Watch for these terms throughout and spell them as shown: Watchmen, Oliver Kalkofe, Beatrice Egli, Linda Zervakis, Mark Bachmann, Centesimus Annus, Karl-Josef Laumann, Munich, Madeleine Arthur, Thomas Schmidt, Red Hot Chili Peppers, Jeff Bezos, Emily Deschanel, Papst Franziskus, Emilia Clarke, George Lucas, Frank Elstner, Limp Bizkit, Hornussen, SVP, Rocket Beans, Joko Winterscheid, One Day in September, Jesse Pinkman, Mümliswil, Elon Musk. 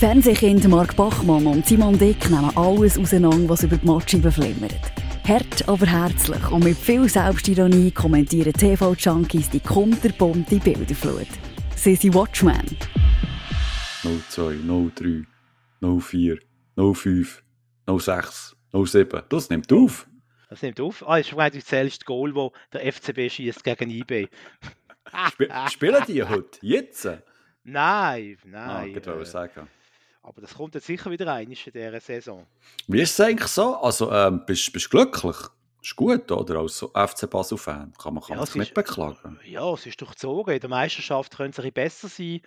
Fernsehkind Mark Bachmann und Simon Dick nehmen alles auseinander, was über die Matscheibe flimmert. Hart, aber herzlich und mit viel Selbstironie kommentieren TV-Junkies die kunterbunte Bilderflut. Sie sind Watchmen. 02, 03, 04, 05, 06, 07. Das nimmt auf. Das nimmt auf. Ah, ich meine, du zählst das Goal, das der FCB schießt gegen IB. Spielen die heute? Jetzt? Nein. Ich wollte sagen. Aber das kommt jetzt sicher wieder rein in dieser Saison. Wie ist es eigentlich so? Also, bist du glücklich? Ist gut, oder? Als so FC Basel-Fan kann man sich nicht beklagen. Ja, es ist durchzogen. In der Meisterschaft könnte es ein bisschen besser sein.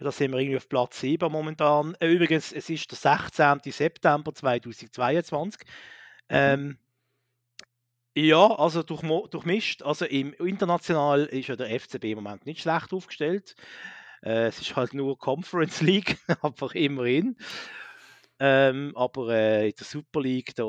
Da sind wir irgendwie auf Platz 7 momentan. Übrigens, es ist der 16. September 2022. Ja, also durchmischt. Also international ist ja der FCB im Moment nicht schlecht aufgestellt. Es ist halt nur Conference League, einfach immerhin. Aber in der Super League, da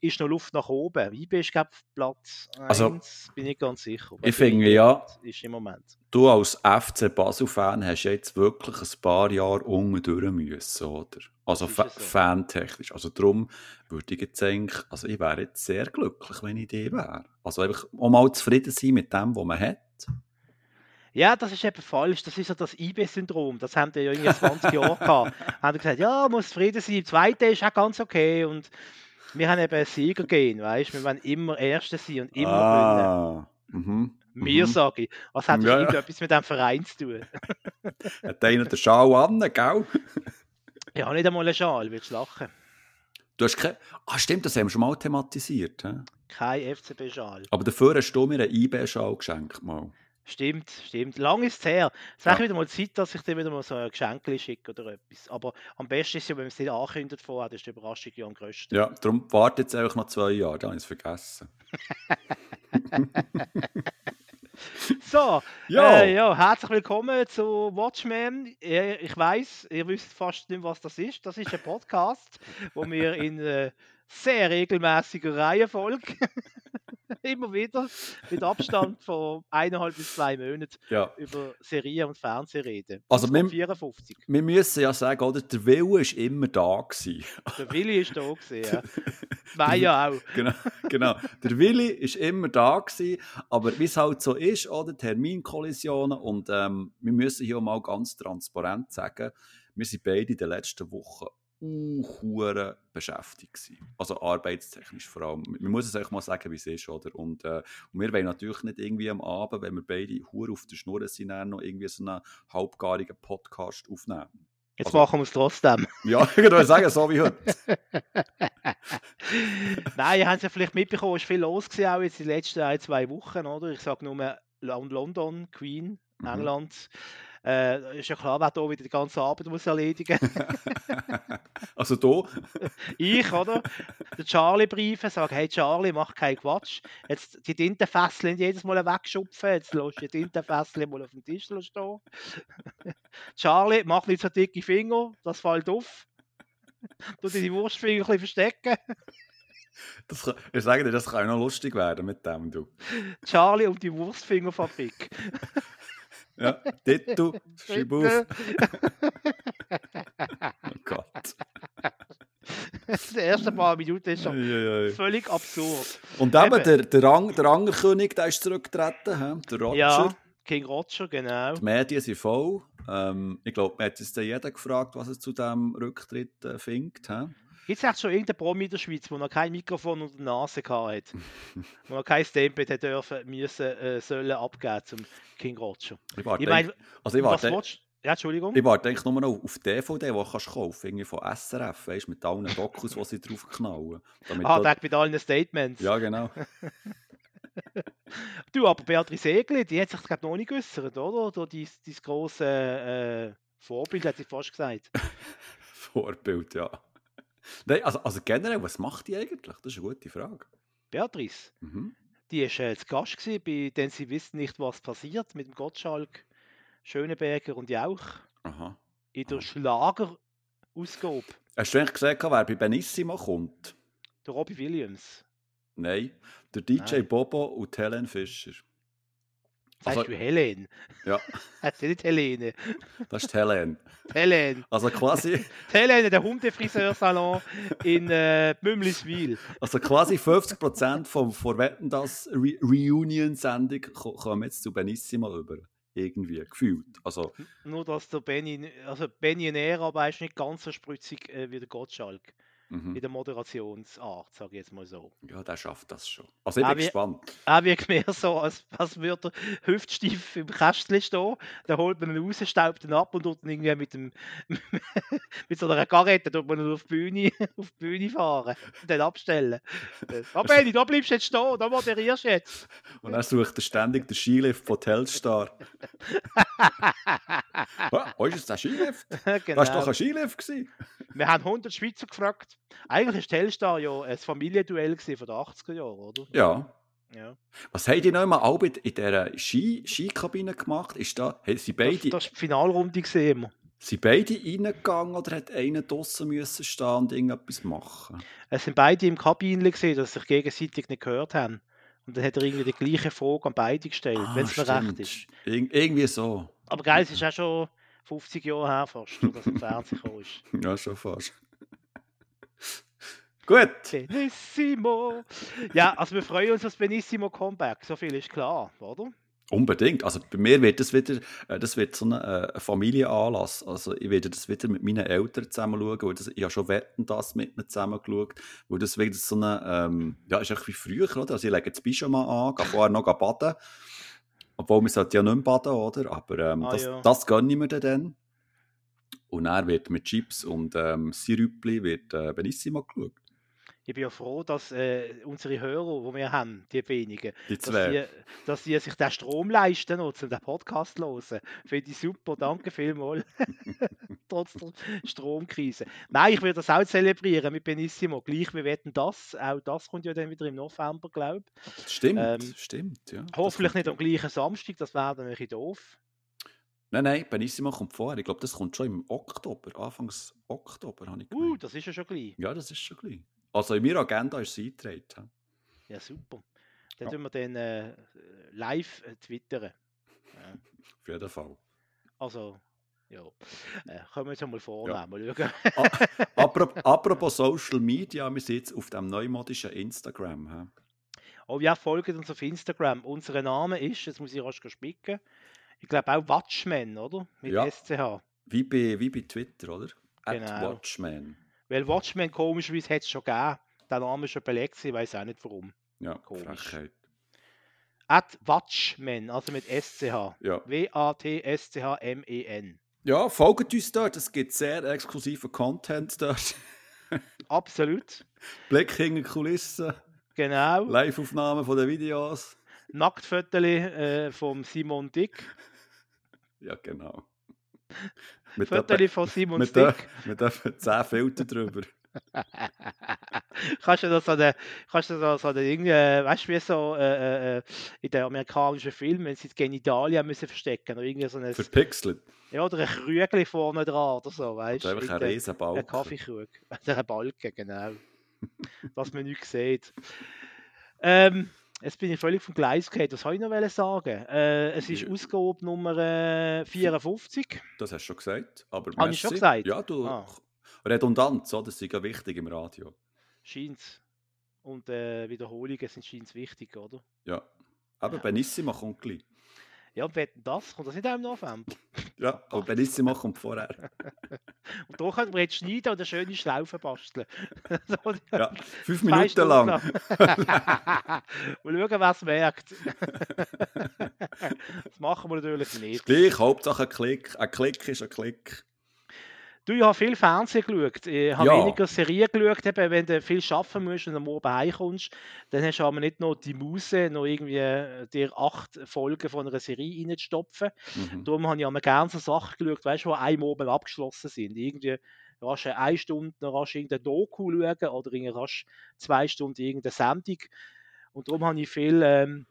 ist noch Luft nach oben. IB ist, glaube ich, Platz 1, also, bin ich ganz sicher. Ich finde ja, ist im Moment. Du als FC Basel-Fan hast jetzt wirklich ein paar Jahre unten durch müssen, oder? Also fantechnisch. Also darum würde ich jetzt denken, also ich wäre jetzt sehr glücklich, wenn ich die wäre. Also einfach mal zufrieden sein mit dem, was man hat. Ja, das ist eben falsch. Das ist ja das IB-Syndrom. Das haben die ja irgendwie 20 Jahre gehabt. Haben gesagt, ja, muss zufrieden sein. Zweite ist auch ganz okay. Und wir haben eben einen Sieger gehen, weißt? Wir wollen immer Erste sein und immer gewinnen. Mir sage ich. Was hat das etwas mit dem Verein zu tun? Hat einer den Schal an, gell? Ja, nicht einmal einen Schal, willst du lachen. Du hast stimmt, das haben wir schon mal thematisiert. He? Kein FCB-Schal. Aber dafür hast du mir einen IB-Schal geschenkt mal. Stimmt. Lang ist es her. Es ist wieder mal Zeit, dass ich dir wieder mal so ein Geschenk schicke oder etwas. Aber am besten ist es ja, wenn man es nicht ankündigt vorher, das ist die Überraschung ja am grössten. Ja, darum wartet jetzt einfach noch 2 Jahre, dann habe ich es vergessen. So, herzlich willkommen zu Watchmen. Ich weiss, ihr wisst fast nicht, was das ist. Das ist ein Podcast, wo wir in sehr regelmäßiger Reihenfolge immer wieder mit Abstand von 1,5 bis 2 Monaten über Serien und Fernsehen reden. Also wir müssen ja sagen, oder, der Wille ist immer da gewesen. Der Wille ist da gewesen, ja. Maya auch. Genau. Der Wille ist immer da gewesen, aber wie es halt so ist, oder, Terminkollisionen und wir müssen hier mal ganz transparent sagen, wir sind beide in den letzten Wochen sehr beschäftigt gewesen. Also arbeitstechnisch vor allem. Man muss es euch mal sagen, wie es ist, oder? Und wir wollen natürlich nicht irgendwie am Abend, wenn wir beide sehr auf der Schnur sind, noch irgendwie so einen halbgarigen Podcast aufnehmen. Jetzt machen wir es trotzdem. Ja, ich würde sagen, so wie heute. Nein, ihr habt es ja vielleicht mitbekommen, es war viel los gewesen, auch jetzt in den letzten 1-2 Wochen, oder? Ich sage nur London, Queen, England. Ist ja klar, wer hier wieder die ganze Arbeit muss erledigen muss. Also hier? Ich, oder? Der Charlie briefen, sage, hey Charlie, mach keinen Quatsch. Jetzt die Tintenfässchen jedes Mal wegschupfen, jetzt lässt die Tintenfässchen mal auf dem Tisch stehen. Charlie, mach nicht so dicke Finger, das fällt auf. Du deine Wurstfinger ein bisschen verstecken. Ich sage dir, das kann ja noch lustig werden mit dem, du. Charlie und die Wurstfingerfabrik. Ja, Ditto, schreib auf. Oh Gott. Das erste paar Minuten ist schon völlig absurd. Und eben, der Angerkönig, der ist zurückgetreten, he? Der Roger. Ja, King Roger, genau. Die Medien sind voll. Ich glaube, man hat jetzt jeder gefragt, was er zu diesem Rücktritt findet. He? Jetzt hat schon irgendein Promi in der Schweiz, der noch kein Mikrofon unter der Nase hatte, der noch kein Stempel hätte dürfen, sollen abgeben zum King Roger. Ich warte eigentlich nur noch auf DVD, die kannst du kaufen, irgendwie von SRF, weißt, mit allen Dokus, die sie drauf knallen. Mit allen Statements. Ja, genau. Du, aber Beatrice Egli, die hat sich glaube ich noch nicht geäussert, oder? Dein grosse Vorbild, hat sie fast gesagt. Vorbild, ja. Nein, also generell, was macht die eigentlich? Das ist eine gute Frage. Beatrice, die war zu Gast gewesen, bei «Denn sie wissen nicht, was passiert» mit dem Gottschalk, Schöneberger und Jauch. Aha. In der Schlager-Ausgabe. Hast du eigentlich gesehen, wer bei Benissimo kommt? Der Robbie Williams. Nein, der DJ Bobo und Helene Fischer. Sagst also, du Helene? Ja. Heißt nicht Helene? Das ist Helene. Helene. Also quasi... Helene, der Hundefriseursalon in Mümliswil. Also quasi 50% vom Vorwetten, das Reunion-Sendung kommen jetzt zu Benissimo über. Irgendwie, gefühlt. Also, nur, dass der Benny... Also Benny Nera, aber ist nicht ganz so spritzig wie der Gottschalk. Mhm. In der Moderationsart, sage ich jetzt mal so. Ja, der schafft das schon. Also ich bin gespannt. Er wirkt mehr so, als würde er hüftstief im Kästchen stehen, dann holt man ihn raus, staubt ihn ab und tut ihn irgendwie mit so einer Karette tut man ihn auf die Bühne fahren und dann abstellen. Oh Benni, da bleibst du jetzt stehen, da moderierst du jetzt. Und er sucht ständig den Skilift von Telstar. Oh, ist das der Skilift? Genau. Das war doch ein Skilift gewesen. Wir haben 100 Schweizer gefragt. Eigentlich war Telstar ja ein Familienduell von den 80er Jahren, oder? Ja. Ja. Was haben die noch immer alle in dieser Skikabine gemacht? Ist da, sie beide, das war die Finalrunde. Sind beide reingegangen oder hat einer draussen müssen stehen und irgendetwas machen? Es sind beide im Kabinchen gesehen, dass sie sich gegenseitig nicht gehört haben. Und dann hat er irgendwie die gleiche Frage an beide gestellt, wenn es mir recht ist. Irgendwie so. Aber geil, es ist auch schon 50 Jahre her fast, dass im Fernsehen gekommen ist. Ja, schon fast. Gut. Benissimo. Ja, also wir freuen uns auf das Benissimo-Comeback. So viel ist klar, oder? Unbedingt. Also bei mir wird das wieder so ein Familienanlass. Also ich werde das wieder mit meinen Eltern zusammen schauen, weil das, ich habe schon Wetten, das mit ihnen zusammen geschaut, weil das wieder so eine, ja, ist echt wie früher, oder? Also ich lege das Pyjama an, gehe vorher noch baden. Obwohl, man sollte ja nicht mehr baden, oder? Aber das gönne ich mir dann. Und er wird mit Chips und Sirupli wird Benissimo geschaut. Ich bin ja froh, dass unsere Hörer, die wir haben, die wenigen, dass die sich den Strom leisten und den Podcast hören. Finde ich super, danke vielmals. Trotz der Stromkrise. Nein, ich würde das auch zelebrieren mit Benissimo. Gleich, wir wetten das. Auch das kommt ja dann wieder im November, glaube ich. Stimmt, stimmt. Ja. Hoffentlich nicht am gleichen Samstag, das wäre dann ein bisschen doof. Nein, Benissimo kommt vorher. Ich glaube, das kommt schon im Oktober, Anfangs Oktober, habe ich gemeint. Das ist ja schon gleich. Ja, das ist schon gleich. Also in meiner Agenda ist es eingetragen. Ja, super. Dann tun wir dann live twittern. Ja. Auf jeden Fall. Also, ja. Können wir jetzt einmal vornehmen. Ja. Schauen. Apropos Social Media, wir sind jetzt auf dem neumodischen Instagram. He? Oh ja, folgt uns auf Instagram. Unser Name ist, jetzt muss ich rasch spicken, ich glaube auch Watchmen, oder? Mit SCH. Wie bei Twitter, oder? Genau. @Watchmen. Weil Watchmen komischerweise hätte es schon gegeben. Der Name ist schon belegt, ich weiß auch nicht warum. Ja, komisch. @Watchmen, also mit SCH. Ja. WATSCHMEN. Ja, folgt uns dort, es gibt sehr exklusiven Content dort. Absolut. Blick hinter Kulissen. Genau. Live-Aufnahmen von den Videos. Nacktfötterli vom Simon Dick. Ja, genau. Mit Fotos von Simon Dick. Wir dürfen 10 Filter drüber. Kannst du das an den weißt du, wie so in den amerikanischen Filmen, wenn sie die Genitalien müssen verstecken müssen? Verpixelt. Ja, oder ein Krügel vorne dran oder so, weißt du? Einfach ein Riesenbalken. Ein Kaffeekrug. Ein Balken, genau. Dass man nichts sieht. Jetzt bin ich völlig vom Gleis gehabt. Was wollte ich noch sagen? Es ist Ausgabe Nummer 54. Das hast du schon gesagt. Aber habe ich schon gesagt? Ja, du. Redundanz, das ist ja wichtig im Radio. Scheint's. Und Wiederholungen sind scheint's wichtig, oder? Ja. Aber Benissimo kommt gleich. Ja, und das kommt das nicht auch im November. Ja, aber Benissimo kommt vorher. Und da können wir jetzt schneiden und eine schöne Schlaufe basteln. So, ja, 5 Minuten lang. Und schauen, wer es merkt. Das machen wir natürlich nicht. Gleich, Hauptsache ein Klick. Ein Klick ist ein Klick. Du, ich habe viel Fernsehen geschaut. Ich habe weniger Serien geschaut. Eben, wenn du viel arbeiten musst und am Abend heimkommst, dann hast du aber nicht noch die Muse, noch irgendwie dir 8 Folgen von einer Serie reinzustopfen. Mhm. Darum habe ich immer gerne so Sachen geschaut, weißt, die einem Abend abgeschlossen sind. Irgendwie rasch 1 Stunde, rasch irgendein Doku schauen oder rasch 2 Stunden irgendeine Sendung. Und darum habe ich viel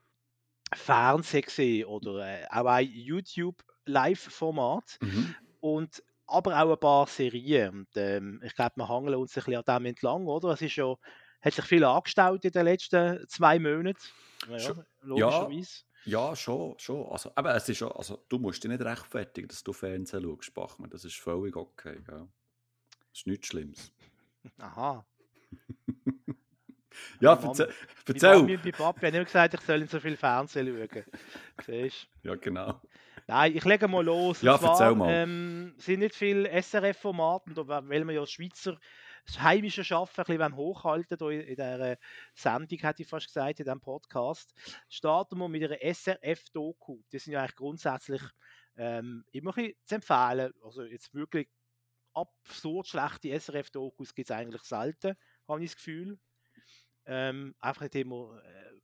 Fernsehen gesehen oder auch ein YouTube-Live-Format. Mhm. Und aber auch ein paar Serien. Und, ich glaube, wir hangeln uns ein bisschen an dem entlang, oder? Es ist ja, hat sich viel angestaut in den letzten 2 Monaten. Ja, logischerweise. Ja, schon. Also, aber es ist, also, du musst dich nicht rechtfertigen, dass du Fernsehen schaust, Bachmann. Das ist völlig okay. Gell? Das ist nichts Schlimmes. Aha. Ja, erzähl. Mein Papi hat immer gesagt, ich soll nicht so viel Fernsehen schauen. Siehst du? Ja, genau. Nein, ich lege mal los. Ja, erzähl mal. Es sind nicht viele SRF-Formate, weil wir ja Schweizer, das heimische Schaffen ein bisschen hochhalten wollen, in dieser Sendung, hätte ich fast gesagt, in diesem Podcast. Starten wir mit einer SRF-Doku. Die sind ja eigentlich grundsätzlich immer ein bisschen zu empfehlen. Also jetzt wirklich absurd schlechte SRF-Dokus gibt es eigentlich selten, habe ich das Gefühl. Einfach ein Thema,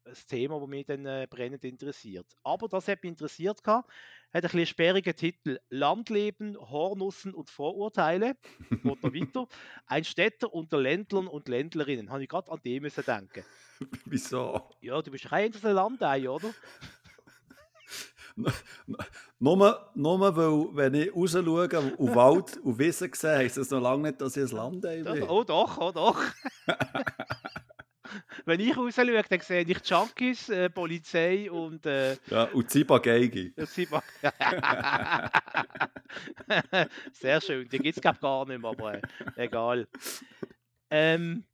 das mich dann brennend interessiert. Aber das hat mich interessiert gehabt. Hat ein bisschen sperrigen Titel: Landleben, Hornussen und Vorurteile. Geht noch weiter. Ein Städter unter Ländlern und Ländlerinnen. Habe ich gerade an dem müssen denken. Wieso? Ja, du bist kein einzelner Landei, oder? Nur weil, wenn ich raus schaue, auf Wald und Wiesen sehe, heisst es noch lange nicht, dass ich ein Landei bin. Oh doch. Wenn ich raus schaue, dann sehe ich Junkies, Polizei und... und Ziba-Geige. Sehr schön. Die gibt es, glaube ich, gar nicht mehr, aber egal. Nein,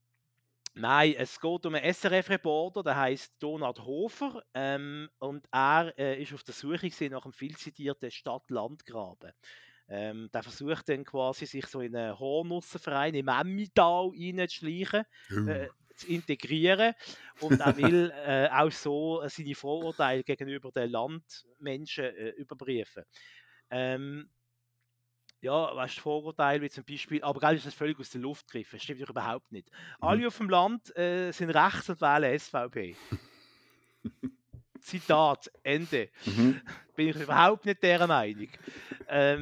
es geht um einen SRF-Reporter, der heisst Donald Hofer. Und er ist auf der Suche nach dem viel zitierten Stadt-Land-Graben. Der versucht dann quasi, sich so in einen Hornussenverein im Emmital reinzuschleichen. Zu integrieren, und er will auch so seine Vorurteile gegenüber den Landmenschen überprüfen. Ja, weißt du, Vorurteile wie zum Beispiel, aber geil ist das völlig aus der Luft gegriffen, stimmt doch überhaupt nicht. Alle auf dem Land sind rechts und wählen SVP. Zitat, Ende. Bin ich überhaupt nicht dieser Meinung. Es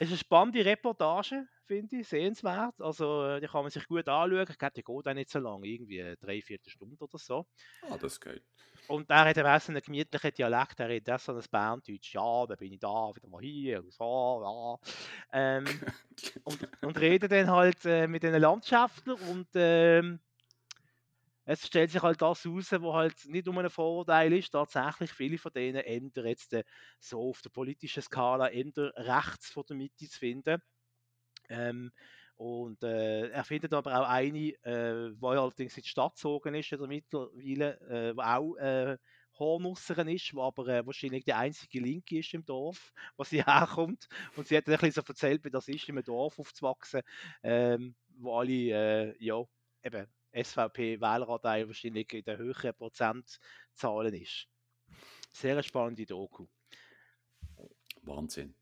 ist eine spannende Reportage, finde ich, sehenswert. Also, die kann man sich gut anschauen. Ich glaube, die geht auch nicht so lange, irgendwie 3/4 Stunde oder so. Ah, das geht. Und er hat auch so einen gemütlichen Dialekt, er redet auch so ein Berndeutsch. Ja, dann bin ich da, wieder mal hier und so, ja. Und redet dann halt mit den Landschaftlern, und es stellt sich halt das raus, was halt nicht nur ein Vorurteil ist. Tatsächlich, viele von denen ändern jetzt so auf der politischen Skala rechts von der Mitte zu finden. Er findet aber auch eine, die allerdings in die Stadt gezogen ist, oder mittlerweile, die auch Hornusserin ist, die aber wahrscheinlich die einzige Linke ist im Dorf, wo sie herkommt. Und sie hat dann ein bisschen so erzählt, wie das ist, in einem Dorf aufzuwachsen, wo alle, SVP-Wähleranteil wahrscheinlich in den höheren Prozentzahlen ist. Sehr spannende Doku. Wahnsinn.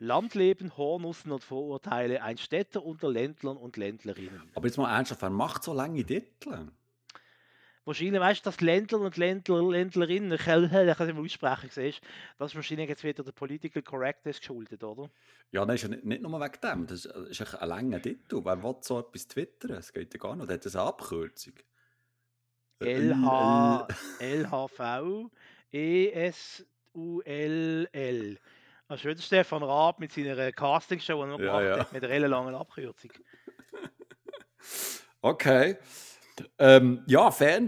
Landleben, Hornussen und Vorurteile, ein Städter unter Ländlern und Ländlerinnen. Aber jetzt mal ernsthaft, wer macht so lange Titel? Wahrscheinlich, weißt du, dass Ländler und Ländlerinnen, ich kann es nicht mehr aussprechen, siehst, das ist wahrscheinlich jetzt wieder der Political Correctness geschuldet, oder? Ja, nein, ist ja nicht nur wegen dem, das ist ein langer Titel. Wer will so etwas twittern? Das geht ja gar nicht, das hat eine Abkürzung. LHVESULL. Das schön, Stefan Raab mit seiner Castingshow, die er gemacht hat, mit einer langen Abkürzung. Okay. Fernsehen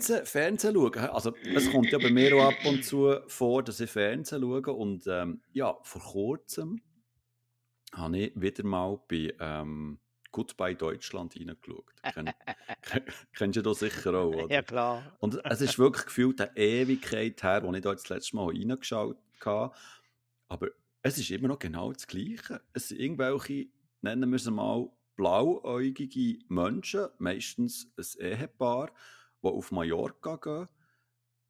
schauen. Also, es kommt ja bei mir auch ab und zu vor, dass ich Fernsehen schaue. Und vor kurzem habe ich wieder mal bei Goodbye Deutschland reingeschaut. Kennst du das sicher auch, oder? Ja, klar. Und es ist wirklich gefühlt eine Ewigkeit her, als ich da das letzte Mal reingeschaut habe. Aber es ist immer noch genau das Gleiche. Es sind irgendwelche, nennen wir es mal, blauäugige Menschen, meistens ein Ehepaar, die auf Mallorca gehen,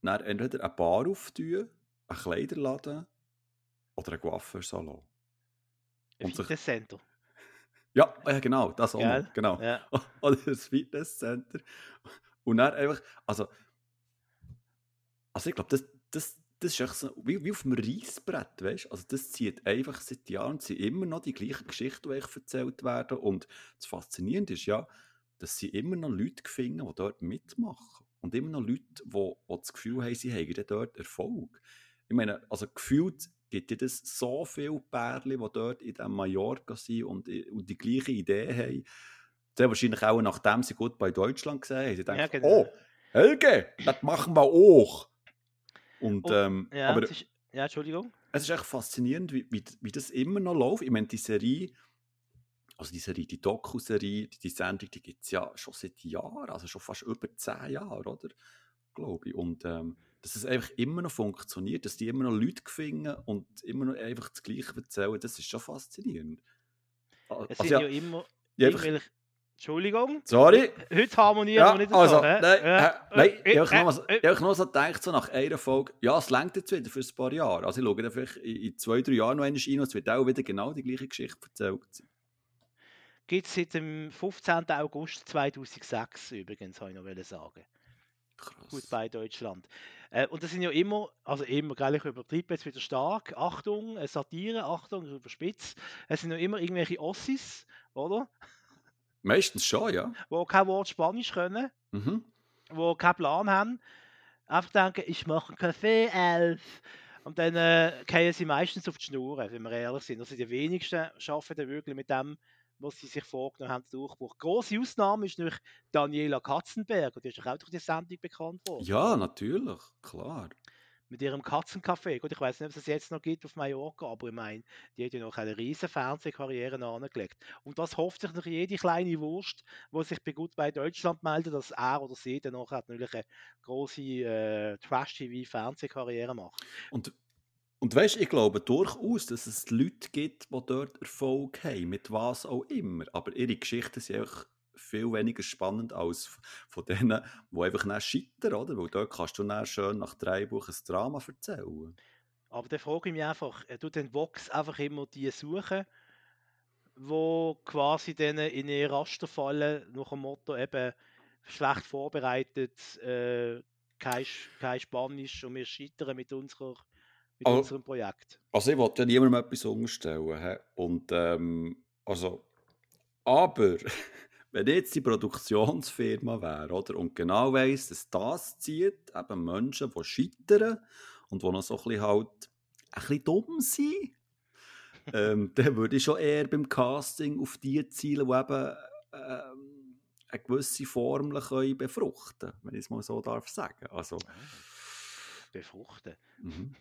dann entweder eine Bar auftun, einen Kleiderladen oder einen Coiffeursalon. Ein Fitnesscenter. Ja, genau, das auch. Genau. Ja. Oder ein Fitnesscenter. Und dann einfach, also ich glaube, das ist echt so, wie auf dem Reissbrett, weißt du? Also das zieht einfach seit Jahren, sind immer noch die gleichen Geschichten, die euch erzählt werden. Und das Faszinierende ist ja, dass sie immer noch Leute finden, die dort mitmachen. Und immer noch Leute, die das Gefühl haben, sie haben dort Erfolg. Ich meine, also gefühlt gibt es so viele Pärchen, die dort in diesem Mallorca sind und die gleiche Idee haben. Sehr wahrscheinlich auch, nachdem sie Goodbye Deutschland gesehen haben, sie denken, Helge, das machen wir auch. Und, ja, aber, ist, ja, Entschuldigung. Es ist echt faszinierend, wie das immer noch läuft. Ich meine, die Doku-Serie, die Sendung, die gibt es ja schon seit Jahren, also schon fast über 10 Jahre, oder? Glaube ich. Und dass es einfach immer noch funktioniert, dass die immer noch Leute finden und immer noch einfach das Gleiche erzählen, das ist schon faszinierend. Es sind ja immer... Entschuldigung. Sorry. Heute harmonieren wir nicht so. Ich habe noch so gedacht, so nach einer Folge, ja, es reicht jetzt wieder für ein paar Jahre. Also ich schaue dann vielleicht in 2-3 Jahren noch einmal rein und es wird auch wieder genau die gleiche Geschichte erzählt sein. Gibt es seit dem 15. August 2006 übrigens, habe ich noch sagen. Krass. Goodbye Deutschland. Und das sind ja immer, gell, ich übertreibe jetzt wieder stark, Achtung, Satire, Achtung, überspitzt, es sind ja immer irgendwelche Ossis, oder? Meistens schon, ja. Die kein Wort Spanisch können, die keinen Plan haben, einfach denken, ich mache einen Kaffee, Elf. Und dann gehen sie meistens auf die Schnur, wenn wir ehrlich sind. Also die wenigsten schaffen dann wirklich mit dem, was sie sich vorgenommen haben, Durchbruch. Grosse Ausnahme ist nämlich Daniela Katzenberg. Die ist doch auch durch die Sendung bekannt worden. Ja, natürlich, klar. Mit ihrem Katzencafé. Gut, ich weiß nicht, ob es jetzt noch gibt auf Mallorca, aber ich meine, die hat ja noch eine riesen Fernsehkarriere angelegt. Und das hofft sich noch jede kleine Wurst, die sich bei Goodbye Deutschland meldet, dass er oder sie dann noch natürlich eine grosse Trash-TV-Fernsehkarriere macht. Und weißt du, ich glaube durchaus, dass es Leute gibt, die dort Erfolg haben, mit was auch immer. Aber ihre Geschichten sind auch viel weniger spannend als von denen, die einfach dann scheitern, oder? Weil dort kannst du dann schön nach 3 Wochen ein Drama erzählen. Aber dann frage ich mich einfach, du den Vox einfach immer die suchen, die quasi denen in ihr Raster fallen, nach dem Motto eben schlecht vorbereitet, kein Spanisch und wir scheitern mit unserer... unserem Projekt. Also ich wollte ja niemandem etwas umstellen. He? Und aber wenn jetzt die Produktionsfirma wäre, oder, und genau weiss, dass das zieht, eben Menschen, die scheitern und die noch so ein bisschen dumm sind, dann würde ich schon eher beim Casting auf die Ziele, die eben eine gewisse Formel können befruchten, wenn ich es mal so darf sagen. Also, befruchten? Mhm.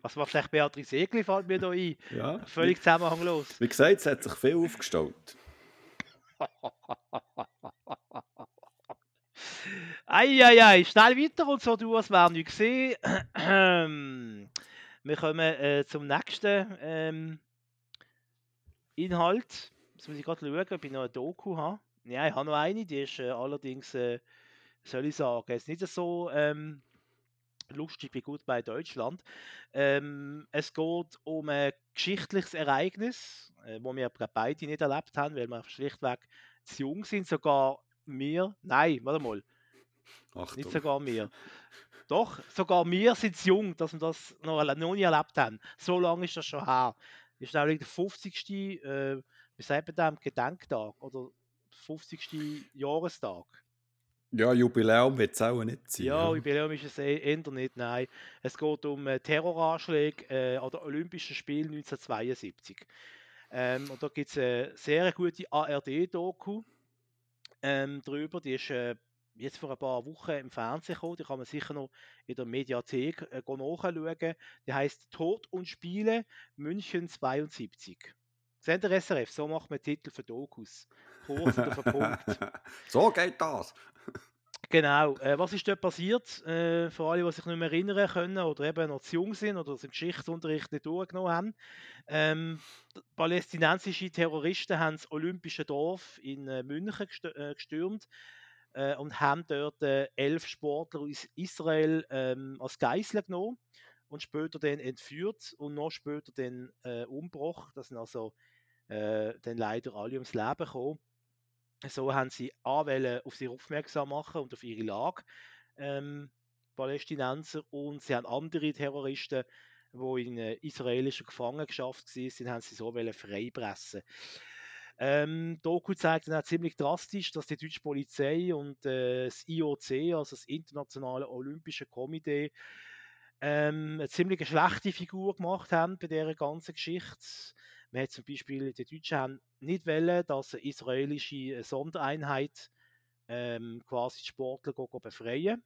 Was macht vielleicht Beatrice Egli, fällt mir da ein. Ja, völlig zusammenhanglos. Wie gesagt, es hat sich viel aufgestaut. Eieiei, schnell weiter und so, du, als wäre nichts gesehen. Wir kommen zum nächsten Inhalt. Jetzt muss ich gerade schauen, ob ich noch eine Doku habe. Ja, ich habe noch eine, die ist allerdings, soll ich sagen, ist nicht so... lustig wie Goodbye Deutschland. Es geht um ein geschichtliches Ereignis, das wir beide nicht erlebt haben, weil wir schlichtweg zu jung sind. Sogar wir, nein, warte mal, Achtung. Nicht sogar wir. Doch, sogar wir sind zu jung, dass wir das noch nie erlebt haben. So lange ist das schon her. Das ist nämlich der 50. Wie sagt man das, Gedenktag oder 50. Jahrestag. Ja, Jubiläum wird es auch nicht sein. Ja, Jubiläum ist es eher nicht, nein. Es geht um Terroranschläge an den Olympischen Spielen 1972. Und da gibt es eine sehr gute ARD-Doku drüber. Die ist jetzt vor ein paar Wochen im Fernsehen gekommen. Die kann man sicher noch in der Mediathek nachschauen. Die heisst «Tod und Spiele München 72». Sender SRF, so macht man Titel für Dokus. Kurz und auf den Punkt. So geht das. Genau. Was ist dort passiert? Vor allem, die sich nicht mehr erinnern können oder eben noch zu jung sind oder das im Geschichtsunterricht nicht durchgenommen haben. Palästinensische Terroristen haben das Olympische Dorf in München gestürmt und haben dort 11 Sportler aus Israel als Geiseln genommen. Und später dann entführt und noch später dann umgebracht. Das sind also dann leider alle ums Leben gekommen. So haben sie anwählen, auf sich aufmerksam machen und auf ihre Lage, Palästinenser. Und sie haben andere Terroristen, die in israelischer Gefangenschaft waren, haben sie so freipressen. Doku zeigt dann auch ziemlich drastisch, dass die deutsche Polizei und das IOC, also das Internationale Olympische Komitee, eine ziemlich schlechte Figur gemacht haben bei dieser ganzen Geschichte. Man hat zum Beispiel, die Deutschen haben nicht wollen, dass eine israelische Sondereinheit quasi die Sportler befreien.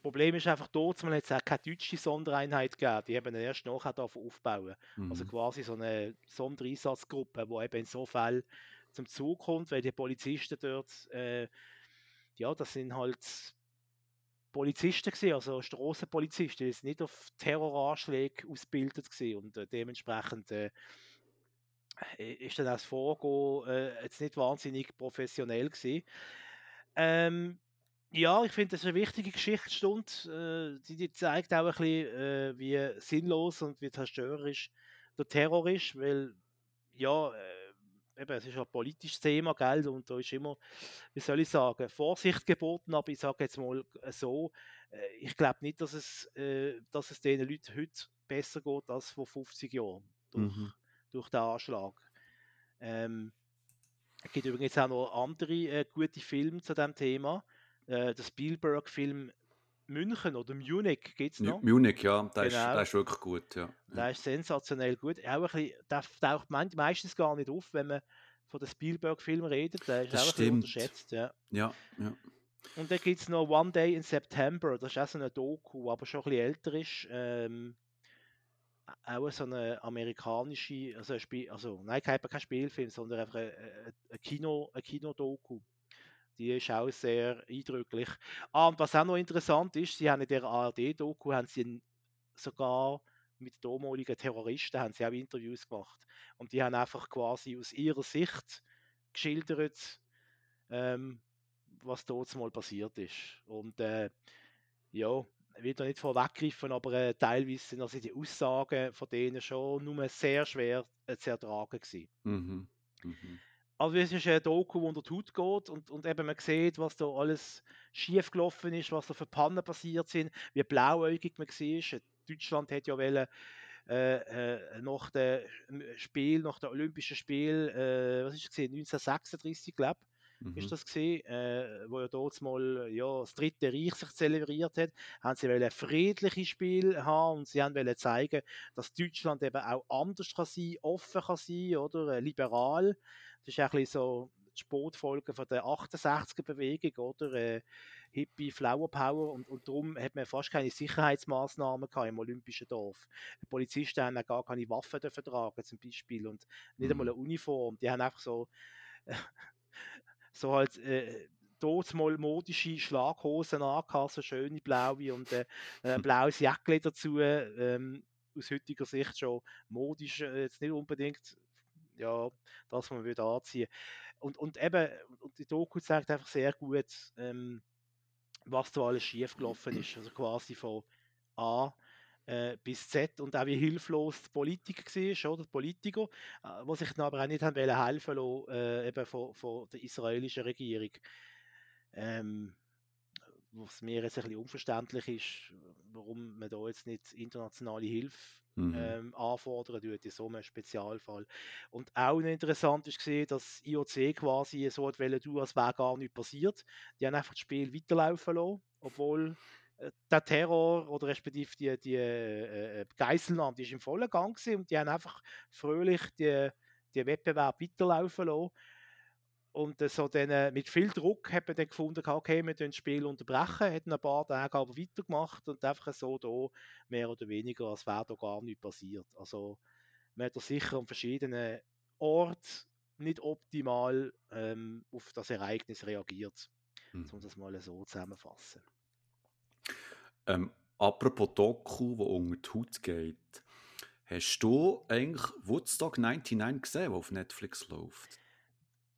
Problem ist einfach dort, man hat jetzt auch keine deutsche Sondereinheit gegeben, die haben erst nachher aufbauen. Mhm. Also quasi so eine Sondereinsatzgruppe, die eben in so Fällen zum Zug kommt, weil die Polizisten dort, ja, das sind halt Polizisten gewesen, also Strassenpolizisten, die sind nicht auf Terroranschläge ausgebildet gewesen und dementsprechend ist dann das Vorgehen jetzt nicht wahnsinnig professionell gewesen. Ja, ich finde, das ist eine wichtige Geschichtsstunde. Die zeigt auch ein bisschen, wie sinnlos und wie zerstörerisch der Terror ist, weil, ja, eben, es ist ein politisches Thema, gell, und da ist immer, wie soll ich sagen, Vorsicht geboten, aber ich sage jetzt mal so, ich glaube nicht, dass es diesen Leuten heute besser geht, als vor 50 Jahren durch den Anschlag. Es gibt übrigens auch noch andere gute Filme zu diesem Thema. Der Spielberg-Film München oder Munich gibt es noch. Munich, ja, der ist wirklich gut. Ja. Der ist sensationell gut. Auch ein bisschen, der taucht meistens gar nicht auf, wenn man von den Spielberg-Filmen redet. Der ist das auch ein bisschen unterschätzt. Ja. Und dann gibt es noch One Day in September. Das ist auch so eine Doku, aber schon ein bisschen älter ist. Auch so eine amerikanische, kein Spielfilm, sondern einfach eine Kino-Doku. Die ist auch sehr eindrücklich. Und was auch noch interessant ist, sie haben in der ARD-Doku sogar mit damaligen Terroristen haben sie auch Interviews gemacht. Und die haben einfach quasi aus ihrer Sicht geschildert, was dort mal passiert ist. Und ja, ich will da nicht vorweggreifen, aber teilweise sind also die Aussagen von denen schon nur sehr schwer zu ertragen gewesen. Also es ist eine Doku, die unter die Haut geht und eben man sieht, was da alles schief gelaufen ist, was da für Pannen passiert sind, wie blauäugig man war. Deutschland hat ja wollen, nach den Olympischen Spielen, 1936, glaube ich, ist das gewesen, wo ja dort mal das Dritte Reich sich zelebriert hat, haben sie wollen friedliche Spiele haben und sie haben wollen zeigen, dass Deutschland eben auch anders kann sein, offen kann sein, oder liberal. Das ist auch ein bisschen so die Sportfolge von der 68er-Bewegung, oder? Hippie, Flower Power. Und darum hat man fast keine Sicherheitsmaßnahmen gehabt im Olympischen Dorf. Die Polizisten haben gar keine Waffen dürfen tragen, zum Beispiel, und nicht einmal eine Uniform. Die haben einfach so halt dort mal modische Schlaghosen angehabt, so schöne blaue und ein blaues Jäckchen dazu. Aus heutiger Sicht schon modisch, jetzt nicht unbedingt. Ja, das man würde anziehen. Und die Doku zeigt einfach sehr gut, was da alles schief gelaufen ist. Also quasi von A bis Z und auch wie hilflos die Politik war, oder die Politiker, die sich dann aber auch nicht haben helfen lassen, eben von der israelischen Regierung. Was mir jetzt ein bisschen unverständlich ist, warum man da jetzt nicht internationale Hilfe anfordern tut in so einem Spezialfall. Und auch interessant ist gesehen, dass IOC quasi so hat wollen, als wäre gar nichts passiert. Die haben einfach das Spiel weiterlaufen lassen, obwohl der Terror oder respektive die Geiselnahme, die ist im vollen Gang gewesen und die haben einfach fröhlich die Wettbewerb weiterlaufen lassen. Und so dann, mit viel Druck hat man dann gefunden, okay, wir können das Spiel unterbrechen, hat ein paar Tage aber weitergemacht und einfach so da mehr oder weniger, als wäre da gar nichts passiert. Also man hat da sicher an verschiedenen Orten nicht optimal auf das Ereignis reagiert, um das mal so zusammenzufassen. Apropos Doku, die unter die Haut geht, hast du eigentlich Woodstock '99 gesehen, der auf Netflix läuft?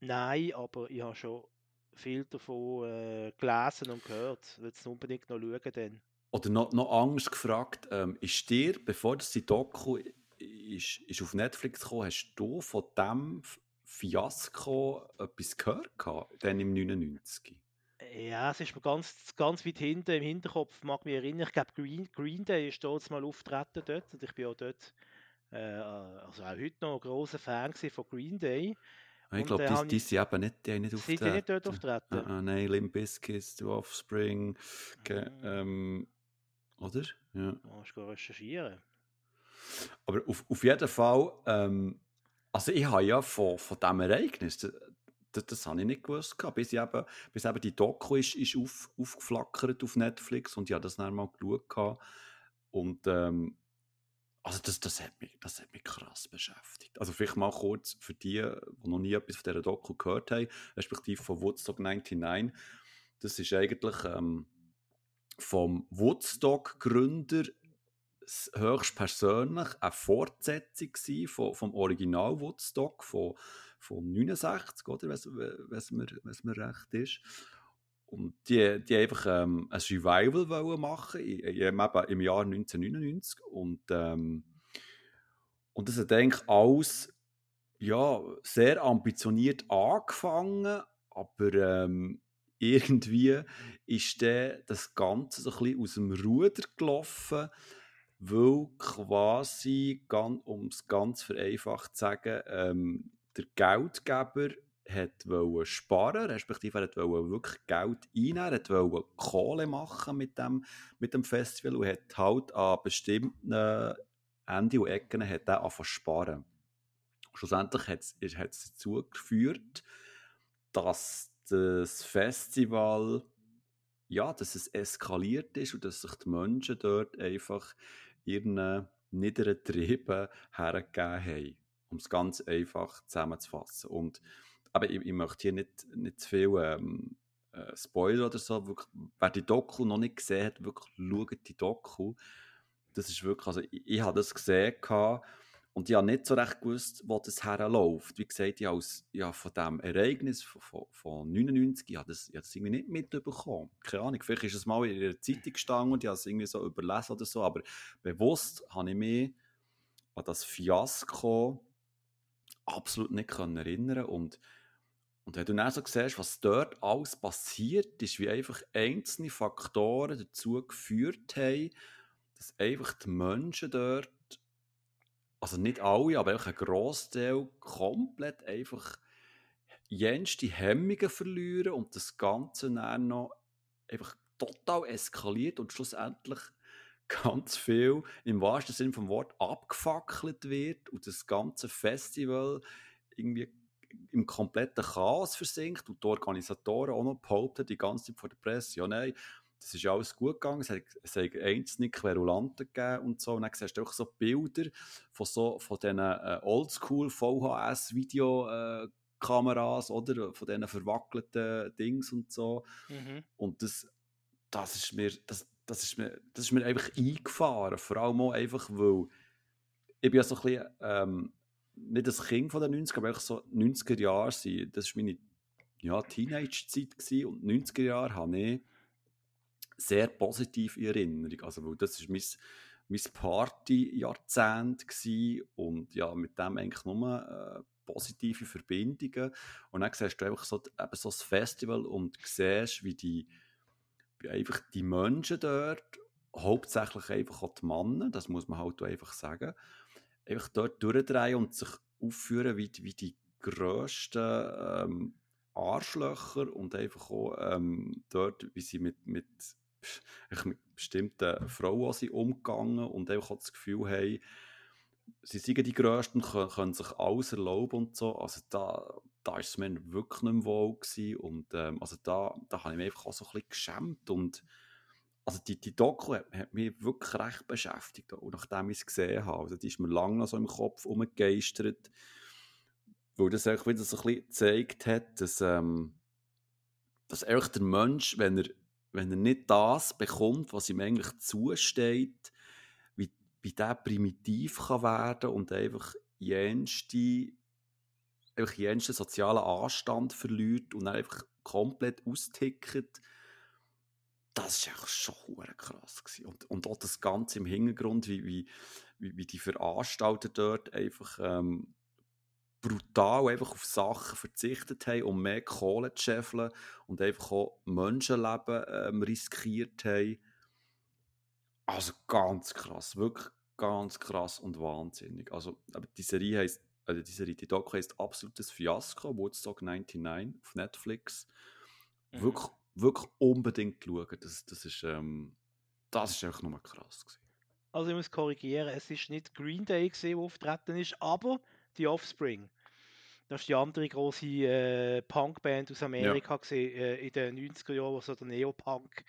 Nein, aber ich habe schon viel davon gelesen und gehört. Ich will es unbedingt noch schauen. Dann. Oder noch Angst gefragt, ist dir, bevor das die Doku ist auf Netflix gekommen, hast du von diesem Fiasko etwas gehört gehabt, dann im 99? Ja, es ist mir ganz, ganz weit hinten im Hinterkopf, mag mich erinnern. Ich glaube, Green Day ist dort mal auftreten dort und ich bin auch dort, also auch heute noch ein grosser Fan von Green Day. Ich glaube, die sind eben nicht auftreten. Sind die nicht dort auftreten? Nein, Limp Bizkit, The Offspring, oder? Ja. Du musst recherchieren. Aber auf jeden Fall, also ich habe ja von diesem Ereignis, Das habe ich nicht gewusst. Bis eben die Doku ist aufgeflackert auf Netflix und ich habe das dann mal geschaut. Und also das hat mich krass beschäftigt. Also vielleicht mal kurz für die, die noch nie etwas von dieser Doku gehört haben, respektive von Woodstock '99. Das ist eigentlich vom Woodstock-Gründer höchstpersönlich eine Fortsetzung vom Original Woodstock von 69, oder was mir recht ist. Und die einfach ein Revival wollen machen im Jahr 1999 und das hat eigentlich alles ja, sehr ambitioniert angefangen, aber irgendwie ist das Ganze so ein bisschen aus dem Ruder gelaufen, weil quasi, um es ganz vereinfacht zu sagen, der Geldgeber wollte sparen, respektive er wollte wirklich Geld einnehmen, er wollte Kohle machen mit dem Festival und hat halt an bestimmten Enden und Ecken hat er angefangen zu sparen. Schlussendlich hat es dazu geführt, dass das Festival, ja, dass es eskaliert ist und dass sich die Menschen dort einfach ihren niederen Trieben hergegeben haben, um es ganz einfach zusammenzufassen. Und, aber ich möchte hier nicht zu viel Spoiler oder so. Wirklich, wer die Doku noch nicht gesehen hat, wirklich schaut die Doku. Das ist wirklich, also ich habe das gesehen und ich habe nicht so recht gewusst, wo das herläuft. Wie gesagt, ich habe von diesem Ereignis von 1999, ich habe das irgendwie nicht mitbekommen. Keine Ahnung, vielleicht ist es mal in der Zeitung gestanden und ich habe es irgendwie so überlesen oder so, aber bewusst habe ich mich an das Fiasko absolut nicht erinnern. Und wenn du dann so siehst, was dort alles passiert ist, wie einfach einzelne Faktoren dazu geführt haben, dass einfach die Menschen dort, also nicht alle, aber auch ein Grossteil komplett einfach jenste Hemmungen verlieren und das Ganze dann noch einfach total eskaliert und schlussendlich ganz viel im wahrsten Sinne vom Wort abgefackelt wird und das ganze Festival irgendwie im kompletten Chaos versinkt und die Organisatoren auch noch behaupten die ganze Zeit vor der Presse, ja nein, das ist ja alles gut gegangen, es hat einzelne Querulanten gegeben und so. Und dann siehst du auch so Bilder von diesen Oldschool VHS-Videokameras oder von diesen verwackelten Dings und so. Mhm. Und das ist mir einfach eingefahren. Vor allem auch einfach, weil ich bin ja so ein bisschen, nicht das Kind von den 90ern, aber einfach so 90er Jahre sein. Das war meine Teenage-Zeit gewesen. Und 90er Jahre habe ich sehr positiv in Erinnerung. Also, weil das war mein Party-Jahrzehnt und ja, mit dem eigentlich nur positive Verbindungen. Und dann siehst du einfach so das Festival und siehst, wie einfach die Menschen dort, hauptsächlich einfach auch die Männer, das muss man halt einfach sagen, einfach dort durchdrehen und sich aufführen wie die grössten Arschlöcher und einfach auch dort, wie sie mit bestimmten Frauen sind umgegangen und einfach auch das Gefühl haben, sie sind die Grössten, können sich alles erlauben und so. Also da war es mir wirklich nicht mehr wohl gewesen. Und also da habe ich mich einfach auch so ein bisschen geschämt. Und also die Doku hat mich wirklich recht beschäftigt, auch nachdem ich es gesehen habe. Also die ist mir lange noch so im Kopf rumgegeistert, weil das auch wieder so ein bisschen gezeigt hat, dass eigentlich der Mensch, wenn er nicht das bekommt, was ihm eigentlich zusteht, wie der primitiv kann werden und einfach jensten sozialen Anstand verliert und dann einfach komplett austickt. Das war schon krass gewesen. Und auch das Ganze im Hintergrund, wie die Veranstalter dort einfach brutal einfach auf Sachen verzichtet haben, um mehr Kohle zu scheffeln und einfach auch Menschenleben riskiert haben. Also ganz krass, wirklich ganz krass und wahnsinnig. Also die Doku heisst absolutes Fiasko, Woodstock '99 auf Netflix. Wirklich, wirklich unbedingt schauen. Das ist einfach nochmal krass gewesen. Also ich muss korrigieren, es ist nicht Green Day gewesen, der aufgetreten ist, aber The Offspring. Das ist die andere große Punkband aus Amerika gewesen, in den 90er Jahren, wo so der Neopunk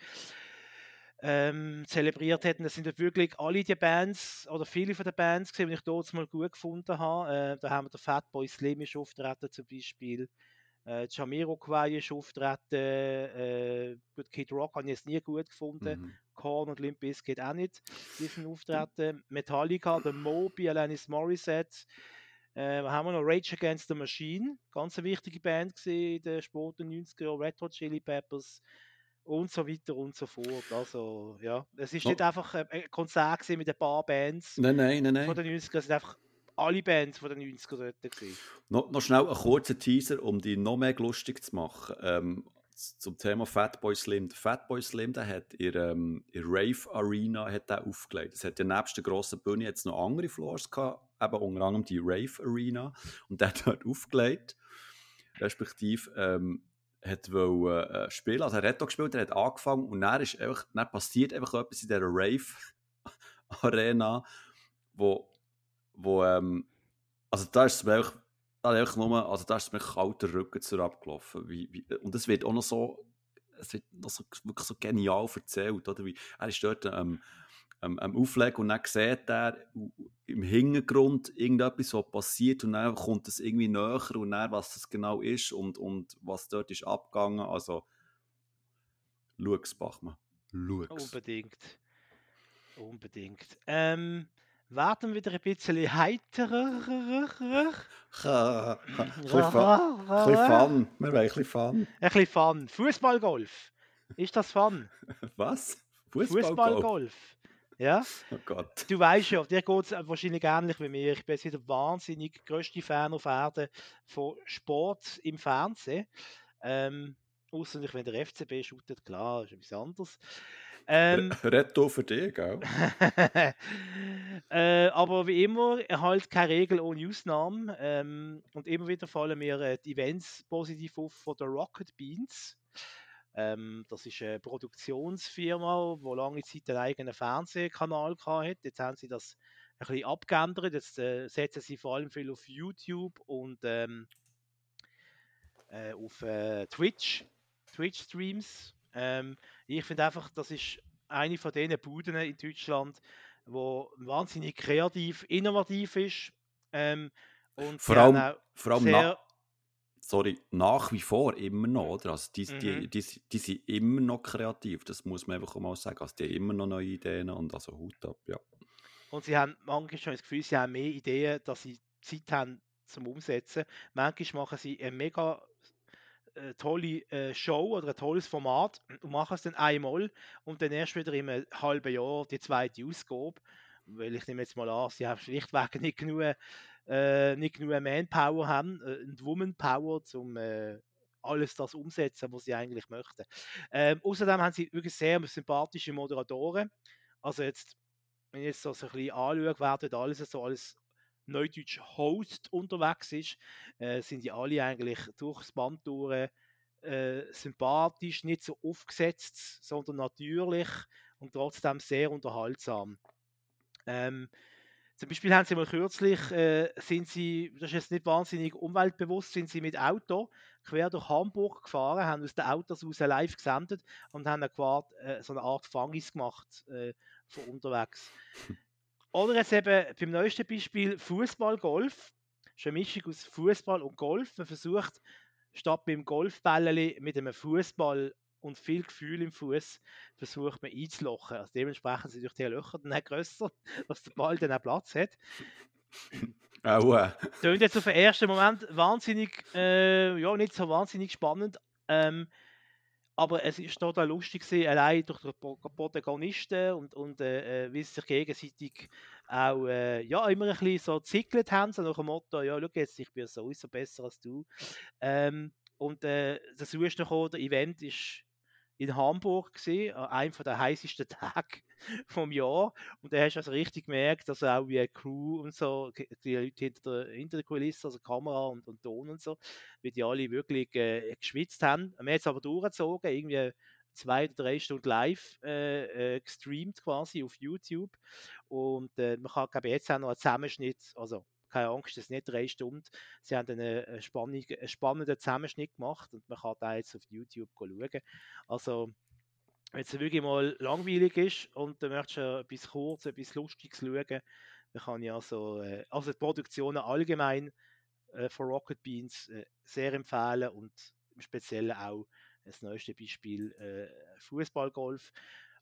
zelebriert hätten. Das sind ja wirklich alle die Bands oder viele von den Bands gewesen, die ich dort mal gut gefunden habe. Da haben wir den Fatboy Slim ist auftreten zum Beispiel. Jamiroquai ist auftreten. Kid Rock habe ich jetzt nie gut gefunden. Korn und Limp Bizkit auch nicht. Die sind auftreten. Metallica, The Moby, Alanis Morissette. Haben wir noch Rage Against the Machine. Ganz eine wichtige Band gewesen in den späten 90er, Red Hot Chili Peppers. Und so weiter und so fort. Also, ja. Es ist nicht einfach ein Konzert gewesen mit ein paar Bands. Nein. Von den 90ern sind einfach alle Bands von den 90ern dort gewesen. Noch schnell ein kurzer Teaser, um dich noch mehr lustig zu machen. Zum Thema Fatboy Slim. Der Fatboy Slim, der hat in Rave Arena hat der aufgelegt. Es hat ja nebst der grossen Bühne jetzt noch andere Floors gehabt, eben unter anderem die Rave Arena. Und der hat dort aufgelegt. Respektive hat wollen spielen. Also er hat auch gespielt, er hat angefangen und dann passiert einfach etwas in dieser Rave Arena, wo da ist es mir kalter Rücken zurückgelaufen. Und es wird auch noch so, wirklich so genial erzählt. Oder? Wie, er ist dort am Auflegen und dann sieht er im Hintergrund irgendetwas, was passiert und dann kommt es irgendwie näher und dann, was das genau ist und was dort ist abgegangen. Also, schau's, Bachmann. Schau's. Unbedingt. Warten wieder ein bisschen heiterer. Ein bisschen Fun. Fußballgolf. Ist das Fun? Was? Fußballgolf. Ja? Oh Gott. Du weißt ja, dir geht es wahrscheinlich ähnlich wie mir. Ich bin jetzt der wahnsinnig grösste Fan auf Erden von Sport im Fernsehen. Ausser wenn der FCB shootet, klar, ist etwas anderes. Retto für dich, gell? Aber wie immer, halt keine Regel ohne Ausnahmen. Und immer wieder fallen mir die Events positiv auf von der Rocket Beans. Das ist eine Produktionsfirma, die lange Zeit einen eigenen Fernsehkanal hatte. Jetzt haben sie das ein bisschen abgeändert. Jetzt setzen sie vor allem viel auf YouTube und auf Twitch-Streams. Ich finde einfach, das ist eine von diesen Buden in Deutschland, wo wahnsinnig kreativ, innovativ ist. Und nach wie vor immer noch, oder? Also die sind immer noch kreativ, das muss man einfach mal sagen. Also die haben immer noch neue Ideen und also Hut ab, ja. Und sie haben manchmal schon das Gefühl, sie haben mehr Ideen, dass sie Zeit haben zum Umsetzen. Manchmal machen sie eine mega tolle Show oder ein tolles Format und machen es dann einmal und dann erst wieder in einem halben Jahr die zweite Ausgabe, weil ich nehme jetzt mal an, sie haben schlichtweg nicht genug Manpower haben und Womanpower, um alles das umsetzen, was sie eigentlich möchten. Außerdem haben sie wirklich sehr sympathische Moderatoren, also jetzt, wenn ich jetzt so ein bisschen anschaue, wer dort alles neudeutsch Host unterwegs ist, sind die alle eigentlich durchs Band durch sympathisch, nicht so aufgesetzt, sondern natürlich und trotzdem sehr unterhaltsam. Zum Beispiel haben sie mal kürzlich, das ist jetzt nicht wahnsinnig umweltbewusst, sind sie mit Auto quer durch Hamburg gefahren, haben aus den Autos raus live gesendet und haben so eine Art Fangis gemacht von unterwegs. Oder jetzt eben beim neuesten Beispiel Fußball-Golf. Das ist eine Mischung aus Fußball und Golf. Man versucht, statt beim Golfbällchen mit einem Fußball und viel Gefühl im Fuß versucht man einzulochen. Also dementsprechend sind durch die Löcher dann auch grösser, dass der Ball dann auch Platz hat. Aua. Das klingt jetzt auf den ersten Moment wahnsinnig, nicht so wahnsinnig spannend. Aber es ist total lustig gewesen, allein durch die Protagonisten und wie sie sich gegenseitig auch immer ein bisschen so zickelt haben, so nach dem Motto, ja, schau jetzt, ich bin sowieso besser als du. Und das der Event ist in Hamburg gewesen, an einem der heißesten Tage vom Jahr. Und da hast du also richtig gemerkt, dass auch wie eine Crew und so, die Leute hinter der Kulisse, also Kamera und Ton und so, wie die alle wirklich geschwitzt haben. Wir haben jetzt aber durchgezogen, irgendwie 2 oder 3 Stunden live gestreamt quasi auf YouTube. Und man kann, glaube ich, jetzt auch noch einen Zusammenschnitt, also keine Angst, das sind nicht 3 Stunden. Sie haben einen spannenden Zusammenschnitt gemacht und man kann da jetzt auf YouTube schauen. Also, wenn es wirklich mal langweilig ist und du möchtest etwas Kurzes, etwas Lustiges schauen, dann kann ich also die Produktionen allgemein von Rocket Beans sehr empfehlen und im Speziellen auch das neueste Beispiel Fußballgolf.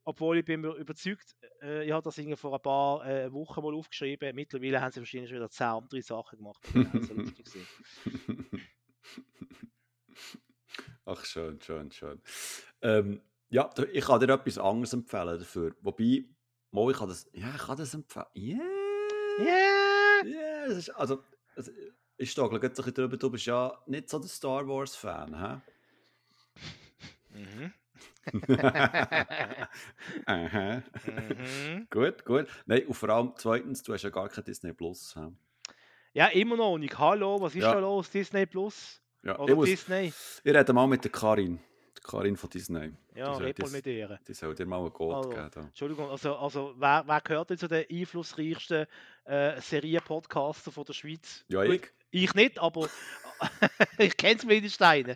Obwohl ich bin mir überzeugt, ich habe das vor ein paar Wochen mal aufgeschrieben. Mittlerweile haben sie wahrscheinlich schon wieder 10 andere Sachen gemacht, die auch so lustig sind. Ach, schön. Ja, ich kann dir etwas anderes empfehlen dafür. Wobei, mal, ich kann das empfehlen. Yeah! Das ist, also ich stehe gleich ein bisschen drüber, du bist ja nicht so der Star Wars-Fan, hä? Mhm. Aha. Mhm. Gut. Nein, und vor allem, zweitens, du hast ja gar kein Disney Plus. He? Ja, immer noch nicht. Hallo, was ist da los? Disney Plus? Ja, oder Disney? Ich rede mal mit der Karin. Karin von Disney. Ja, red mal mit ihr. Die soll dir mal einen Code geben. Da. Entschuldigung, also wer gehört denn zu den einflussreichsten Serien-Podcaster von der Schweiz? Ja, ich. Ich nicht, aber ich kenne es mit den Steinen.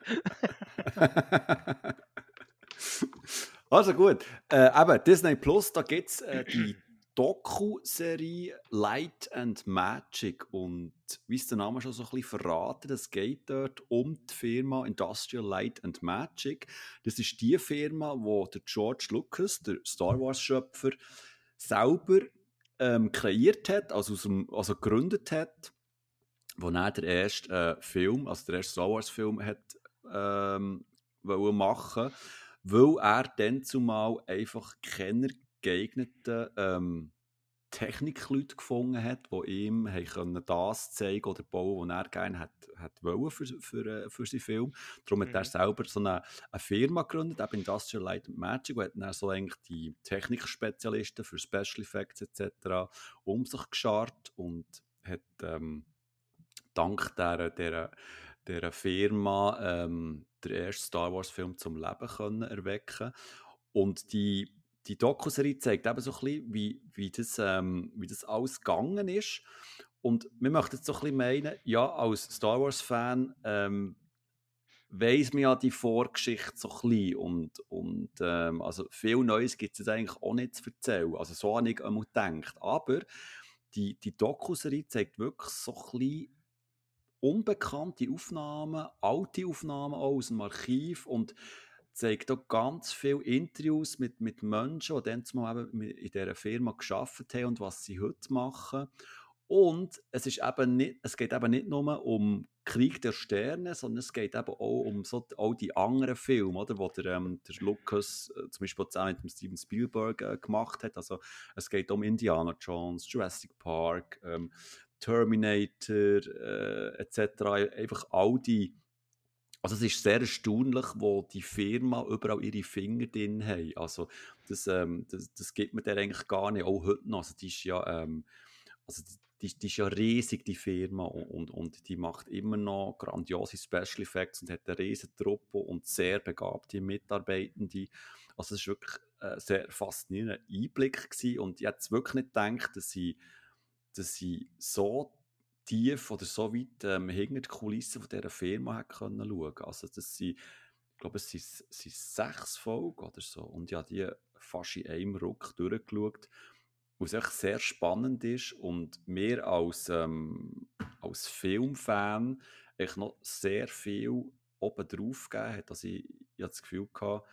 Also gut, eben Disney Plus, da gibt es die Doku-Serie Light and Magic und wie es der Name schon so ein bisschen verraten, das geht dort um die Firma Industrial Light and Magic. Das ist die Firma, wo der George Lucas, der Star Wars-Schöpfer, selber kreiert hat, also gegründet hat, wo er den ersten der erste Star Wars-Film hat machen, weil er dann zumal einfach keine geeigneten Technikleute gefunden hat, die ihm das zeigen oder bauen, was er gerne hat wollen für seinen Film. Darum hat er selber so eine Firma gegründet, eben Industrial Light and Magic, und hat dann so eigentlich die Technikspezialisten für Special Effects etc. um sich geschart und hat dank dieser Firma den ersten Star Wars-Film zum Leben können erwecken. Und die Doku-Serie zeigt eben so ein bisschen, wie das alles gegangen ist. Und wir möchten jetzt so ein bisschen meinen, ja, als Star Wars-Fan weiss man ja die Vorgeschichte so ein bisschen. Und also viel Neues gibt es jetzt eigentlich auch nicht zu erzählen. Also so habe ich einmal gedacht. Aber die Doku-Serie zeigt wirklich so ein bisschen unbekannte Aufnahmen, alte Aufnahmen auch aus dem Archiv und zeigt auch ganz viele Interviews mit Menschen, die dann zumal eben in dieser Firma gearbeitet haben und was sie heute machen. Und es geht eben nicht nur um Krieg der Sterne, sondern es geht eben auch um all die anderen Filme, oder, wo der Lucas zum Beispiel zusammen mit dem Steven Spielberg gemacht hat. Also es geht um Indiana Jones, Jurassic Park, Terminator etc. Einfach all die. Also es ist sehr erstaunlich, wo die Firma überall ihre Finger drin haben. Also das gibt man der eigentlich gar nicht, auch heute noch. Also die ist ja, die ist ja riesig, die Firma, und die macht immer noch grandiose Special Effects und hat eine riesige Truppe und sehr begabte Mitarbeitende. Also es war wirklich ein sehr faszinierender Einblick gewesen. Und ich hätte wirklich nicht gedacht, dass sie so tief oder so weit hinter die Kulissen von dieser Firma schauen konnte. Also, ich glaube, es sind 6 Folgen oder so. Und ja, die fast in einem Ruck durchgeschaut, was echt sehr spannend ist und mir als Filmfan echt noch sehr viel oben drauf gegeben hat. Also, ich hatte das Gefühl, ob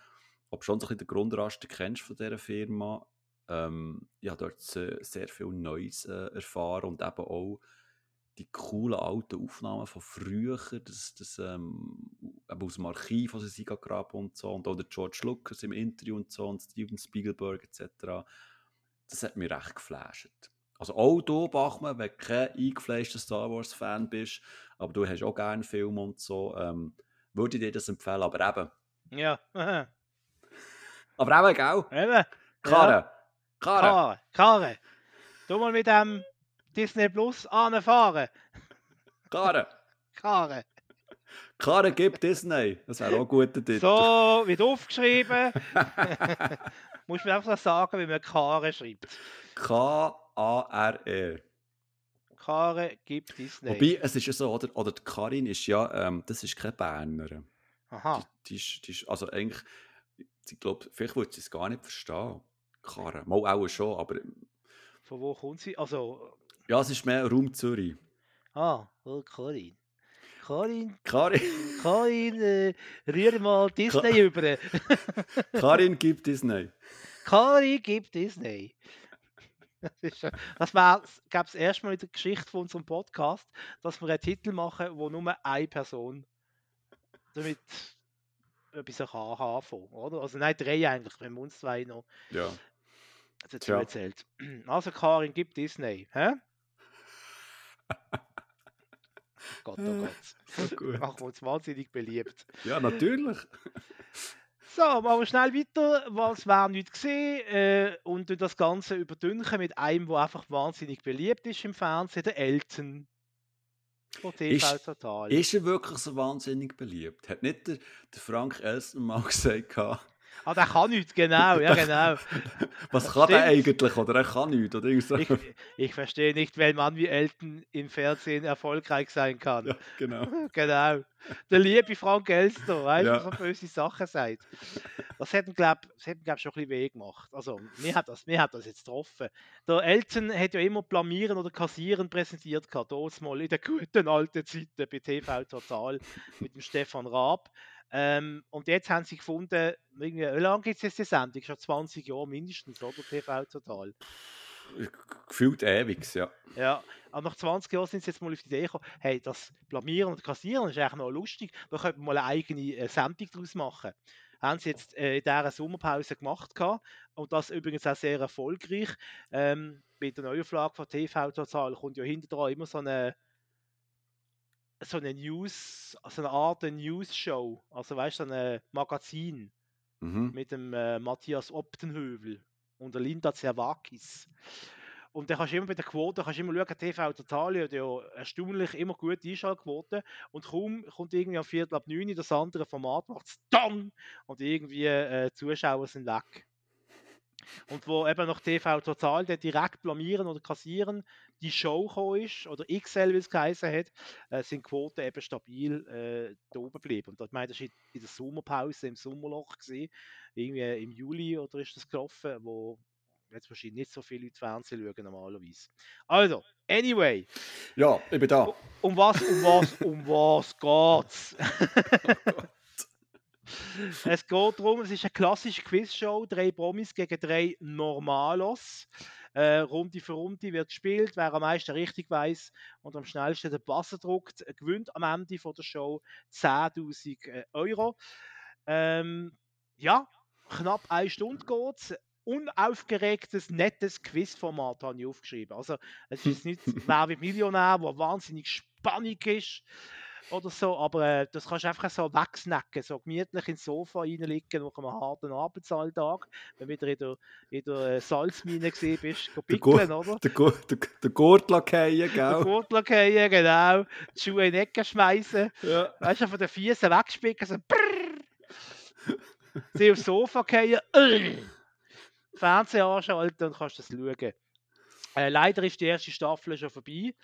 du schon so ein bisschen den Grundraster kennst von dieser Firma, ich habe dort sehr viel Neues erfahren und eben auch die coolen alten Aufnahmen von früher, aus dem Archiv, was sie graben und so, und auch der George Lucas im Interview und so, und Steven Spielberg etc. Das hat mich recht geflasht. Also auch du, Bachmann, wenn du kein eingefleischter Star Wars-Fan bist, aber du hast auch gerne Filme und so, würde ich dir das empfehlen, aber eben. Ja. Aber eben, gell? Eben. Karre. Du mal mit dem Disney Plus anfahren. Karre. Karre gibt Disney. Das wäre auch ein guter Titel. So, wird aufgeschrieben. Musst mir einfach sagen, wie man Karre schreibt. K-A-R-E. Karre gibt es nicht. Wobei, es ist ja so, oder die Karin ist ja, das ist keine Bernerin. Aha. Die ist, also eigentlich, ich glaube, vielleicht würde sie es gar nicht verstehen. Karre, mal auch schon, aber... Von wo kommt sie? Also... Ja, es ist mehr Raum Zürich. Ah, oh, Karin. Karin, rühr mal Disney über. Karin gibt Disney. Das gäbe es erstmal in der Geschichte von unserem Podcast, dass wir einen Titel machen, wo nur eine Person damit etwas anfangen kann, oder? Also nein, drei eigentlich, wenn wir uns zwei noch dazu erzählt. Also Karin gibt Disney. Hä? Gott, oh Gott. So gut. Machen wir uns wahnsinnig beliebt. Ja, natürlich. So, machen wir schnell weiter, weil es wäre nichts gesehen. Und das Ganze überdünken mit einem, der einfach wahnsinnig beliebt ist im Fernsehen, der Elton. Von TV Total. Ist er wirklich so wahnsinnig beliebt? Hat nicht der Frank Elstner mal gesagt? Ah, der kann nichts, genau. Ja, genau. Was kann der eigentlich? Oder er kann nichts? Oder so. Ich verstehe nicht, weil man wie Elton im Fernsehen erfolgreich sein kann. Ja, genau. Der liebe Frank Elstner, weißt du, was er böse Sachen sagt. Das hat ihm, glaube ich, schon ein bisschen weh gemacht. Also, mir hat das jetzt getroffen. Der Elton hat ja immer Blamieren oder Kassieren präsentiert, damals mal in der guten alten Zeit bei TV Total mit dem Stefan Raab. Und jetzt haben sie gefunden, wie lange gibt es jetzt die Sendung? Schon 20 Jahre mindestens, oder? TV Total. Gefühlt ewig, ja. Ja, aber nach 20 Jahren sind sie jetzt mal auf die Idee gekommen, hey, das Blamieren und Kassieren ist eigentlich noch lustig, da könnten wir mal eine eigene Sendung daraus machen. Haben sie jetzt in dieser Sommerpause gemacht gehabt, und das übrigens auch sehr erfolgreich. Bei der Neuauflage von TV Total kommt ja hinten dran immer so eine Art News-Show, also weißt du, so ein Magazin mit dem Matthias Optenhövel und der Linda Zervakis. Und da kannst du immer bei der Quote, schauen, TV Total hat ja erstaunlich immer gute Einschaltquote, und kaum kommt irgendwie am 8:45 das andere Format, macht es dann und irgendwie Zuschauer sind weg. Und wo eben nach TV Total der direkt blamieren oder kassieren die Show gekommen ist, oder XL, wie es geheißen hat, sind Quoten eben stabil da oben geblieben. Und ich meine, das war in der Sommerpause, im Sommerloch gewesen, irgendwie im Juli oder ist das gelaufen, wo jetzt wahrscheinlich nicht so viele Leute Fernsehen schauen normalerweise. Also, anyway. Ja, ich bin da. Um was geht's? Es geht darum, es ist eine klassische Quizshow, 3 Promis gegen 3 Normalos. Runde für Runde wird gespielt, wer am meisten richtig weiss und am schnellsten den Buzzer drückt, gewinnt am Ende von der Show 10.000 €. Knapp 1 Stunde geht es. Unaufgeregtes, nettes Quizformat habe ich aufgeschrieben. Also es ist nicht «Wer wird Millionär», wo wahnsinnig spannend ist. Oder so, aber das kannst du einfach so wegsnacken, so gemütlich ins Sofa reinlegen nach einem harten Arbeitsalltag, wenn du wieder in der Salzmine gesehen bist, pickeln, oder? Der Gürtel fallen, genau. Der Gürtel fallen, genau. Die Schuhe in die Ecke schmeißen. Ja. Weißt du, von den Füßen wegspicken, so brrrr. Sie aufs Sofa fallen, Fernseher anschalten und kannst das schauen. Leider ist die erste Staffel schon vorbei.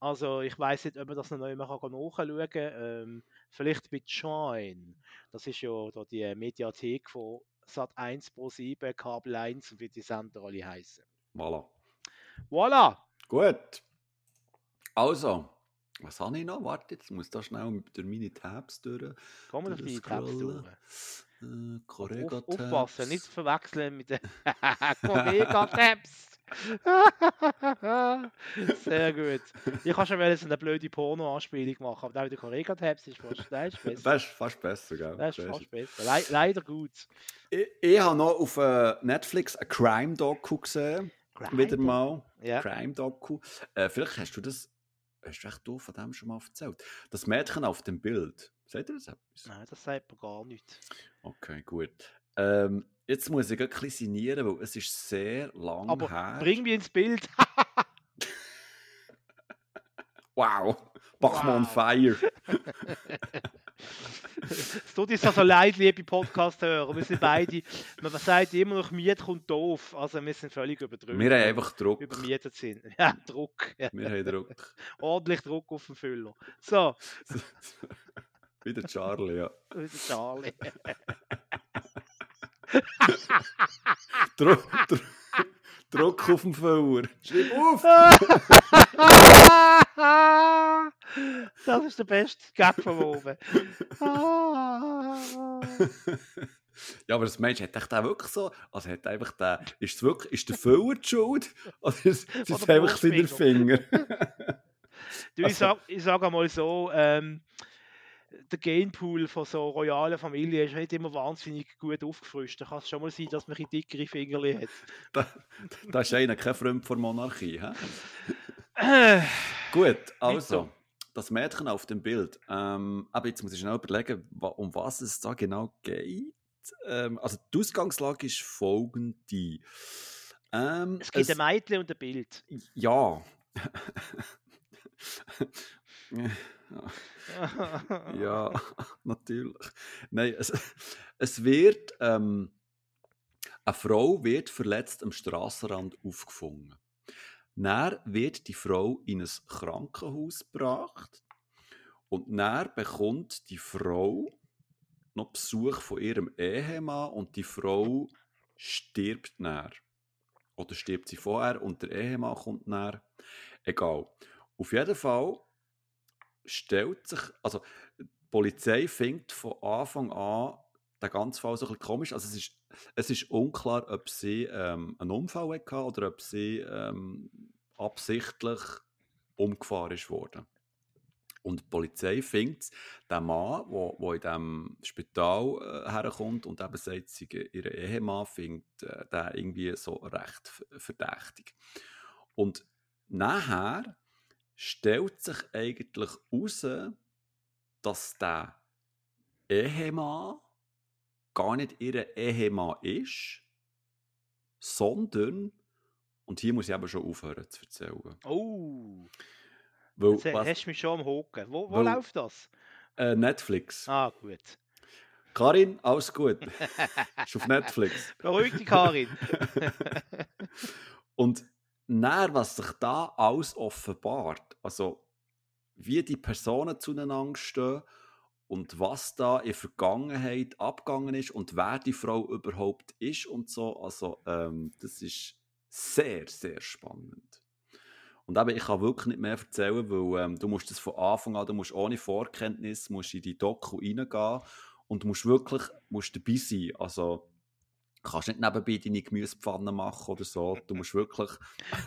Also ich weiss nicht, ob man das noch nicht mehr nachschauen kann. Vielleicht mit Join. Das ist ja da die Mediathek von Sat1 Pro7, Kabel 1 und wie die Sender alle heissen. Voilà! Gut. Also, was habe ich noch? Warte, jetzt muss da schnell durch meine Tabs durch. Kommen wir durch meine Tabs durch. Correga-Tabs. Aufpassen, nicht verwechseln mit den Correga-Tabs. Sehr gut. Ich kann schon mal so eine blöde Porno-Anspielung machen, aber auch der Correga-Tabs ist fast besser. Gell? Das ist fast besser. Leider gut. Ich habe noch auf Netflix ein Crime-Doku gesehen. Wieder mal. Ja. Crime-Doku. Vielleicht hast du von dem schon mal erzählt. Das Mädchen auf dem Bild. Seht ihr das etwas? Nein, das sagt mir gar nichts. Okay, gut. Jetzt muss ich ein bisschen signieren, weil es ist sehr lang her. Aber bring mich ins Bild. Wow. Bachmann Fire. Es tut uns so leid, liebe Podcast-Hörer. Wir sind beide, man sagt immer noch, Miet kommt doof. Also wir sind völlig überdrückt. Wir haben einfach Druck. Übermietet sind. Ja, Druck. Ja. Wir haben Druck. Ordentlich Druck auf den Füller. So. Wieder Charlie, ja. Wieder Charlie. Druck auf dem Füller. Schreib auf! Das ist der beste Gag von oben. Ja, aber das Mensch hat echt auch wirklich so. Also hat einfach der, ist, wirklich, ist der Füller die Schuld? Oder ist es einfach seine Finger? Du, ich sage mal so, der Genpool von so royalen Familien ist nicht immer wahnsinnig gut aufgefrischt. Da kann es schon mal sein, dass man ein dickere Fingerli hat. Da ist einer kein Freund von Monarchie. Gut, also, das Mädchen auf dem Bild. Aber jetzt muss ich schnell überlegen, um was es da genau geht. Also die Ausgangslage ist folgende. Es gibt ein Mädchen und ein Bild. Ja. Ja, natürlich. Nein, es wird eine Frau wird verletzt am Strassenrand aufgefunden. Dann wird die Frau in ein Krankenhaus gebracht und dann bekommt die Frau noch Besuch von ihrem Ehemann und die Frau stirbt dann. Oder stirbt sie vorher und der Ehemann kommt dann. Egal. Auf jeden Fall stellt sich, also die Polizei findet von Anfang an den ganzen Fall so ein bisschen komisch. Also es ist unklar, ob sie einen Unfall hatte oder ob sie absichtlich umgefahren ist worden. Und die Polizei findet den Mann, der in diesem Spital herkommt und eben sagt, sie ihren Ehemann findet den irgendwie so recht verdächtig. Und nachher stellt sich eigentlich heraus, dass der Ehemann gar nicht ihr Ehemann ist, sondern, und hier muss ich aber schon aufhören zu erzählen. Oh! Jetzt hast du mich schon am Hocken. Wo läuft das? Netflix. Ah, gut. Karin, alles gut. Ist auf Netflix. Beruhig dich, Karin. Und näher, was sich da alles offenbart, also wie die Personen zueinander stehen und was da in der Vergangenheit abgegangen ist und wer die Frau überhaupt ist und so, also das ist sehr, sehr spannend. Und eben, ich kann wirklich nicht mehr erzählen, weil du musst das von Anfang an, du musst ohne Vorkenntnis, musst in die Doku reingehen und musst wirklich dabei sein, also du kannst nicht nebenbei deine Gemüsepfanne machen oder so. Du musst wirklich...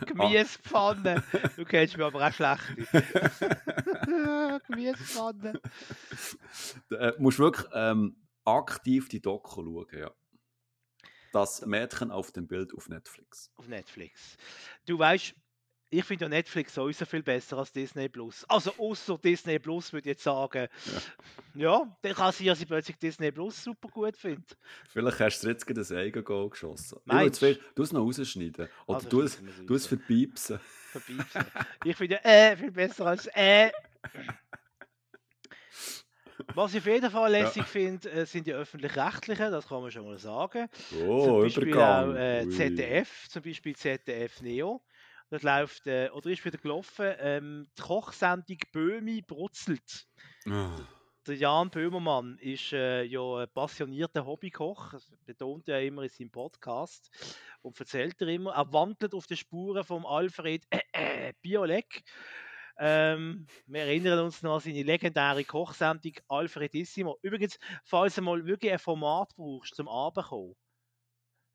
Gemüsepfanne? Du kennst mich aber auch schlecht. Gemüsepfanne. Du musst wirklich aktiv die Doku schauen, ja. Das Mädchen auf dem Bild auf Netflix. Auf Netflix. Du weißt, ich finde ja Netflix sowieso viel besser als Disney Plus. Also außer Disney Plus würde ich jetzt sagen, ja, dann kann es sein, dass ich plötzlich Disney Plus super gut finde. Vielleicht hast du jetzt gerade ein Eigengoal geschossen. Meinst du? Du es noch rausschneiden. Oder also, du es verpiepsen. Ich finde ja viel besser als Was ich auf jeden Fall lässig finde, sind die Öffentlich-Rechtlichen, das kann man schon mal sagen. Oh, zum Beispiel Übergang. Auch ZDF, zum Beispiel ZDF Neo. Das läuft, oder ist wieder gelaufen, die Kochsendung Böhmi brutzelt. Oh. Der Jan Böhmermann ist ja ein passionierter Hobbykoch, das betont er immer in seinem Podcast und erzählt er immer. Er wandelt auf den Spuren von Alfred Biolek. Wir erinnern uns noch an seine legendäre Kochsendung Alfredissimo. Übrigens, falls du mal wirklich ein Format brauchst zum Abendkommen,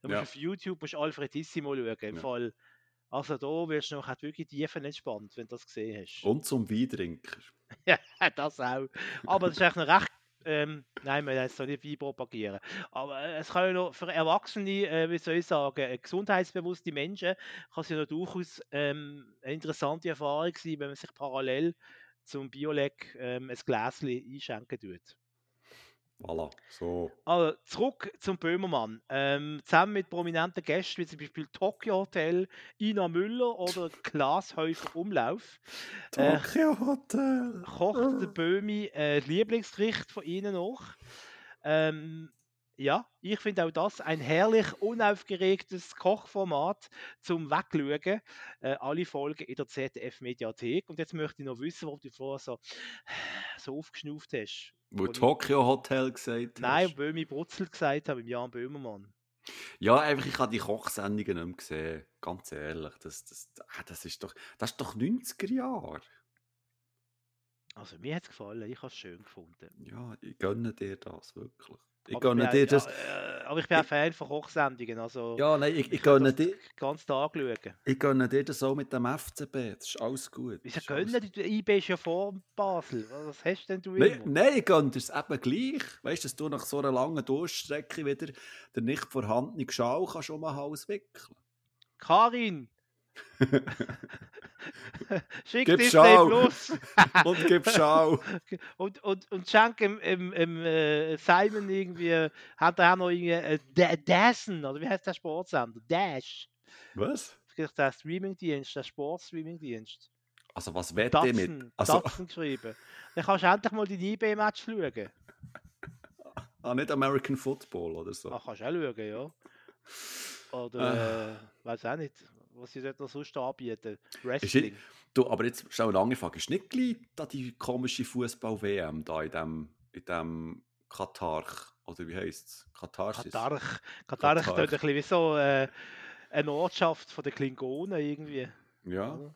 dann musst auf YouTube musst Alfredissimo schauen. Im Fall... Also da wirst du noch wirklich tiefenentspannt, wenn du das gesehen hast. Und zum Weintrinker. Ja, das auch. Aber das ist eigentlich noch recht... nein, man soll nicht Wein propagieren. Aber es kann ja noch für Erwachsene, wie soll ich sagen, gesundheitsbewusste Menschen, kann es ja noch durchaus eine interessante Erfahrung sein, wenn man sich parallel zum Biolek ein Gläschen einschenken tut. Voilà, so. Also, zurück zum Böhmermann. Zusammen mit prominenten Gästen, wie zum Beispiel Tokyo Hotel, Ina Müller oder Glashäufer Umlauf. Tokyo Hotel! Kocht der Böhmi Lieblingsgericht von ihnen nach. Ja, ich finde auch das ein herrlich unaufgeregtes Kochformat zum Wegschauen. Alle Folgen in der ZDF-Mediathek. Und jetzt möchte ich noch wissen, warum du vorher so aufgeschnauft hast. Wo Tokyo Hotel gesagt hast? Nein, wo ich Brutzel gesagt habe, im Jan Böhmermann. Ja, einfach, ich habe die Kochsendungen nicht mehr gesehen. Ganz ehrlich, das ist doch 90er Jahre. Also, mir hat es gefallen, ich habe es schön gefunden. Ja, ich gönne dir das, wirklich. Aber ich bin auch Fan von Kochsendungen. Also ja, nein, ich gönne dir. Ganz Tag schauen. Ich gönne dir das auch mit dem FCB. Das ist alles gut. Wieso gönne dir? Der IB ist ja vor Basel. Was hast denn du immer? Nein, ich gönne dir es eben gleich. Weißt du, dass du nach so einer langen Durststrecke wieder den nicht vorhandenen Schal kannst um den Hals wickeln? Karin! Schick gib Disney Plus und gib Schau und schenk im Simon irgendwie, hat er auch noch irgendwie Dazen, oder wie heißt der Sportsender? Dash. Was? Der Streamingdienst, der Sportstreamingdienst. Also was wette ich mit? Also Dazen geschrieben. Dann kannst du endlich mal die IB-Match schauen. Ah, nicht American Football oder so. Ah, kannst du auch schauen, ja. Oder weiß auch nicht. Was sie dort noch sonst anbieten. Wrestling. Du, aber jetzt schnell eine andere Frage. Ist nicht gleich da die komische Fußball-WM da in dem Katarch? Oder wie heisst es? Katarch. Katarch klingt ein bisschen wie so eine Ortschaft von den Klingonen irgendwie. Ja.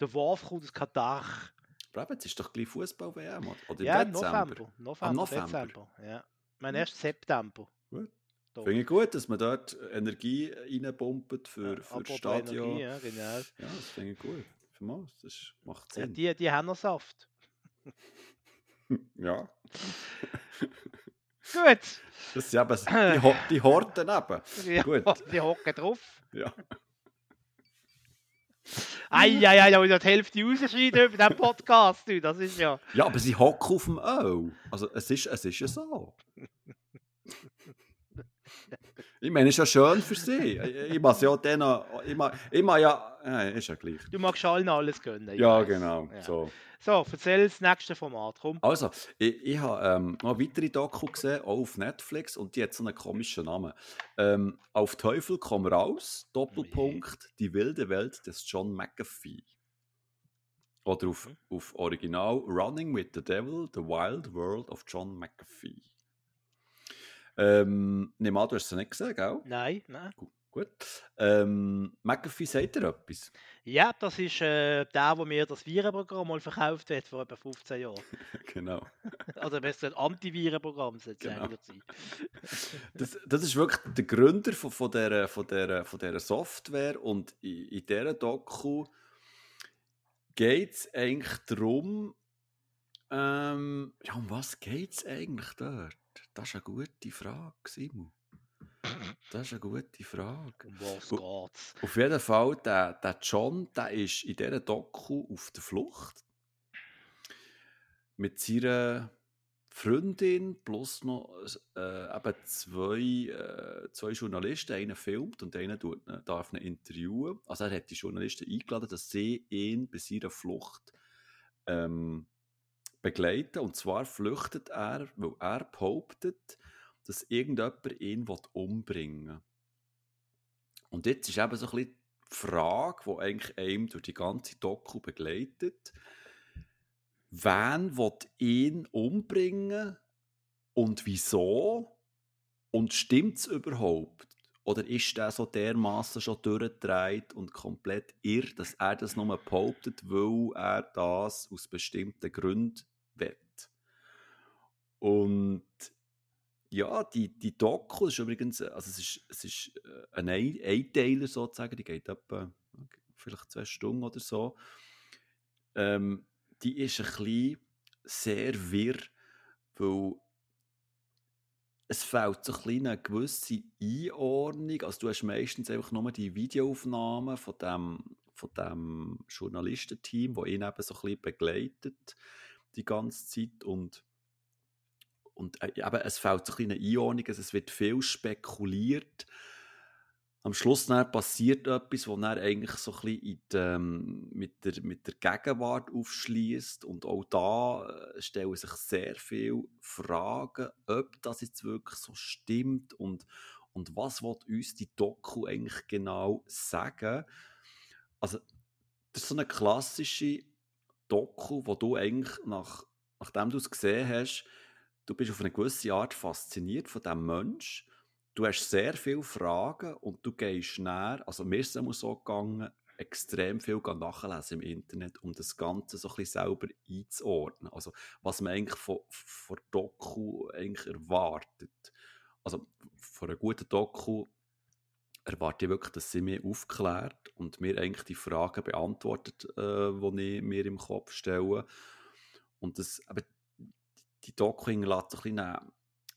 Der Wurf kommt aus Katarch. Aber jetzt ist doch gleich Fußball-WM. Oder ja, im Dezember. November. Ja. Mein 1. September. Gut. Finde ich gut, dass man dort Energie reinpumpt für das Stadion. Energie, ja, genau. Ja, das finde ich gut. Für mich, das macht Sinn. Ja, die haben noch Saft. Ja. Gut. Das sind eben die Horten eben. Ja, gut. Die hocken drauf. Ja. Eieiei, da muss ich die Hälfte rausschneiden über diesen Podcast. Das ist ja... Ja, aber sie hocken auf dem Öl. Also es ist ja so. Ich meine, es ist ja schön für sie. Ich mache ja denen... Nein, ist ja gleich. Du magst allen alles gönnen. Ja, genau. Ja. So, erzähl das nächste Format. Komm. Also, ich habe noch eine weitere Doku gesehen, auch auf Netflix, und die hat so einen komischen Namen. Auf Teufel komm raus, Doppelpunkt, die wilde Welt des John McAfee. Oder auf Original, Running with the Devil, The Wild World of John McAfee. Nimm an, du hast es nicht gesehen, gell? Nein. Gut. McAfee, sagt dir etwas? Ja, das ist der mir das Virenprogramm mal verkauft hat vor etwa 15 Jahren. Genau. Also besser ein Antivirenprogramm sollte es eigentlich sein. Das ist wirklich der Gründer von dieser Software, und in dieser Doku geht es eigentlich darum, um was geht es eigentlich dort? Das ist eine gute Frage, Simon. Um was geht's? Auf jeden Fall, der John, der ist in dieser Doku auf der Flucht. Mit seiner Freundin plus noch eben zwei Journalisten. Einer filmt und einer darf ihn interviewen. Also er hat die Journalisten eingeladen, dass sie ihn bei seiner Flucht begleiten. Und zwar flüchtet er, weil er behauptet, dass irgendjemand ihn umbringen will. Und jetzt ist eben so ein bisschen die Frage, die eigentlich einem durch die ganze Doku begleitet. Wen will ihn umbringen und wieso? Und stimmt es überhaupt? Oder ist der so dermassen schon durchgedreht und komplett irr, dass er das nur behauptet, weil er das aus bestimmten Gründen will? Und ja, die Doku ist übrigens, also es ist ein Einteiler sozusagen, die geht etwa vielleicht 2 Stunden oder so. Die ist ein bisschen sehr wirr, weil es fehlt so eine gewisse Einordnung. Also du hast meistens einfach nur die Videoaufnahmen von dem Journalistenteam, das ihn eben so ein bisschen begleitet die ganze Zeit. Und Und eben, es fehlt eine Einordnung, es wird viel spekuliert. Am Schluss dann passiert etwas, das dann eigentlich so ein bisschen mit der Gegenwart aufschließt. Und auch da stellen sich sehr viele Fragen, ob das jetzt wirklich so stimmt und was will uns die Doku eigentlich genau sagen. Also, das ist so eine klassische Doku, wo du eigentlich, nachdem du es gesehen hast, du bist auf eine gewisse Art fasziniert von diesem Mensch. Du hast sehr viele Fragen und du gehst näher, also mir ist es so gegangen, extrem viel nachlesen im Internet, um das Ganze so ein bisschen selber einzuordnen. Also was man eigentlich von Doku eigentlich erwartet. Also von einer guten Doku erwarte ich wirklich, dass sie mich aufklärt und mir eigentlich die Fragen beantwortet, die ich mir im Kopf stelle. Und das, aber die Doku hinterlässt so ein bisschen einen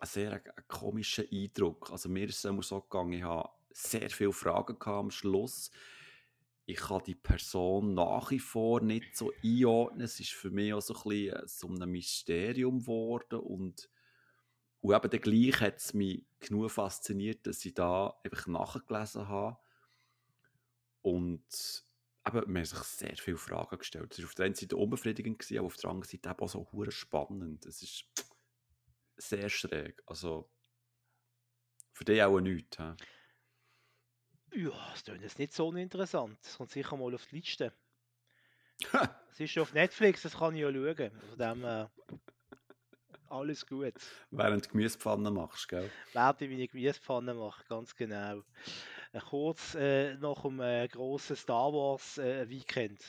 sehr komischen Eindruck. Also mir ist es so gegangen, ich hatte sehr viele Fragen am Schluss. Ich kann die Person nach wie vor nicht so einordnen. Es ist für mich auch so ein bisschen so ein Mysterium geworden. Und eben dann gleich hat es mich genug fasziniert, dass ich da einfach nachgelesen habe. Und eben, man hat sich sehr viele Fragen gestellt. Es war auf der einen Seite unbefriedigend, aber auf der anderen Seite auch so spannend. Es ist sehr schräg. Also für dich auch nichts. He? Ja, es klingt jetzt nicht so uninteressant. Es kommt sicher mal auf die Liste. Es ist ja auf Netflix, das kann ich ja schauen. Von dem alles gut. Während du Gemüsepfannen machst, gell? Während ich meine Gemüsepfannen mache, ganz genau. Kurz nach dem grossen Star Wars Weekend.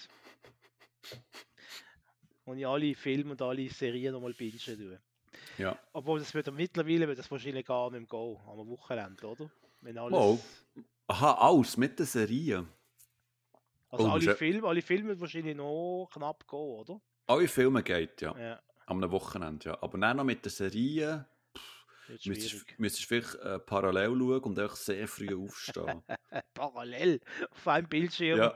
Und ich alle Filme und alle Serien nochmal bingen tue. Ja. Obwohl das wird mittlerweile wird das wahrscheinlich gar nicht mehr gehen, am Wochenende, oder? Wenn alles... Oh. Aha, alles mit der Serie. Also alle Filme wird wahrscheinlich noch knapp gehen, oder? Alle Filme geht, ja. Am Wochenende, ja. Aber dann noch mit der Serie müsstest vielleicht parallel schauen und auch sehr früh aufstehen. Parallel? Auf einem Bildschirm? Ja.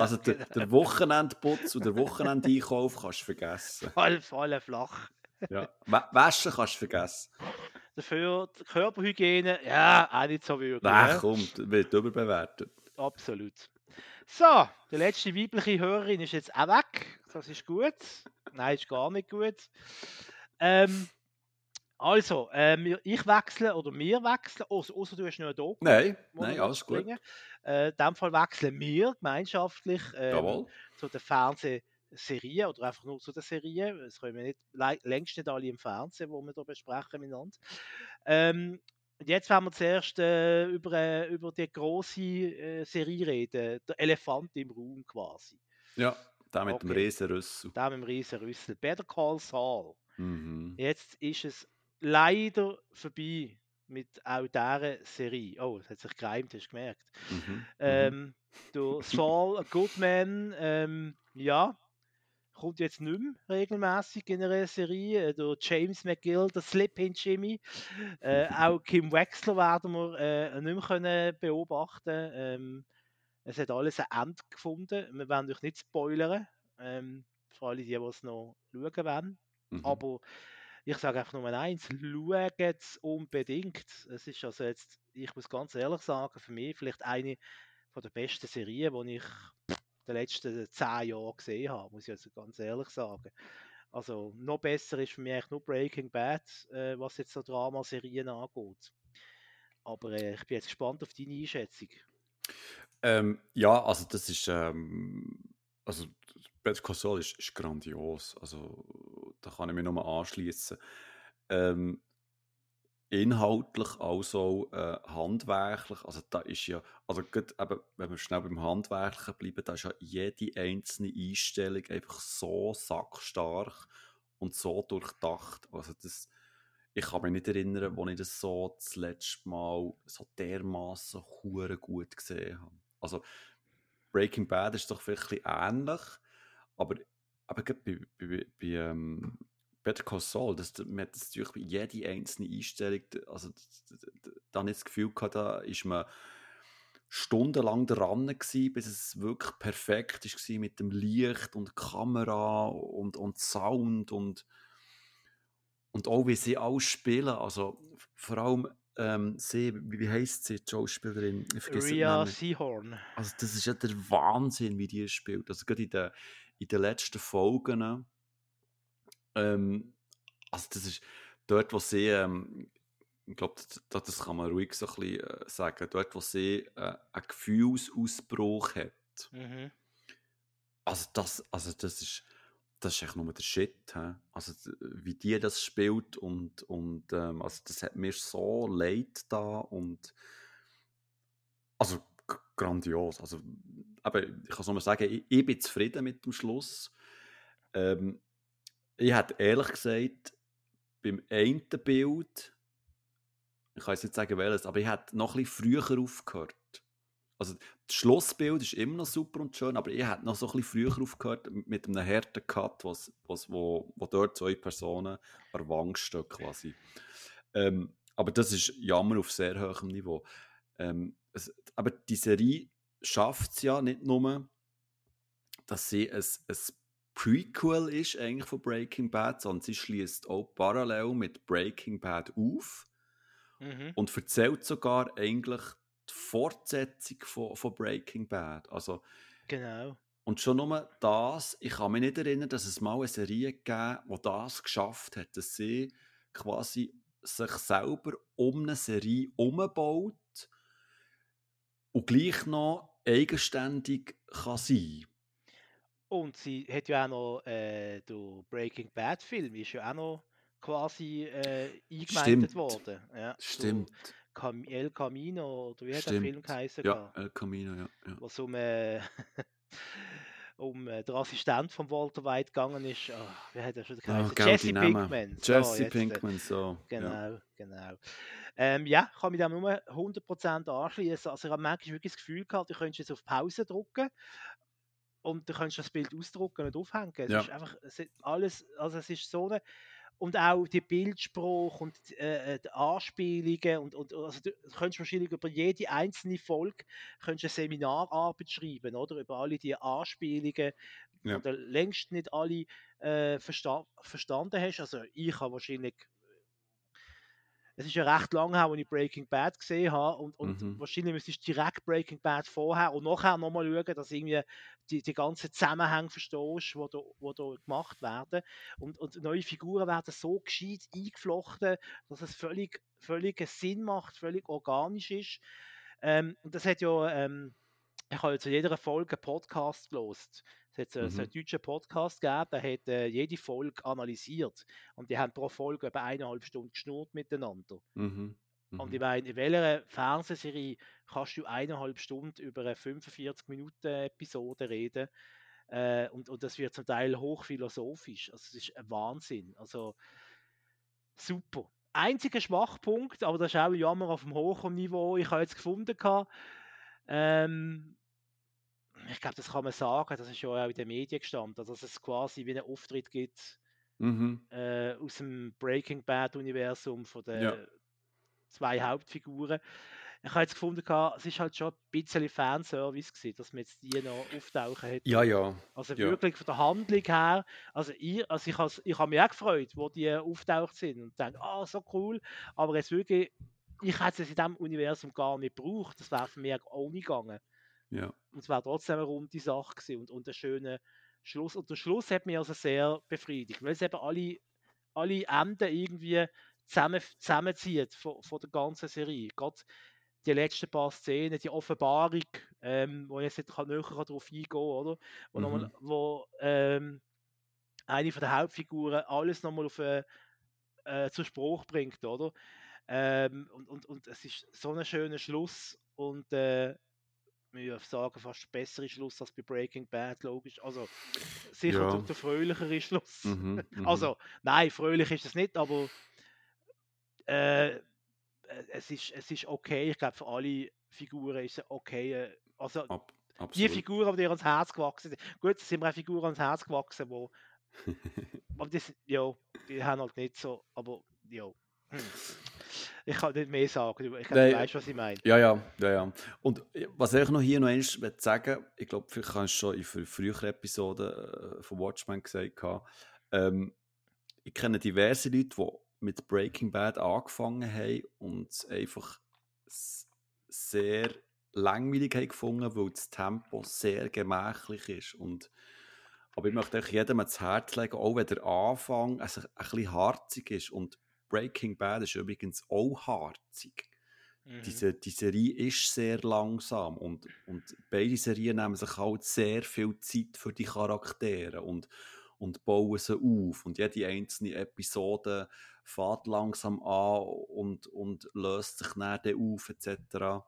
Also der Wochenendputz und der Wochenendeinkauf kannst du vergessen. Voll flach. Ja, Waschen kannst du vergessen. Dafür die Körperhygiene, ja, auch nicht so wirklich. Nein, kommt, wird überbewertet. Absolut. So, die letzte weibliche Hörerin ist jetzt auch weg. Das ist gut. Nein, ist gar nicht gut. Ich wechsle oder wir wechseln, außer du hast noch eine Doku. Nein, alles gut. In dem Fall wechseln wir gemeinschaftlich zu der Fernsehserie oder einfach nur zu der Serie. Das können wir nicht, längst nicht alle im Fernsehen, die wir hier besprechen miteinander. Jetzt werden wir zuerst über die grosse Serie reden, der Elefant im Raum quasi. Ja, da mit dem Riesenrüssel. Da mit dem Riesenrüssel. Better Call Saul. Mhm. Jetzt ist es leider vorbei mit auch dieser Serie. Oh, es hat sich gereimt, hast du gemerkt. Mhm. Der Saul Goodman, kommt jetzt nicht mehr regelmässig in einer Serie. Der James McGill, der Slip-In-Jimmy. Auch Kim Wexler werden wir nicht mehr können beobachten. Es hat alles ein Ende gefunden. Wir werden euch nicht spoilern. Vor allem die es noch schauen wollen. Mhm. Aber ich sage einfach nur eins, schaut es unbedingt. Es ist also jetzt, ich muss ganz ehrlich sagen, für mich vielleicht eine von der besten Serien, die ich in den letzten 10 Jahren gesehen habe, muss ich also ganz ehrlich sagen. Also noch besser ist für mich eigentlich nur Breaking Bad, was jetzt so Dramaserien angeht. Aber ich bin jetzt gespannt auf deine Einschätzung. Also das ist... also Better Call Saul ist grandios, also da kann ich mich nur anschließen. Inhaltlich also handwerklich, also da ist ja, also gut, eben, wenn wir schnell beim Handwerklichen bleiben, da ist ja jede einzelne Einstellung einfach so sackstark und so durchdacht, also das, ich kann mich nicht erinnern, wo ich das so das letzte Mal so dermassen hure gut gesehen habe. Also Breaking Bad ist doch vielleicht ein bisschen ähnlich, aber bei Better Call Saul, man hat das natürlich bei jeder einzelnen Einstellung, also da habe ich das Gefühl gehabt, da ist man stundenlang dran gewesen, bis es wirklich perfekt war mit dem Licht und Kamera und Sound und Und auch wie sie alle spielen, also vor allem sie, wie heisst sie, die Schauspielerin? Rhea Seehorn. Also das ist ja der Wahnsinn, wie die spielt. Also gerade in den letzten Folgen, also das ist dort, wo sie, ich glaube, das kann man ruhig so ein bisschen sagen, dort, wo sie einen Gefühlsausbruch hat. Mhm. Das ist echt nur der Shit. He? Also, wie die das spielt und also das hat mir so leid da und also grandios. Also, aber ich kann es nur sagen, ich bin zufrieden mit dem Schluss. Ich hätte ehrlich gesagt beim einen Bild, ich kann jetzt nicht sagen welches, aber ich hätte noch ein bisschen früher aufgehört. Also das Schlussbild ist immer noch super und schön, aber ich hätte noch so ein bisschen früher aufgehört mit einem harten Cut, wo dort zwei Personen an der Wand stehen quasi. Aber das ist Jammer auf sehr hohem Niveau. Aber die Serie schafft es ja nicht nur, dass sie ein Prequel ist eigentlich von Breaking Bad, sondern sie schließt auch parallel mit Breaking Bad auf und erzählt sogar eigentlich die Fortsetzung von Breaking Bad. Also, genau. Und schon nur das, ich kann mich nicht erinnern, dass es mal eine Serie gegeben, die das geschafft hat, dass sie quasi sich selber um eine Serie umbaut und gleich noch eigenständig kann sein. Und sie hat ja auch noch den Breaking Bad Film, ist ja auch noch quasi eingemeindet worden. Ja, stimmt. El Camino, oder wie hat der Film geheißen? Ja, El Camino, ja. Was um den Assistent von Walter White gegangen ist. Oh, wie hat er schon geheißen? Jesse Pinkman. Jesse Pinkman. Genau. Ja, ich kann mich da nur 100% anschließen. Also, ich habe manchmal wirklich das Gefühl gehabt, du könntest jetzt auf Pause drücken und du könntest das Bild ausdrucken und aufhängen. Es ist einfach alles, also es ist so eine. Und auch die Bildsprache und die Anspielungen. Also du könntest wahrscheinlich über jede einzelne Folge eine Seminararbeit schreiben, oder? Über alle die Anspielungen, die du längst nicht alle verstanden hast. Also ich habe wahrscheinlich... Es ist ja recht lange her, als ich Breaking Bad gesehen habe. Und wahrscheinlich müsstest du direkt Breaking Bad vorher und nachher nochmal schauen, dass irgendwie die ganzen Zusammenhänge verstehst, die gemacht werden. Und neue Figuren werden so gescheit eingeflochten, dass es völlig Sinn macht, völlig organisch ist. Und das hat ja... ich habe zu jeder Folge einen Podcast gehört. Es hat so einen deutschen Podcast gegeben, der hat jede Folge analysiert. Und die haben pro Folge etwa 1,5 Stunden geschnurrt miteinander. Und ich meine, in welcher Fernsehserie kannst du 1,5 Stunden über eine 45-Minuten-Episode reden? Und das wird zum Teil hochphilosophisch. Also es ist ein Wahnsinn. Also super. Einziger Schwachpunkt, aber das ist auch ein Jammer auf dem hohen Niveau. Ich habe jetzt gefunden, ich glaube, das kann man sagen, das ist ja auch in den Medien gestanden, also dass es quasi wie einen Auftritt gibt aus dem Breaking Bad-Universum von den zwei Hauptfiguren. Ich habe jetzt gefunden, es ist halt schon ein bisschen Fanservice gewesen, dass man jetzt die noch auftauchen hätte. Ja. Also wirklich von der Handlung her, ich habe mich auch gefreut, wo die auftaucht sind und denke, so cool, aber jetzt wirklich, ich hätte es in diesem Universum gar nicht gebraucht, das wäre für mich auch nicht gegangen. Ja. Und es war trotzdem eine runde Sache gewesen und ein schöner Schluss. Und der Schluss hat mich also sehr befriedigt, weil es eben alle Enden irgendwie zusammenzieht von der ganzen Serie. Gerade die letzten paar Szenen, die Offenbarung, wo ich jetzt nicht näher darauf eingehen kann, oder? Wo eine von der Hauptfiguren alles nochmal zu Spruch bringt, oder? Und es ist so ein schöner Schluss und ich würde sagen, fast ein besserer Schluss als bei Breaking Bad, logisch. Also sicher der fröhlichere Schluss. Also nein, fröhlich ist es nicht, aber es ist okay. Ich glaube, für alle Figuren ist es okay. Also die Figuren, die ans Herz gewachsen sind. Gut, es sind mir auch Figuren ans Herz gewachsen, die haben halt nicht so, aber ja. Ich kann nicht mehr sagen, ich weiß, was ich meine. Ja. Und was ich noch hier noch einmal sagen möchte, ich glaube, vielleicht habe ich es schon in früheren Episoden von Watchmen gesagt, ich kenne diverse Leute, die mit Breaking Bad angefangen haben und es einfach sehr langweilig haben gefunden, weil das Tempo sehr gemächlich ist. Und, aber ich möchte euch jedem ans Herz legen, auch wenn der Anfang also ein bisschen harzig ist. Und Breaking Bad ist übrigens auch harzig. Mhm. Die Serie ist sehr langsam und beide Serien nehmen sich halt sehr viel Zeit für die Charaktere und bauen sie auf. Und jede einzelne Episode fährt langsam an und löst sich dann auf etc.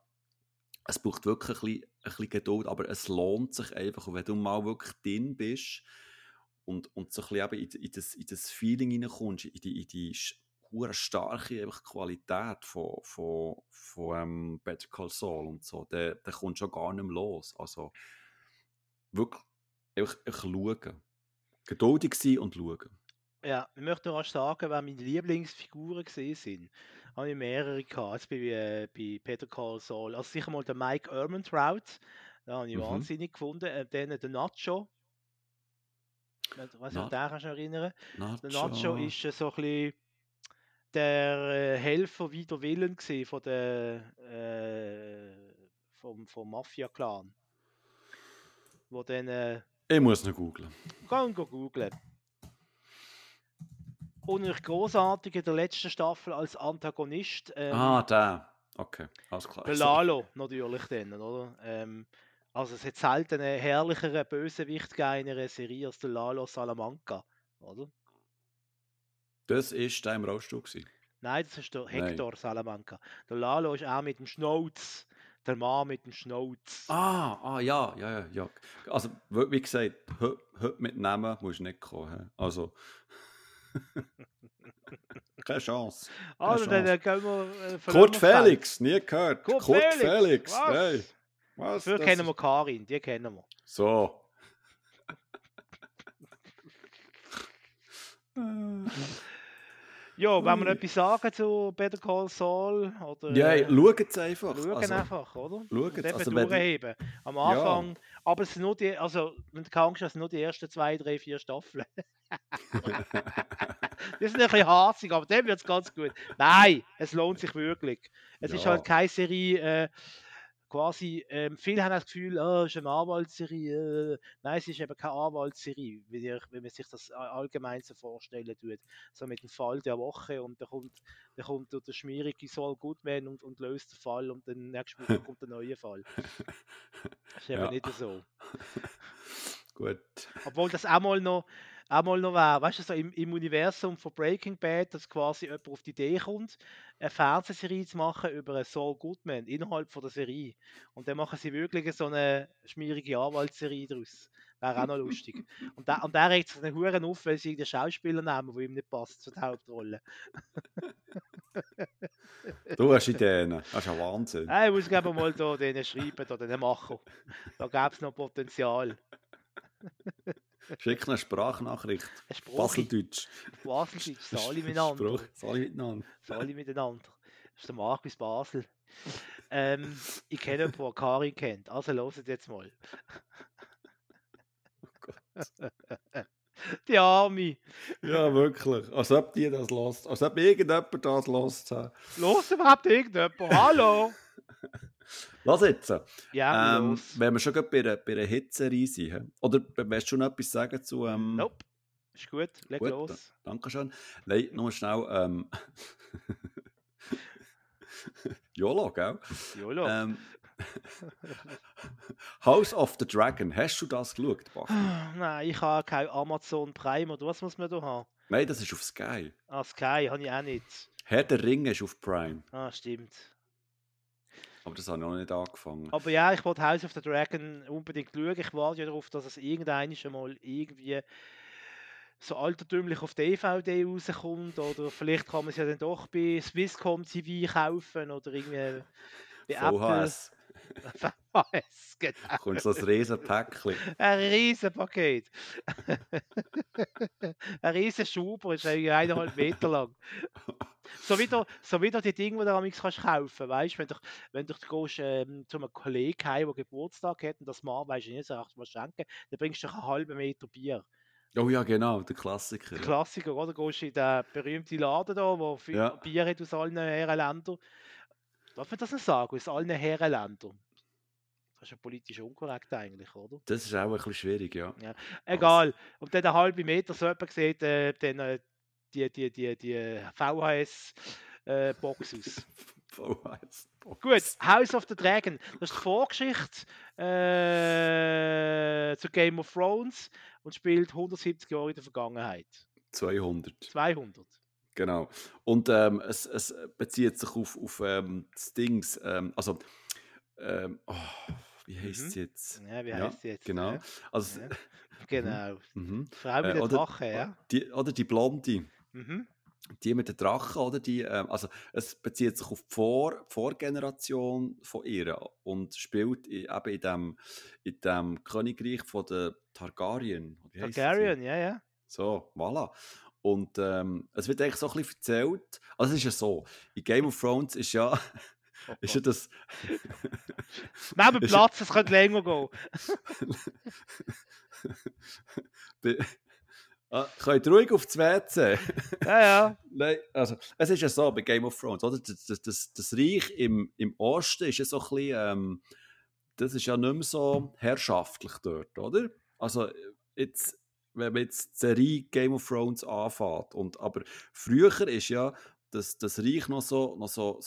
Es braucht wirklich ein bisschen Geduld, aber es lohnt sich einfach. Und wenn du mal wirklich drin bist und so ein bisschen in das Feeling hineinkommst, in die starke einfach Qualität von Better Call Saul und so, der kommt schon gar nicht mehr los. Also wirklich einfach schauen. Geduldig sein und schauen. Ja, ich möchte noch sagen, wer meine Lieblingsfiguren gesehen sind, habe ich mehrere gehabt bei Better Call Saul. Also sicher mal der Mike Ehrmantraut, den habe ich wahnsinnig gefunden. Dann der Nacho. Was ich an den kannst du noch erinnern? Der Nacho ist so ein bisschen der Helfer wider Willen gesehen von vom Mafia-Clan. Wo dann, ich muss noch googlen. Geh googlen. Und ich großartig in der letzten Staffel als Antagonist. Der. Okay, alles klar. Der Lalo natürlich dann, oder? Also es hat selten einen herrlicheren Bösewicht gegeben in einer Serie als der Lalo Salamanca, oder? Das ist der im Rollstuhl gewesen. Nein, das ist der Hector Salamanca. Der Lalo ist auch mit dem Schnauz. Der Mann mit dem Schnauz. Ja. Also, wie gesagt, heute mit Namen musst du nicht kommen. Also, keine Chance. Dann gehen wir... Kurt Felix, nie gehört. Kurt Felix. Was? Dafür kennen wir Karin, die kennen wir. So. Ja, wenn wir etwas sagen zu Better Call Saul oder... Ja, schaut es einfach. Schaut einfach, oder? Schaut es. Also durchheben. Am Anfang. Ja. Aber es sind nur die... Also, wenn du kannst, es sind nur die ersten 2, 3, 4 Staffeln. Die sind ein bisschen harzig, aber dem wird es ganz gut. Nein, es lohnt sich wirklich. Es ist halt keine Serie... viele haben das Gefühl, es ist eine Anwaltsserie. Nein, es ist eben keine Anwaltsserie, wenn man sich das allgemein so vorstellen tut. So mit dem Fall der Woche und dann kommt der schmierige Saul Goodman und löst den Fall und dann nächste Woche kommt der neue Fall. Das ist eben nicht so. Gut. Obwohl das auch mal noch wäre, weißt du, so im Universum von Breaking Bad, dass quasi jemand auf die Idee kommt, eine Fernsehserie zu machen über Saul Goodman innerhalb von der Serie. Und dann machen sie wirklich so eine schmierige Anwaltsserie daraus. Wäre auch noch lustig. Und der regt sich den Huren auf, weil sie den Schauspieler nehmen, der ihm nicht passt zur Hauptrolle. Du hast Ideen. Das ist ja Wahnsinn. Ich muss gerne mal da denen schreiben, da denen machen. Da gäbe es noch Potenzial. Schick eine Sprachnachricht. Baseldeutsch. Sali miteinander. Das ist der Marc aus Basel. Ich kenne jemanden, der Karin kennt. Also hört jetzt mal. Oh Gott. Die Arme. Ja, wirklich. Als ob die das hört. Als ob irgendjemand das hört. Los überhaupt irgendjemand. Hallo. Was jetzt? Ja, wenn wir schon bei einer Hitserie sind. Oder willst du noch etwas sagen zu... Nope, ist gut, leg los. Dankeschön. Nein, nur schnell... YOLO, gell? YOLO. House of the Dragon, hast du das geschaut, Bach? Nein, ich habe kein Amazon Prime oder was muss man da haben? Nein, das ist auf Sky. Ah, Sky habe ich auch nicht. Herr der Ringe ist auf Prime. Ah, stimmt. Aber das habe ich noch nicht angefangen. Aber ja, ich wollte House of the Dragon unbedingt schauen. Ich warte ja darauf, dass es irgendwann mal irgendwie so altertümlich auf DVD rauskommt. Oder vielleicht kann man es ja dann doch bei Swisscom TV kaufen oder irgendwie bei VHS. Apple. VHS, genau. Kommt so ein Riesenpäckchen. Ein Riesenpaket. Ein Riesenschuber ist eigentlich 1,5 Meter lang. So wieder die Dinge, die du am kannst kaufen kannst. Wenn du gehst, zu einem Kollegen heim, der Geburtstag hat und das Mal, weißt du nicht, was schenken, dann bringst du einen halben Meter Bier. Oh ja, genau, der Klassiker. Der Klassiker, oder? Du gehst in den berühmten Laden da, wo viel Bier hat aus allen Herrenländern. Darf man das nicht sagen? Aus allen Herrenländern. Das ist ja politisch unkorrekt eigentlich, oder? Das ist auch ein bisschen schwierig, ja. Egal. Und dann einen halben Meter, so jemand sieht dann die VHS-Box aus. VHS-Box. Gut, House of the Dragon. Das ist die Vorgeschichte zu Game of Thrones und spielt 170 Jahre in der Vergangenheit. 200. Genau. Und es bezieht sich auf das Dings, also... wie heisst es jetzt? Ja, wie heisst es jetzt? Genau. Ja. Also, ja. Genau. Frau mit dem Drachen, ja. Oder die Blonde. Mhm. Die mit den Drachen, oder? Also, es bezieht sich auf die Vorgeneration von ihr und spielt eben in dem Königreich von der Targaryen. Targaryen, ja. So, voilà. Und es wird eigentlich so ein bisschen erzählt. Also, es ist ja so, in Game of Thrones ist ja... Ist ja das... Neben Platz, es könnte länger gehen. Könnt ruhig auf das WC. Ja. Nein, also, es ist ja so bei Game of Thrones, oder? Das Reich im Osten ist ja so ein bisschen... das ist ja nicht mehr so herrschaftlich dort, oder? Also, jetzt, wenn man jetzt die Serie Game of Thrones anfängt, aber früher ist ja... Das Reich noch so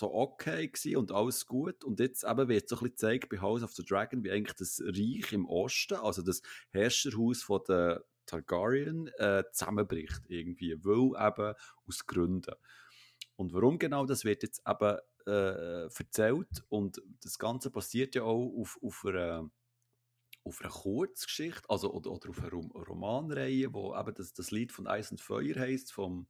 okay gewesen und alles gut. Und jetzt eben wird so ein bisschen gezeigt bei House of the Dragon, wie eigentlich das Reich im Osten, also das Herrscherhaus von der Targaryen, zusammenbricht irgendwie, weil eben aus Gründen. Und warum genau, das wird jetzt eben erzählt. Und das Ganze basiert ja auch auf einer Kurzgeschichte, also oder auf einer Romanreihe, wo eben das Lied von Eis und Feuer heisst, vom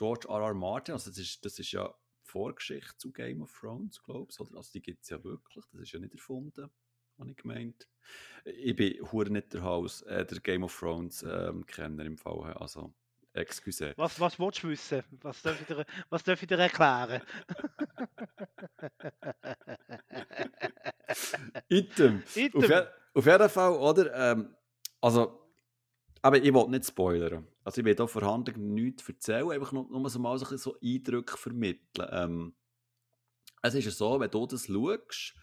George R.R. Martin, also das ist ja Vorgeschichte zu Game of Thrones, glaube ich. Also die gibt es ja wirklich, das ist ja nicht erfunden, habe ich gemeint. Ich bin hure nicht der Game of Thrones Kenner im Fall, also excuse. Was willst du wissen? Was darf ich dir erklären? Item. Auf jeden Fall, oder? Also... Aber ich will nicht spoilern. Also ich will hier vorhanden nichts erzählen, einfach nur so mal so Eindrücke vermitteln. Es ist ja so, wenn du das schaust,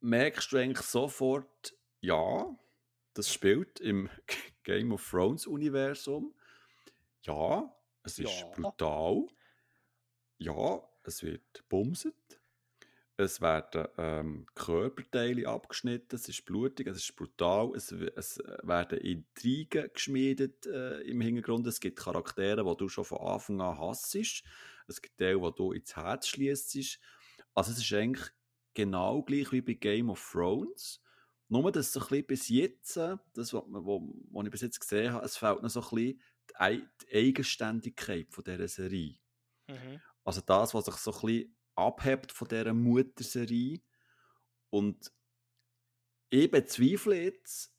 merkst du eigentlich sofort, ja, das spielt im Game of Thrones-Universum. Ja, es ist brutal. Ja, es wird bumset. Es werden Körperteile abgeschnitten, es ist blutig, es ist brutal, es werden Intrigen geschmiedet im Hintergrund. Es gibt Charaktere, die du schon von Anfang an hassest. Es gibt Teile, die du ins Herz schliessest. Also es ist eigentlich genau gleich wie bei Game of Thrones. Nur, dass so ein bisschen bis jetzt, das, was ich bis jetzt gesehen habe, es fehlt noch so ein bisschen die Eigenständigkeit von dieser Serie. Mhm. Also das, was sich so ein bisschen abhebt von dieser Mutterserie. Und ich bezweifle jetzt,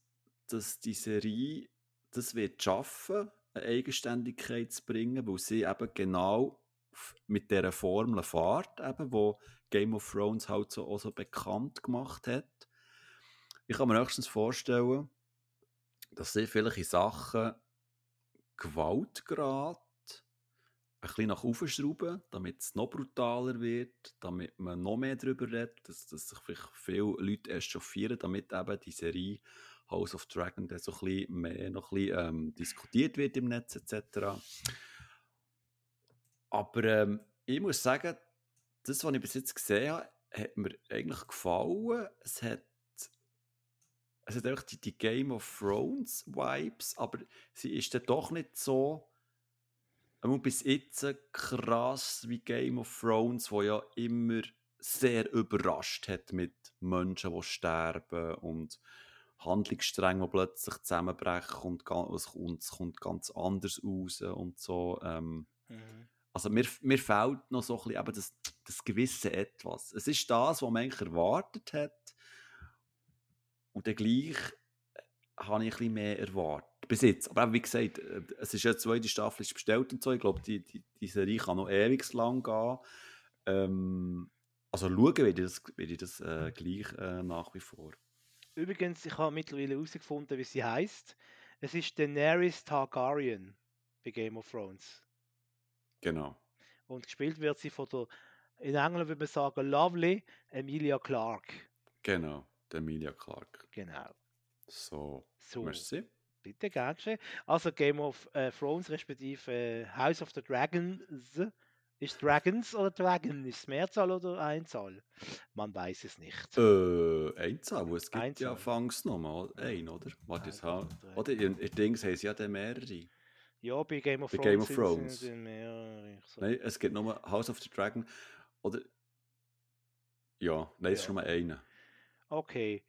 dass die Serie das wird schaffen, eine Eigenständigkeit zu bringen, weil sie eben genau mit dieser Formel fährt, eben, wo Game of Thrones halt so, auch so bekannt gemacht hat. Ich kann mir höchstens vorstellen, dass sie vielleicht in Sachen Gewaltgrad ein bisschen nach oben schrauben, damit es noch brutaler wird, damit man noch mehr darüber redet, dass sich vielleicht viele Leute echauffieren, damit eben die Serie House of Dragon so ein bisschen mehr noch ein bisschen, diskutiert wird im Netz etc. Aber ich muss sagen, das, was ich bis jetzt gesehen habe, hat mir eigentlich gefallen. Es hat einfach die Game of Thrones Vibes, aber sie ist dann doch nicht so bis jetzt krass wie Game of Thrones, wo ja immer sehr überrascht hat mit Menschen, die sterben und Handlungsstränge, die plötzlich zusammenbrechen und es kommt ganz anders raus und so. Also mir fehlt noch so ein bisschen eben das gewisse Etwas. Es ist das, was man eigentlich erwartet hat, und dann gleich habe ich ein bisschen mehr erwartet. Bis jetzt. Aber wie gesagt, es ist ja die zweite Staffel ist bestellt und so. Ich glaube, die Serie kann noch ewig lang gehen. Also schauen werde ich das gleich nach wie vor. Übrigens, ich habe mittlerweile herausgefunden, wie sie heisst. Es ist Daenerys Targaryen bei Game of Thrones. Genau. Und gespielt wird sie von der, in England würde man sagen, lovely Emilia Clarke. Genau, die Emilia Clarke. Genau. So. Merci. Bitte, gern geschehen. Also Game of Thrones respektive House of the Dragons. Ist Dragons oder Dragon? Ist es Mehrzahl oder Einzahl? Man weiß es nicht. Einzahl, wo es gibt Einzahl. Ja fangs nochmal ein, oder? Warte, jetzt halt. Oder in Dings haben sie ja dann mehrere. Ja, bei Game of Thrones. Game of Thrones. Sind mehrere, so. Nein, es gibt nochmal House of the Dragon. Oder. Ja, nein, es ist schon mal einer. Okay.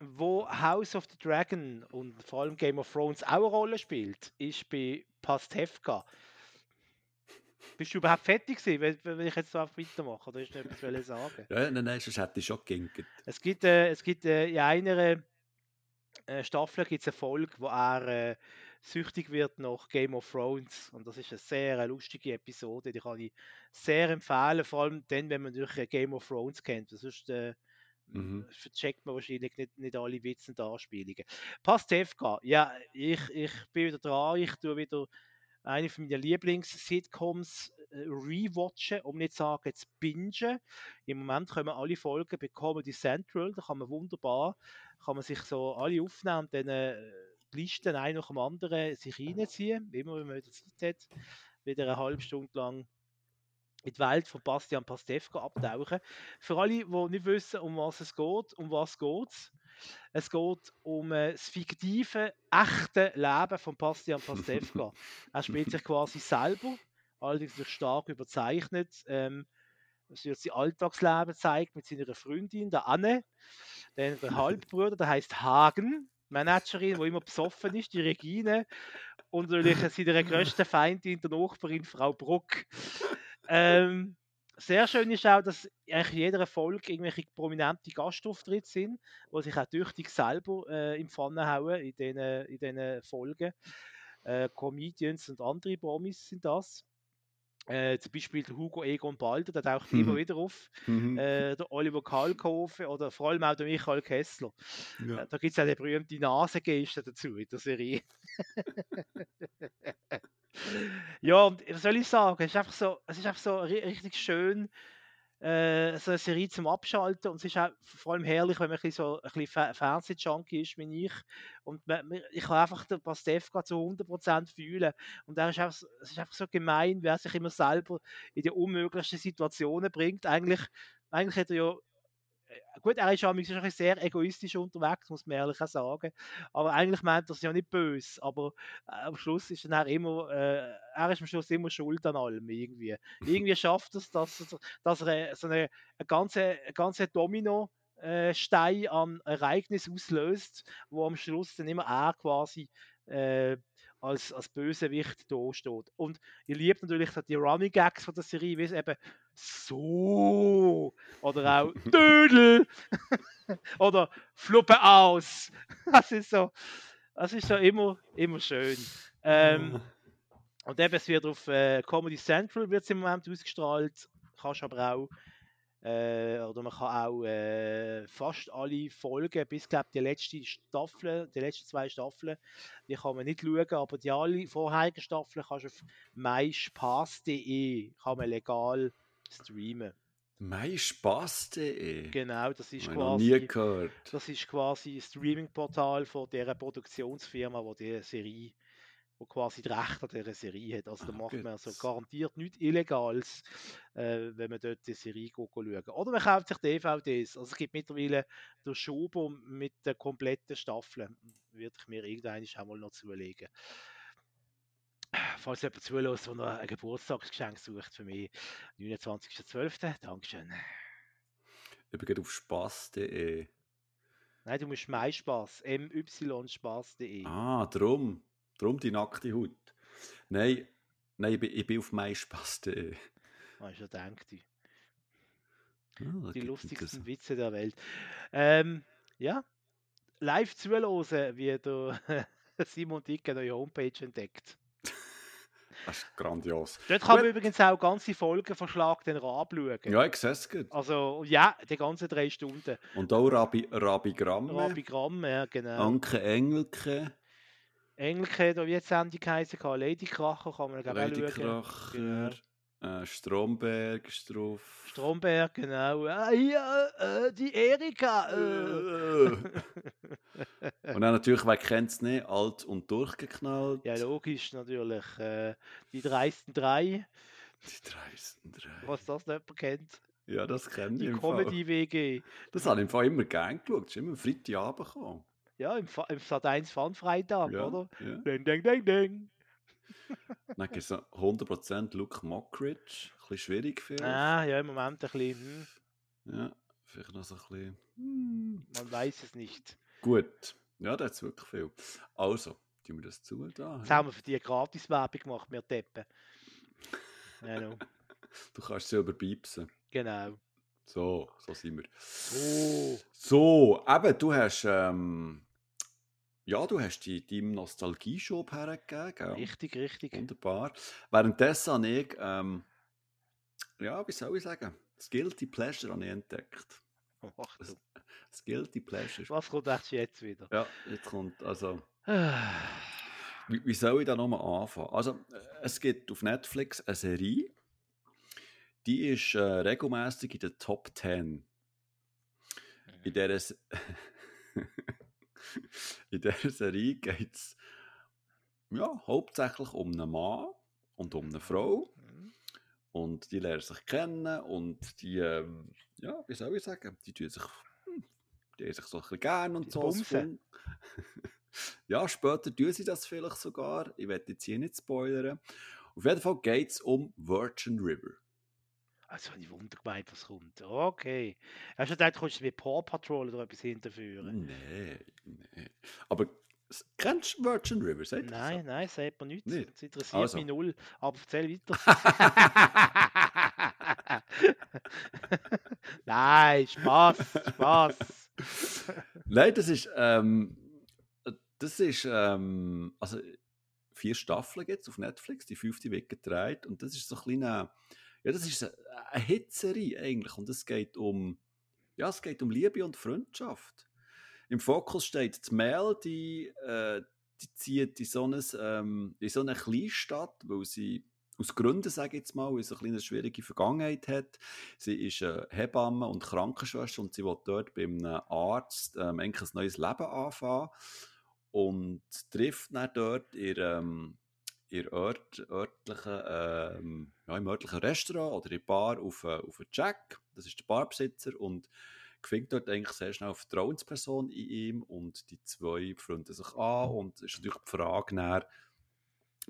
Wo House of the Dragon und vor allem Game of Thrones auch eine Rolle spielt, ist bei Pastewka. Bist du überhaupt fertig gewesen, wenn ich jetzt so einfach weitermache? Oder ist noch etwas sagen? Ja, nein, sonst hätte ich schon geginkt. Es gibt in einer Staffel gibt's eine Folge, wo er süchtig wird nach Game of Thrones. Und das ist eine sehr lustige Episode, die kann ich sehr empfehlen. Vor allem dann, wenn man natürlich Game of Thrones kennt. Sonst vercheckt man wahrscheinlich nicht alle Witze und Anspielungen. Pastewka, ja, ich bin wieder dran, ich tue wieder eine von meinen Lieblings-Sitcoms rewatchen, um nicht zu sagen, zu bingen. Im Moment können wir alle Folgen bei Comedy Central, da kann man wunderbar, kann man sich so alle aufnehmen und dann Listen ein nach dem anderen sich reinziehen, immer wenn man wieder Zeit hat, wieder eine halbe Stunde lang in die Welt von Bastian Pastewka abtauchen. Für alle, die nicht wissen, um was es geht. Es geht um das fiktive, echte Leben von Bastian Pastewka. Er spielt sich quasi selber, allerdings stark überzeichnet. Es wird sein Alltagsleben gezeigt mit seiner Freundin, der Anne, dann der Halbbruder, der heißt Hagen, Managerin, die immer besoffen ist, die Regine, und natürlich seiner grössten Feindin, der Nachbarin, Frau Bruck. Sehr schön ist auch, dass eigentlich in jeder Folge irgendwelche prominente Gastauftritte sind, die sich auch tüchtig selber in die Pfanne hauen in diesen Folgen. Comedians und andere Promis sind das. Zum Beispiel der Hugo Egon Balder, der taucht immer wieder auf. Der Oliver Kalkofe oder vor allem auch der Michael Kessler. Ja. Da gibt es auch die berühmte Nasengeste dazu in der Serie. Ja, und was soll ich sagen? Es ist einfach so richtig schön, so eine Serie zum Abschalten, und es ist auch vor allem herrlich, wenn man ein bisschen Fernsehjunkie ist wie ich, und ich kann einfach den Pastewka zu 100% fühlen, und es ist einfach so gemein, wer sich immer selber in die unmöglichsten Situationen bringt. Eigentlich hat er ja gut, er ist auch sehr egoistisch unterwegs, muss man ehrlich auch sagen. Aber eigentlich meint er es ja nicht böse. Aber am Schluss ist dann er ist am Schluss immer schuld an allem. Irgendwie. Irgendwie schafft es, dass er so eine ganze Dominostein an Ereignis auslöst, wo am Schluss dann immer er quasi als Bösewicht da steht. Und ich liebe natürlich die Running Gags von der Serie, wie es eben so oder auch Dödel oder Fluppe aus. Das ist so immer schön. Und eben, es wird auf Comedy Central wird im Moment ausgestrahlt. Kannst aber auch oder man kann auch fast alle Folgen, bis glaube die letzte Staffel, die letzten 2 Staffeln, die kann man nicht schauen, aber die alle vorherigen Staffeln kannst du auf myspaß.de kann man legal streamen. myspaß.de? Genau, das ist quasi ein Streaming-Portal von dieser Produktionsfirma, die quasi das Recht an dieser Serie hat. Also da macht man also garantiert nichts Illegales, wenn man dort die Serie schaut. Oder man kauft sich DVDs. Also es gibt mittlerweile den Schobo mit der kompletten Staffel. Würde ich mir irgendwann auch mal noch zulegen. Falls jemand zulässt, der noch ein Geburtstagsgeschenk sucht für mich, 29.12. Dankeschön. Ich bin gerade auf spaß.de. Nein, du musst myspaß. myspaß.de. Ah, drum. Darum die nackte Haut. Nein, ich bin auf myspaß.de. Ah, ich denke die. Oh, die lustigsten Witze der Welt. Ja, live zuhören, wie der Simon Dick eine neue Homepage entdeckt. Das ist grandios. Dort kann man übrigens auch ganze Folgen von Schlag den Raab schauen. Ja, ich sehe es gut. Also, ja, die ganzen 3 Stunden. Und auch Rabi Gramme. Rabi Gramme, ja, genau. Anke Engelke. Engelke, da wie jetzt Sendung geheißen kann. Lady Kracher kann man auch schauen. Lady Kracher. Genau. Stromberg ist drauf. Stromberg, genau. Die Erika. Und dann natürlich, wer kennt es nicht, alt und durchgeknallt. Ja, logisch, natürlich. Die dreisten drei. Die dreisten drei. Was das nicht jemand kennt. Ja, das kennt ich im Fall. Die Comedy-WG. Das habe ich im Fall immer gerne geschaut. Das ist immer am Freitagabend gekommen. Ja, im Sat.1 Fun-Freitag, ja, oder? Ja. Ding, ding, ding, ding. Dann gibt es 100% Luke Mockridge. Ein bisschen schwierig vielleicht. Ah, ja, im Moment ein bisschen. Ja, vielleicht noch so ein bisschen. Man weiß es nicht. Gut, ja, das ist wirklich viel. Also, tun wir das zu da. Jetzt haben wir für die Gratis-Werbung gemacht, wir Deppen. Genau. Du kannst sie überbeipsen. Genau. So sind wir. So, eben, du hast, deinem Nostalgie-Shop hergegeben. Gell? Richtig, richtig. Wunderbar. Währenddessen habe ich, wie soll ich sagen, das Guilty Pleasure habe ich entdeckt. Ach, das Guilty Pleasure. Was kommt jetzt wieder? Ja, jetzt kommt, also... wie soll ich da nochmal anfangen? Also, es gibt auf Netflix eine Serie, die ist regelmäßig in den Top 10. In dieser Serie geht es hauptsächlich um einen Mann und um eine Frau. Und die lernen sich kennen und die, wie soll ich sagen, die tun sich, so ein bisschen gern und die so. Ja, später tun sie das vielleicht sogar. Ich werde jetzt hier nicht spoilern. Auf jeden Fall geht es um Virgin River. Also habe ich Wunder gemeint, was kommt. Okay. Hast du gedacht, kommst du mit Paw Patrol oder etwas hinterführen? Nein. Aber kennst du Virgin River? Sagt nein, so? Nein, sagt man nichts. Nicht. Das interessiert mich null. Aber erzähl weiter. Nein, Spass. Nein, das ist also 4 Staffeln gibt es auf Netflix, die 5. wird gedreht und das ist so ein kleiner... Ja, das ist eine Hitserie eigentlich und es geht um Liebe und Freundschaft. Im Fokus steht die Mel, die zieht in so eine Kleinstadt, weil sie aus Gründen, sage ich jetzt mal, weil sie eine schwierige Vergangenheit hat. Sie ist Hebamme und Krankenschwester und sie will dort bei einem Arzt eigentlich ein neues Leben anfangen und trifft dann dort im örtlichen Restaurant oder in der Bar auf Jack, das ist der Barbesitzer, und findet dort eigentlich sehr schnell eine Vertrauensperson in ihm und die zwei freunden sich an und es ist natürlich die Frage nachher,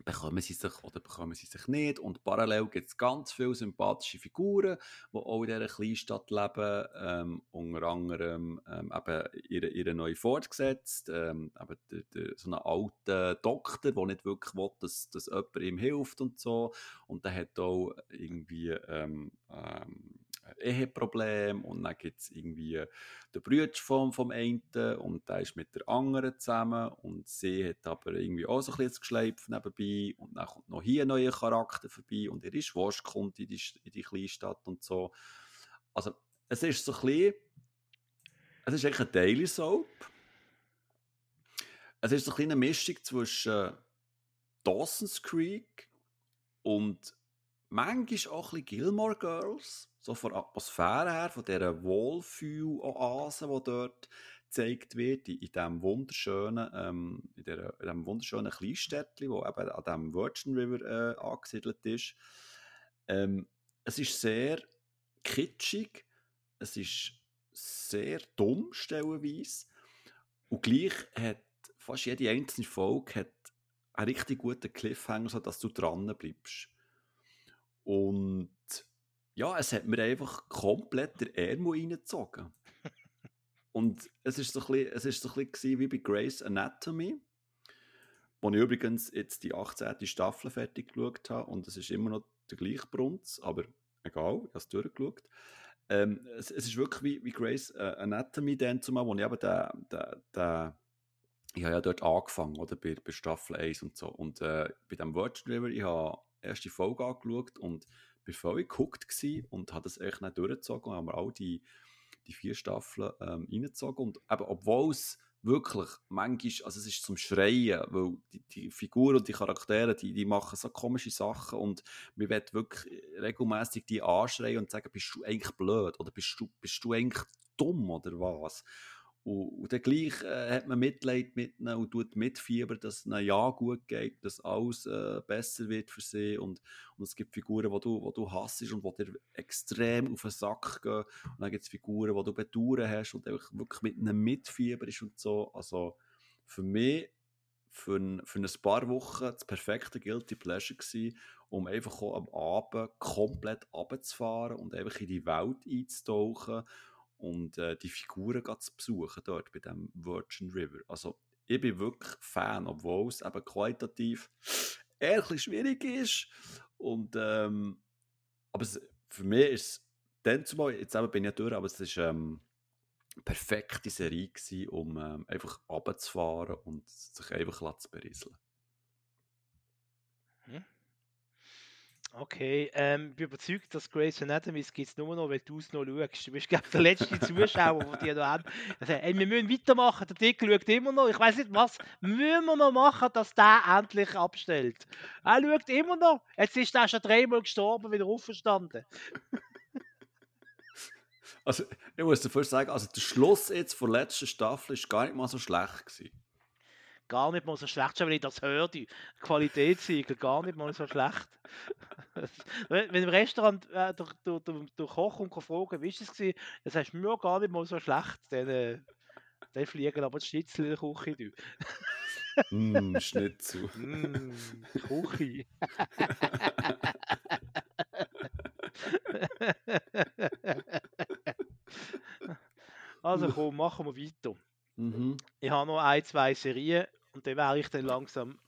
bekommen sie sich oder bekommen sie sich nicht, und parallel gibt es ganz viele sympathische Figuren, die auch in dieser Kleinstadt leben, unter anderem ihre neue fortgesetzt, so einen alten Doktor, der nicht wirklich will, dass jemand ihm hilft und so, und der hat auch irgendwie Eheproblem, und dann gibt es irgendwie den Bruder vom einen und der ist mit der anderen zusammen und sie hat aber irgendwie auch so ein bisschen geschleift nebenbei und dann kommt noch hier ein neuer Charakter vorbei und ihre Schwester kommt in die Kleinstadt und so. Also es ist so ein bisschen, es ist eigentlich eine Daily Soap. Es ist so ein bisschen eine Mischung zwischen Dawson's Creek und manchmal auch ein bisschen Gilmore Girls, so von der Atmosphäre her, von dieser Wohlfühl-Oase, die dort gezeigt wird, in diesem wunderschönen, wunderschönen Kleinstädtchen, wo eben an dem Virgin River angesiedelt ist. Es ist sehr kitschig, es ist sehr dumm, stellenweise, und gleich hat fast jede einzelne Folge einen richtig guten Cliffhanger, sodass du dranbleibst. Und ja, es hat mir einfach komplett den Ärmel reingezogen. Und es ist so ein bisschen wie bei Grey's Anatomy, wo ich übrigens jetzt die 18. Staffel fertig geschaut habe. Und es ist immer noch der gleiche Brunz, aber egal, ich habe es durchgeschaut. Es ist wirklich wie Grey's Anatomy, dann zumal, wo ich eben den ich habe ja dort angefangen, oder, bei Staffel 1 und so. Und bei diesem Watchmen, ich habe erst die Folge angeschaut und bin voll geguckt gewesen und habe das echt nicht durchgezogen. Und haben wir all die 4 Staffeln reingezogen. Und eben, obwohl es wirklich manchmal, also es ist zum Schreien, weil die Figuren und die Charaktere, die machen so komische Sachen und man will wirklich regelmässig die anschreien und sagen, bist du eigentlich blöd oder bist du eigentlich dumm oder was? Und dann gleich hat man Mitleid mit ihnen und tut mitfiebern, dass es ihnen ja gut geht, dass alles besser wird für sie. Und es gibt Figuren, die du hassest und die dir extrem auf den Sack gehen. Und dann gibt es Figuren, die du bedauern hast und einfach wirklich mit ihnen mitfieberst und so. Also für mich, für ein paar Wochen, das perfekte Guilty Pleasure gewesen, um einfach auch am Abend komplett runterzufahren und einfach in die Welt einzutauchen. Und die Figuren zu besuchen dort bei dem Virgin River. Also ich bin wirklich Fan, obwohl es eben qualitativ ehrlich schwierig ist. Und, aber es, für mich ist es dann zumal, jetzt eben bin ich ja durch, aber es ist eine perfekte Serie gewesen, um einfach runterzufahren und sich einfach zu berieseln. Okay, ich bin überzeugt, dass Grey's Anatomy gibt es nur noch, weil du es noch schaust. Du bist, glaube ich, der letzte Zuschauer, den die noch haben. Also, ey, wir müssen weitermachen, der Dick schaut immer noch. Ich weiß nicht, was müssen wir noch machen, dass der endlich abstellt. Er schaut immer noch. Jetzt ist er schon 3-mal gestorben, wieder auferstanden. Also, ich muss dir vorher sagen, also der Schluss jetzt von der letzten Staffel war gar nicht mal so schlecht gewesen. Gar nicht mal so schlecht, schon wenn ich das höre, die Qualitätssiegel, gar nicht mal so schlecht. Wenn im Restaurant der Koch und fragen, wie ist es gewesen, dann sagst du, mir gar nicht mal so schlecht, dann fliegen aber die Schnitzel in der Küche, du. Schnitzel. Küche. Also komm, machen wir weiter. Mhm. Ich habe noch 1-2 Serien und dann wäre ich dann langsam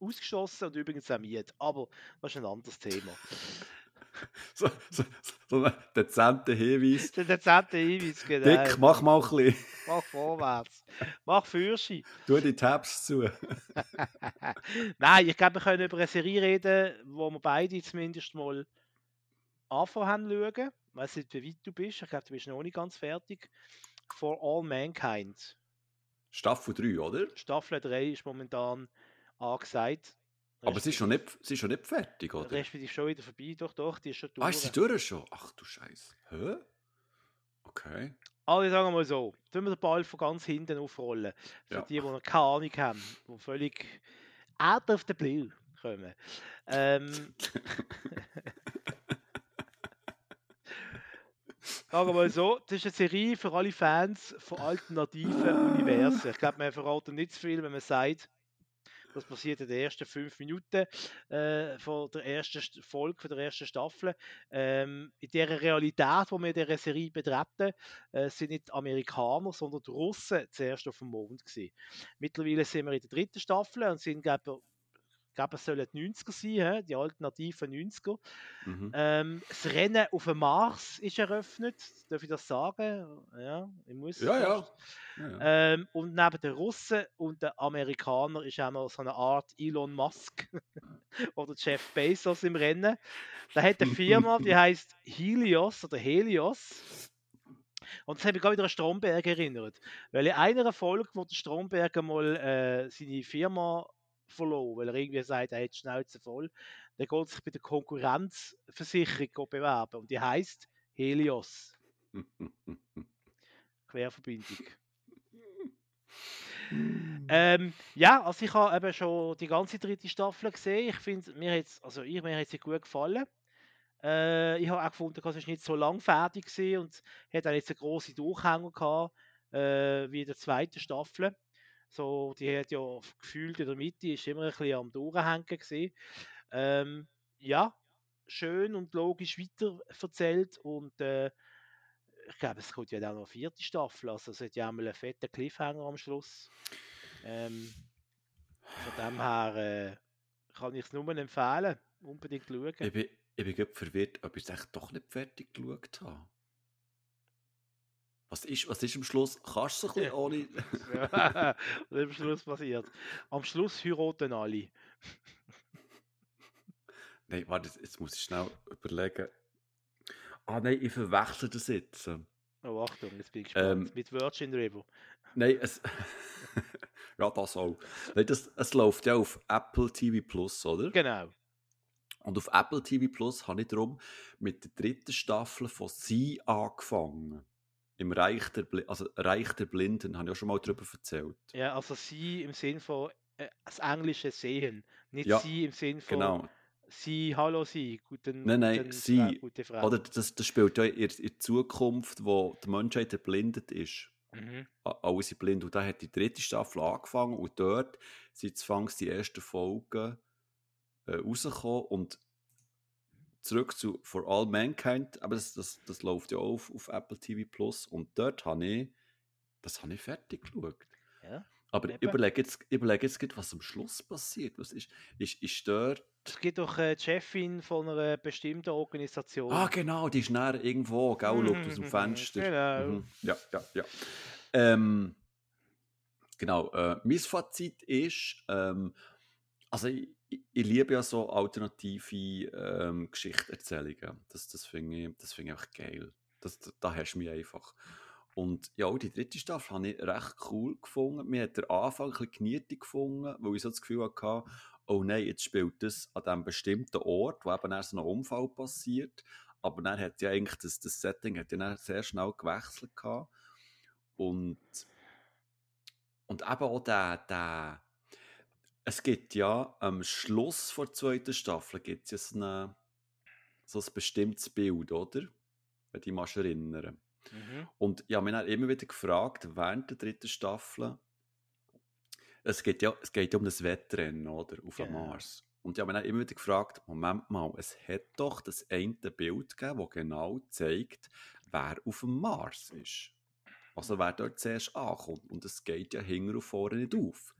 ausgeschossen und übrigens auch müde. Aber das ist ein anderes Thema. So ein dezenter Hinweis. Der dezente Hinweis, genau. Dick, mach mal ein bisschen. Mach vorwärts. Mach Fürschi. Tu die Tabs zu. Nein, ich glaube, wir können über eine Serie reden, wo wir beide zumindest mal anfangen zu schauen. Ich weiss nicht, wie weit du bist. Ich glaube, du bist noch nicht ganz fertig. For All Mankind. Staffel 3, oder? Staffel 3 ist momentan angesagt. Aber sie ist schon nicht fertig, oder? Respektive schon wieder vorbei, doch, die ist schon durch. Ah, ist sie durch schon? Ach du Scheiße. Hä? Okay. Also sagen wir mal so, tun wir den Ball von ganz hinten aufrollen. Für die noch keine Ahnung haben, die völlig out of the blue kommen. Sagen wir mal so, das ist eine Serie für alle Fans von alternativen Universen. Ich glaube, man verraten nicht zu viel, wenn man sagt, was passiert in den ersten 5 Minuten von der ersten Folge, von der ersten Staffel. In dieser Realität, die wir in dieser Serie betreten, sind nicht Amerikaner, sondern die Russen zuerst auf dem Mond gewesen. Mittlerweile sind wir in der 3. Staffel und sind, glaube, es sollen die 90er sein, die alternativen 90er. Mhm. Das Rennen auf dem Mars ist eröffnet, darf ich das sagen? Ja, ich muss. Ja. Und neben den Russen und den Amerikanern ist auch noch so eine Art Elon Musk oder Jeff Bezos im Rennen. Da hat eine Firma, die heisst Helios. Und das hat mich gerade wieder an Stromberg erinnert. Weil in einer Folge, wo der Stromberg einmal seine Firma verloren, weil er irgendwie sagt, er hat die Schnauze voll, dann geht sich bei der Konkurrenzversicherung bewerben und die heisst Helios. Querverbindung. Also ich habe eben schon die ganze 3. Staffel gesehen. Ich finde, mir hat sie gut gefallen. Ich habe auch gefunden, dass es nicht so lang fertig war und hat auch jetzt einen grossen Durchhänger gehabt, wie in der 2. Staffel. So, die hat ja gefühlt in der Mitte, ist immer ein bisschen am Durchhängen gewesen. Schön und logisch weiterverzählt und ich glaube, es kommt ja dann noch eine 4. Staffel, also es hat ja einmal einen fetten Cliffhanger am Schluss. Von dem her kann ich es nur empfehlen, unbedingt schauen. Ich bin gerade verwirrt, ob ich es echt doch nicht fertig geschaut habe. Was ist am Schluss? Kannst du es ein bisschen ohne... Ja. Was ist am Schluss passiert? Am Schluss heiraten alle. Nein, warte, jetzt muss ich schnell überlegen. Ah nein, ich verwechsel das jetzt. Oh, Achtung, jetzt bin ich gespannt. Mit Virgin River. Nein, es... ja, das auch. Nein, es läuft ja auf Apple TV Plus, oder? Genau. Und auf Apple TV Plus habe ich darum mit der dritten Staffel von «Sie» angefangen. Im Reich der, Reich der Blinden, habe ich auch schon mal darüber erzählt. Ja, also «Sie» im Sinn von das englische Sehen. Nicht ja, «Sie» im Sinn von genau. «Sie», «Hallo, Sie», guten, nein, «Sie». Gute Frage. Oder das spielt ja in der Zukunft, wo die Menschheit erblindet ist. Mhm. Alle sind blind. Und da hat die dritte Staffel angefangen und dort sind die ersten Folgen rausgekommen und zurück zu For All Mankind, aber das läuft ja auch auf Apple TV Plus und dort habe ich fertig geschaut. Ja, aber ich überlege jetzt, was am Schluss passiert. Was ist dort... Es gibt doch die Chefin von einer bestimmten Organisation. Ah genau, die ist näher irgendwo, gell, schaut aus dem Fenster. Genau. Mhm. Ja. Genau, mein Fazit ist, also ich liebe ja so alternative Geschichtserzählungen. Das finde ich einfach geil. Da hast du mich einfach. Und ja, die dritte Staffel habe ich recht cool gefunden. Mir hat der Anfang ein bisschen knietig gefunden, weil ich so das Gefühl hatte, oh nein, jetzt spielt das an diesem bestimmten Ort, wo eben erst so ein Unfall passiert. Aber dann hat ja eigentlich das Setting hat ja dann sehr schnell gewechselt gehabt. Und eben auch der es gibt ja am Schluss der zweiten Staffel gibt's ja so ein bestimmtes Bild, oder? Wenn ich mich erinnere. Mhm. Und ich habe mich dann immer wieder gefragt, während der dritten Staffel, es geht ja um das Wettrennen, oder? Auf dem Mars. Und ich habe mich dann immer wieder gefragt, Moment mal, es hat doch das eine Bild gegeben, das genau zeigt, wer auf dem Mars ist. Also wer dort zuerst ankommt. Und es geht ja hinten und vorne nicht auf.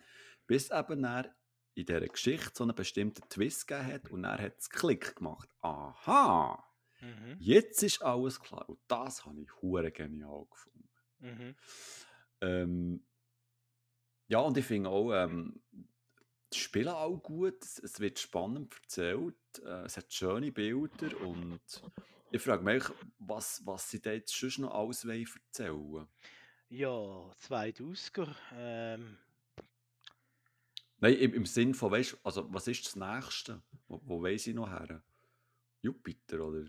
Bis eben er in dieser Geschichte so einen bestimmten Twist gegeben hat und er hat es Klick gemacht. Aha! Mhm. Jetzt ist alles klar. Und das habe ich hure genial gefunden. Mhm. Ja, und ich finde auch, die Spiele auch gut. Es wird spannend erzählt. Es hat schöne Bilder. Und ich frage mich, was sie da jetzt sonst noch alles erzählen wollen. Ja, 2000er. Nein, im Sinn von, weißt, also was ist das Nächste? Wo weiss ich noch her? Jupiter, oder?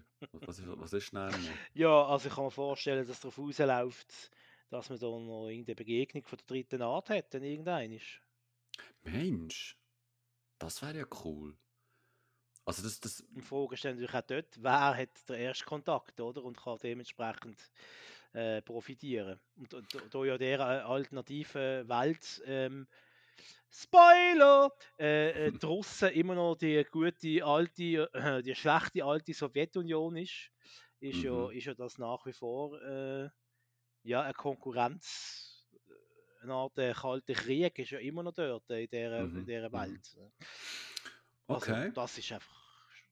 Was ist näher noch? Ja, also ich kann mir vorstellen, dass darauf rausläuft, dass man da noch irgendeine Begegnung von der dritten Art hat, dann irgendeine. Mensch, das wäre ja cool. Also das... Die Frage ist natürlich auch dort, wer hat den ersten Kontakt, oder? Und kann dementsprechend profitieren. Und da ja der alternativen Welt... Spoiler! Die Russen immer noch die gute alte, die schlechte alte Sowjetunion ist, ist ja das nach wie vor eine Konkurrenz, eine Art kalter Krieg ist ja immer noch dort in dieser Welt. Okay. Also, das ist einfach,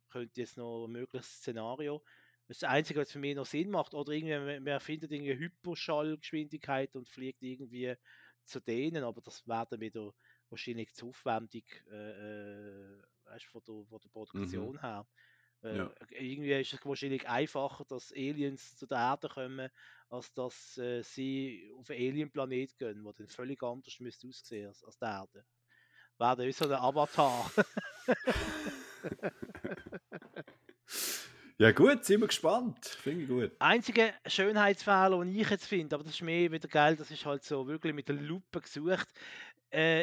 könnte jetzt noch ein mögliches Szenario. Das Einzige, was für mich noch Sinn macht, oder irgendwie, man findet irgendwie Hyperschallgeschwindigkeit und fliegt irgendwie zu denen, aber das werden wieder wahrscheinlich zu aufwendig von der Produktion her. Irgendwie ist es wahrscheinlich einfacher, dass Aliens zu der Erde kommen, als dass sie auf einen Alien-Planet gehen, der dann völlig anders müsste aussehen als der Erde. Wäre dann so ein Avatar. Ja gut, sind wir gespannt. Finde ich gut. Einziger Schönheitsfehler, den ich jetzt finde, aber das ist mir wieder geil, das ist halt so wirklich mit der Lupe gesucht.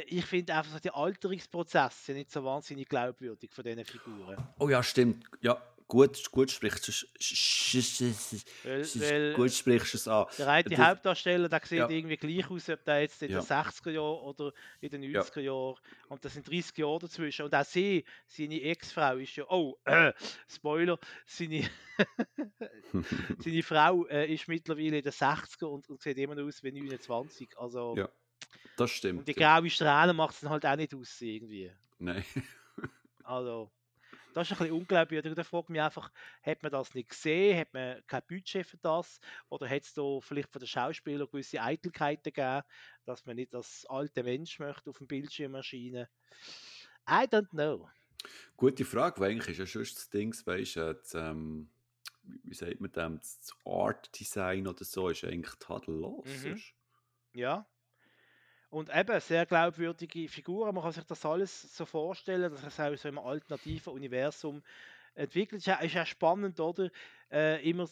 Ich finde einfach so die Alterungsprozesse nicht so wahnsinnig glaubwürdig von diesen Figuren. Oh ja, stimmt. Ja, gut sprichst du es an. Der eine Hauptdarsteller, der sieht irgendwie gleich aus, ob der jetzt in den 60er Jahren oder in den 90er Jahren. Und das sind 30 Jahre dazwischen. Und auch sie, seine Ex-Frau ist ja, Spoiler, seine Frau ist mittlerweile in den 60er und sieht immer noch aus wie 29. Also... Ja. Das stimmt. Und die graue Strähne macht es dann halt auch nicht aus, irgendwie. Nein. Also, Das ist ein bisschen unglaublich. Da frage ich mich einfach, hat man das nicht gesehen? Hat man kein Budget für das? Oder hat es da vielleicht von den Schauspielern gewisse Eitelkeiten gegeben, dass man nicht als alter Mensch möchte auf dem Bildschirm erscheinen? I don't know. Gute Frage, weil eigentlich ist ja sonst das Ding, weißt du, wie sagt man dem, das Art-Design oder so ist eigentlich tadellos. Mhm. Ja. Und eben sehr glaubwürdige Figuren. Man kann sich das alles so vorstellen, dass es auch so im alternativen Universum entwickelt. Es ist ja spannend, oder? Immer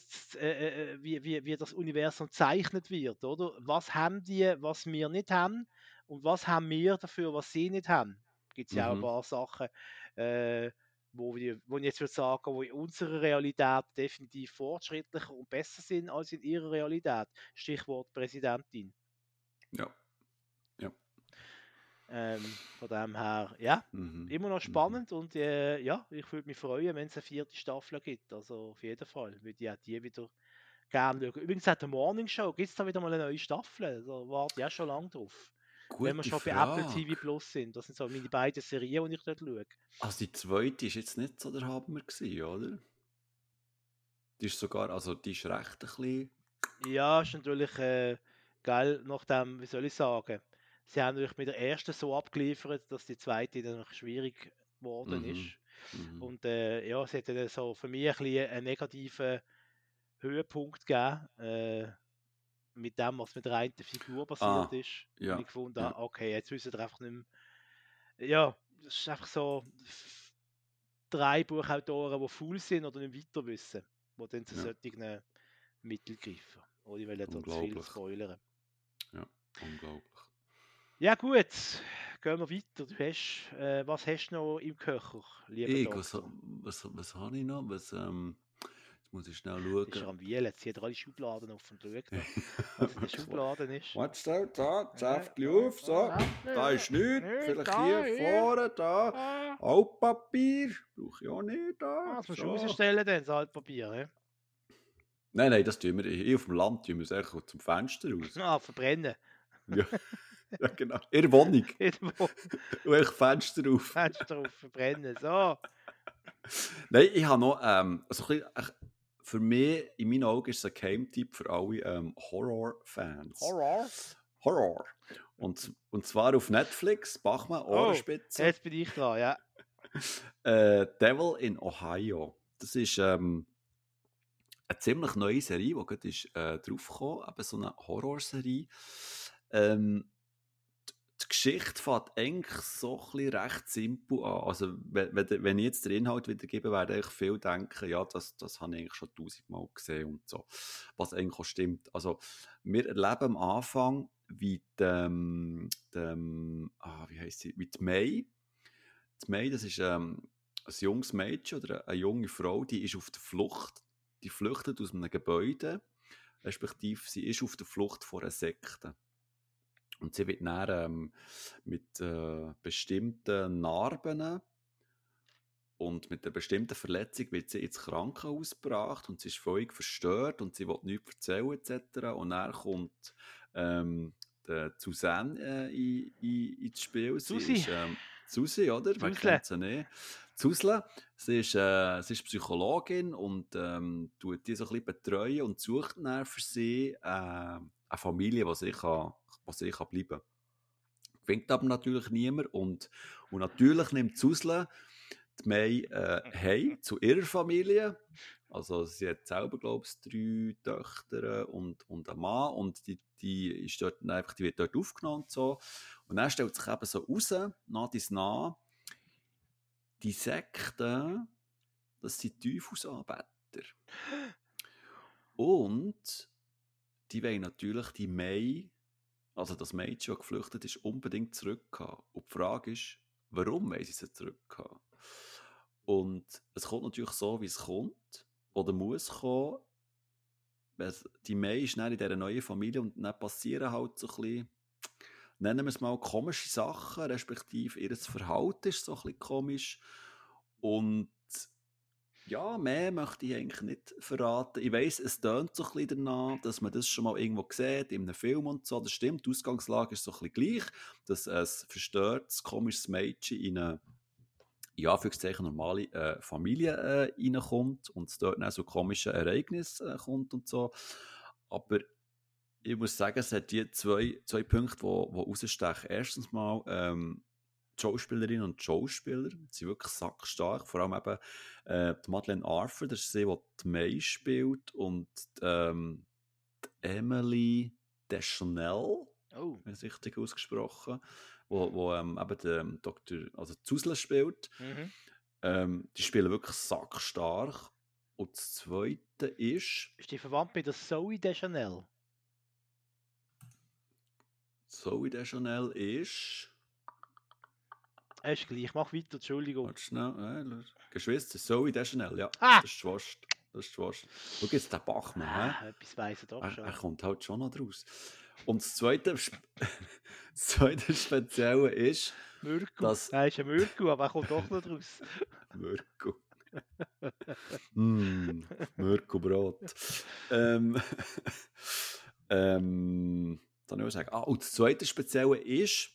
wie das Universum gezeichnet wird, oder? Was haben die, was wir nicht haben? Und was haben wir dafür, was sie nicht haben? Gibt es ja auch ein paar Sachen, wo ich jetzt würde sagen, wo in unserer Realität definitiv fortschrittlicher und besser sind als in ihrer Realität. Stichwort Präsidentin. Ja. Von dem her, ja, immer noch spannend und ja, ich würde mich freuen, wenn es eine 4. Staffel gibt. Also auf jeden Fall würde ich auch die wieder gerne schauen. Übrigens hat der Morning Show, gibt es da wieder mal eine neue Staffel? Da warte ich auch schon lange drauf. Gute wenn wir schon Frage. Bei Apple TV Plus sind. Das sind so meine beiden Serien, die ich dort schaue. Also die zweite ist jetzt nicht so der Hammer gewesen, oder? Die ist sogar, also die ist recht ein bisschen... Ja, ist natürlich geil, nach dem, wie soll ich sagen, sie haben natürlich mit der ersten so abgeliefert, dass die zweite dann schwierig geworden ist. Und ja, es hat dann so für mich ein bisschen einen negativen Höhepunkt gegeben, mit dem, was mit der einen Figur passiert ist. Ja. Und ich fand, okay, jetzt wissen wir einfach nicht mehr. Ja, es ist einfach so 3 Buchautoren, die faul sind oder nicht weiter wissen, die dann zu solchen Mitteln greifen. Oder ich will jetzt zu viel spoilern. Ja, unglaublich. Ja gut, gehen wir weiter. Du hast, was hast du noch im Köcher, lieber Doktor? Was habe ich noch? Muss ich schnell schauen. Das ist am Wielen, jetzt hat er alle Schubladen offen und schaut, was in den Schubladen ist. What's out, da, Zäftchen auf, so, da ist nichts, vielleicht hier vorne, da, Altpapier, brauche ich auch nicht, da. Das musst du rausstellen, das Altpapier, ne? Nein, das tun wir, hier auf dem Land tun wir es eigentlich zum Fenster raus. Verbrennen. Ja, genau, in der Wohnung. Und ich Fenster auf. Fenster auf, verbrennen, so. Nein, ich habe noch, also ein bisschen, für mich, in meinen Augen, ist es ein Geheimtipp für alle Horror-Fans. Horror. Und zwar auf Netflix, Bachmann, Ohrenspitze. Jetzt bin ich dran, ja. Devil in Ohio. Das ist eine ziemlich neue Serie, die gerade ist draufgekommen, eben so eine Horrorserie. Die Geschichte fängt eigentlich so ein bisschen recht simpel an. Also, wenn ich jetzt den Inhalt wiedergebe, werde ich viel denken, ja, das habe ich eigentlich schon 1000-mal gesehen und so. Was eigentlich auch stimmt. Also, wir erleben am Anfang, wie die May. Die May, das ist ein junges Mädchen oder eine junge Frau, die ist auf der Flucht. Die flüchtet aus einem Gebäude, respektive sie ist auf der Flucht vor einer Sekte. Und sie wird dann mit bestimmten Narben und mit einer bestimmten Verletzung wird sie ins Krankenhaus gebracht und sie ist völlig verstört und sie will nichts erzählen etc. Und dann kommt Suzanne ins Spiel. Susi, oder? Man kennt sie nicht. Susle, sie ist Psychologin und tut die so ein bisschen betreuen und sucht dann für sie eine Familie, die sie kann bleiben. Gewinnt aber natürlich niemand und natürlich nimmt Susle die May heim zu ihrer Familie. Also sie hat selber, glaube ich, 3 Töchter und einen Mann und die ist dort einfach, die wird dort aufgenommen und so. Und dann stellt sich eben so raus, nach die Sekten, das sind Teufelsanbeter. Und die wollen natürlich die May, also das Mädchen, das geflüchtet ist, unbedingt zurückhaben. Und die Frage ist, warum wollen sie sie zurückhaben? Und es kommt natürlich so, wie es kommt, oder muss kommen. Die May ist dann in dieser neuen Familie und dann passieren halt so ein bisschen, nennen wir es mal, komische Sachen, respektive ihr Verhalten ist so ein bisschen komisch. Und ja, mehr möchte ich eigentlich nicht verraten. Ich weiss, es tönt so ein bisschen danach, dass man das schon mal irgendwo sieht, in einem Film und so. Das stimmt, die Ausgangslage ist so ein bisschen gleich, dass ein verstörendes, komisches Mädchen in eine in Anführungszeichen normale Familie reinkommt und dort dann so komische Ereignisse kommt und so. Aber ich muss sagen, es hat die zwei Punkte, die rausstechen. Erstens mal, die Schauspielerinnen und Schauspieler sind wirklich sackstark. Vor allem eben die Madeleine Arthur, das ist sie, die May spielt, und die Emily Deschanel, wenn es richtig ausgesprochen, wo eben der Dr. also Zusle spielt. Mhm. Die spielen wirklich sackstark. Und das Zweite ist... Ist die verwandt mit der Zoe Deschanel? Zoe Deschanel ist... Ist gleich, ich mach weiter, Entschuldigung. Warte schnell, Geschwister, Zoe Deschanel, ja. Ah! Das ist Schwast. Schau jetzt den Bachmann. Etwas weiss er doch schon. Er kommt halt schon noch raus. Und das Zweite, Spezielle ist... Mirko. Er ist ein Mirko, aber er kommt doch noch raus. Mirko. Mirko Brot. Dann muss ich sagen. Und das Zweite Spezielle ist...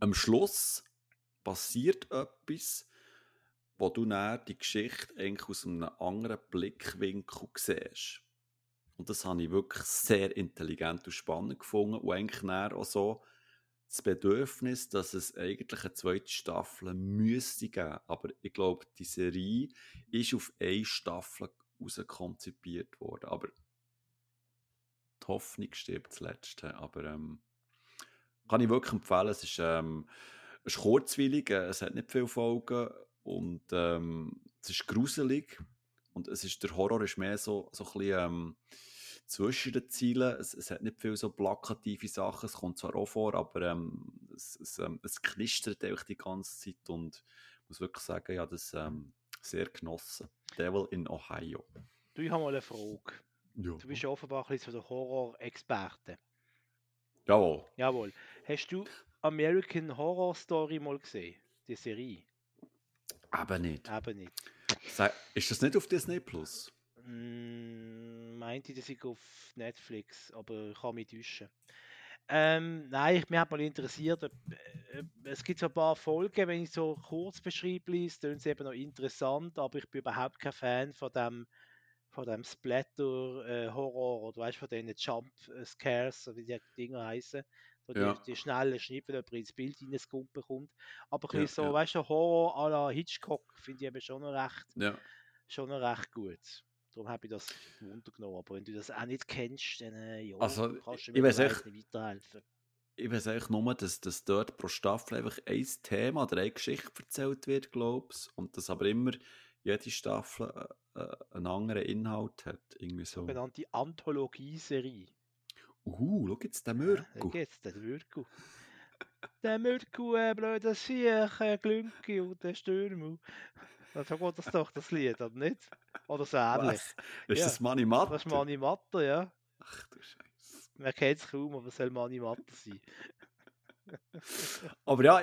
Am Schluss passiert etwas, wo du dann die Geschichte eigentlich aus einem anderen Blickwinkel siehst. Und das habe ich wirklich sehr intelligent und spannend gefunden. Und eigentlich auch so das Bedürfnis, dass es eigentlich eine zweite Staffel müsste geben. Aber ich glaube, die Serie ist auf eine Staffel rauskonzipiert worden. Aber die Hoffnung stirbt zuletzt. Aber... kann ich wirklich empfehlen. Es ist kurzweilig, es hat nicht viele Folgen und es ist gruselig und der Horror ist mehr so ein bisschen zwischen den Zielen. Es hat nicht viele so plakative Sachen, es kommt zwar auch vor, aber es knistert eigentlich die ganze Zeit und ich muss wirklich sagen, ja, das sehr genossen. Devil in Ohio. Du, ich habe mal eine Frage. Ja. Du bist offenbar ein bisschen so der Horror-Experte. Jawohl. Hast du American Horror Story mal gesehen? Die Serie? Eben nicht. Ist das nicht auf Disney Plus? Meinte ich, das ist auf Netflix, aber ich kann mich täuschen. Nein, mich hat mal interessiert, es gibt so ein paar Folgen, wenn ich so kurz beschreibe, klingt es eben noch interessant, aber ich bin überhaupt kein Fan von dem Splatter Horror oder weißt, von diesen Jump Scares, wie die Dinger heißen, wo die schnellen Schnippen jemand ins Bild hineingeskumpen kommt. Aber ein bisschen so, weißt du, Horror à la Hitchcock finde ich eben schon recht gut. Darum habe ich das untergenommen. Aber wenn du das auch nicht kennst, dann also, kannst du mir vielleicht nicht weiterhelfen. Ich weiß eigentlich nur, dass dort pro Staffel einfach ein Thema oder eine Geschichte erzählt wird, glaubst du, und das aber immer jede Staffel einen anderen Inhalt hat. Irgendwie so. Sogenannte Anthologie-Serie. Schau jetzt den Mirko. Der Mirko, ein blöder Siech, ein Glünki und ein Stürmer. So geht das doch, das Lied, oder nicht? Oder so ähnlich. Ist das Mani Matter? Das ist Mani Matter, ja. Ach du Scheiße. Man kennt es kaum, aber es soll Mani Matter sein. Aber ja,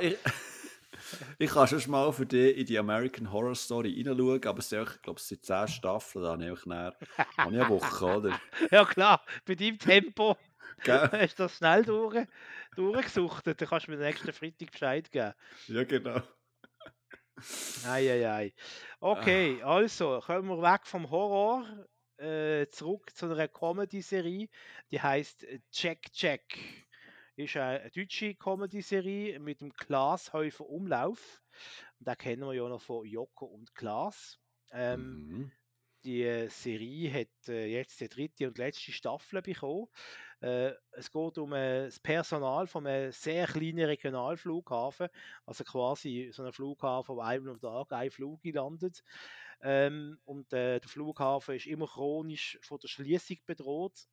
ich kann schon mal für dich in die American Horror Story reinschauen, aber ich glaube, es sind 10 Staffeln, da habe ich eine Woche, oder? Ja klar, bei deinem Tempo hast du das schnell durchgesuchtet, dann kannst du mir den nächsten Freitag Bescheid geben. Ja, genau. Ei. Okay, also, kommen wir weg vom Horror, zurück zu einer Comedy-Serie, die heisst Jack. Ist eine deutsche Comedy-Serie mit dem Klaas Häufer Umlauf. Den kennen wir ja noch von Joko und Klaas. Die Serie hat jetzt die 3. und letzte Staffel bekommen. Es geht um das Personal von einem sehr kleinen Regionalflughafen. Also quasi so ein Flughafen, wo einmal am Tag ein Flug landet. Der Flughafen ist immer chronisch von der Schliessung bedroht.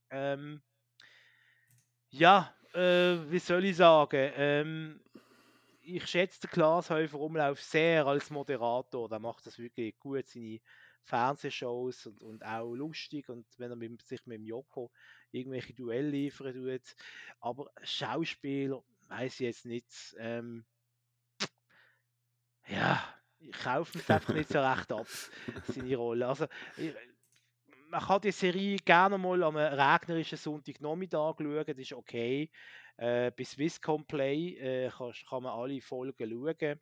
Wie soll ich sagen? Ich schätze den Klaas Häufer Umlauf sehr als Moderator. Der macht das wirklich gut, seine Fernsehshows und auch lustig. Und wenn er sich mit dem Joko irgendwelche Duelle liefern tut. Aber Schauspieler, weiss ich jetzt nicht. Ich kaufe es einfach nicht so recht ab, seine Rolle. Also, man kann die Serie gerne mal am regnerischen Sonntagnachmittag schauen, das ist okay. Bei Swisscom Play kann man alle Folgen schauen.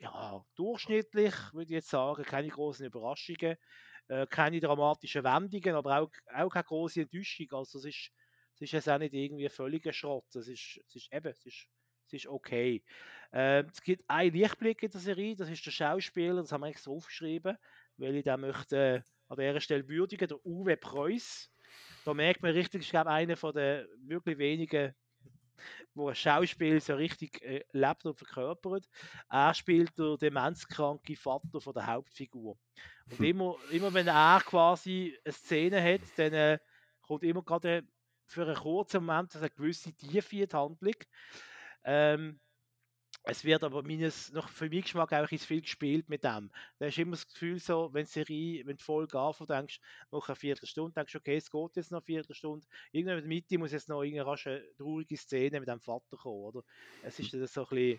Ja, durchschnittlich würde ich jetzt sagen, keine großen Überraschungen, keine dramatischen Wendungen, aber auch keine große Enttäuschung. Also es ist jetzt auch nicht irgendwie völliger Schrott. Es ist okay. Es gibt einen Lichtblick in der Serie, das ist der Schauspieler, das haben wir extra aufgeschrieben, weil ich den möchte an dieser Stelle würdigen, der Uwe Preuß. Da merkt man richtig, ich glaube, einer von den wirklich wenigen, wo ein Schauspiel so richtig lebt und verkörpert. Er spielt den demenzkranken Vater von der Hauptfigur. Und immer wenn er quasi eine Szene hat, dann kommt immer gerade für einen kurzen Moment eine gewisse Tiefe in die Handlung. Es wird aber noch für meinen Geschmack auch viel gespielt mit dem. Da ist immer das Gefühl so, wenn die Folge anfängt, denkst du nach einer Viertelstunde, denkst du, okay, es geht jetzt noch eine Viertelstunde. Irgendwann in der Mitte muss jetzt noch eine traurige Szene mit dem Vater kommen, oder? Es ist dann so ein bisschen,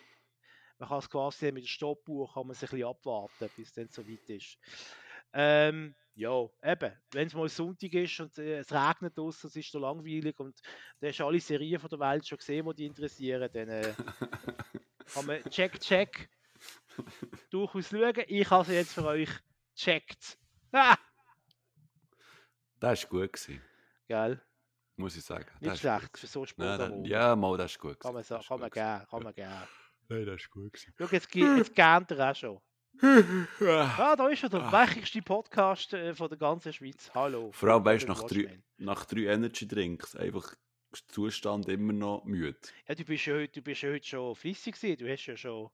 man kann es quasi mit dem Stoppuhr kann man sich ein bisschen abwarten, bis es dann so weit ist. Ja, eben, wenn es mal Sonntag ist und es regnet draussen, es ist so langweilig und du hast alle Serien von der Welt schon gesehen, die dich interessieren, dann kann man Check durchaus schauen. Ich habe sie jetzt für euch gecheckt. Das war gut gewesen. Gell? Muss ich sagen. Nicht schlecht, für so Sport. Ja, mal, das war gut gewesen. Kann man gehen. Nein, das war gut gewesen. Schau, jetzt gähnt er auch schon. Ah, da ist schon der wechigste Podcast von der ganzen Schweiz. Hallo. Vor allem, weißt du, nach drei Energy-Drinks einfach Zustand immer noch müde. Ja, du bist ja heute schon flüssig gewesen. Du hast ja schon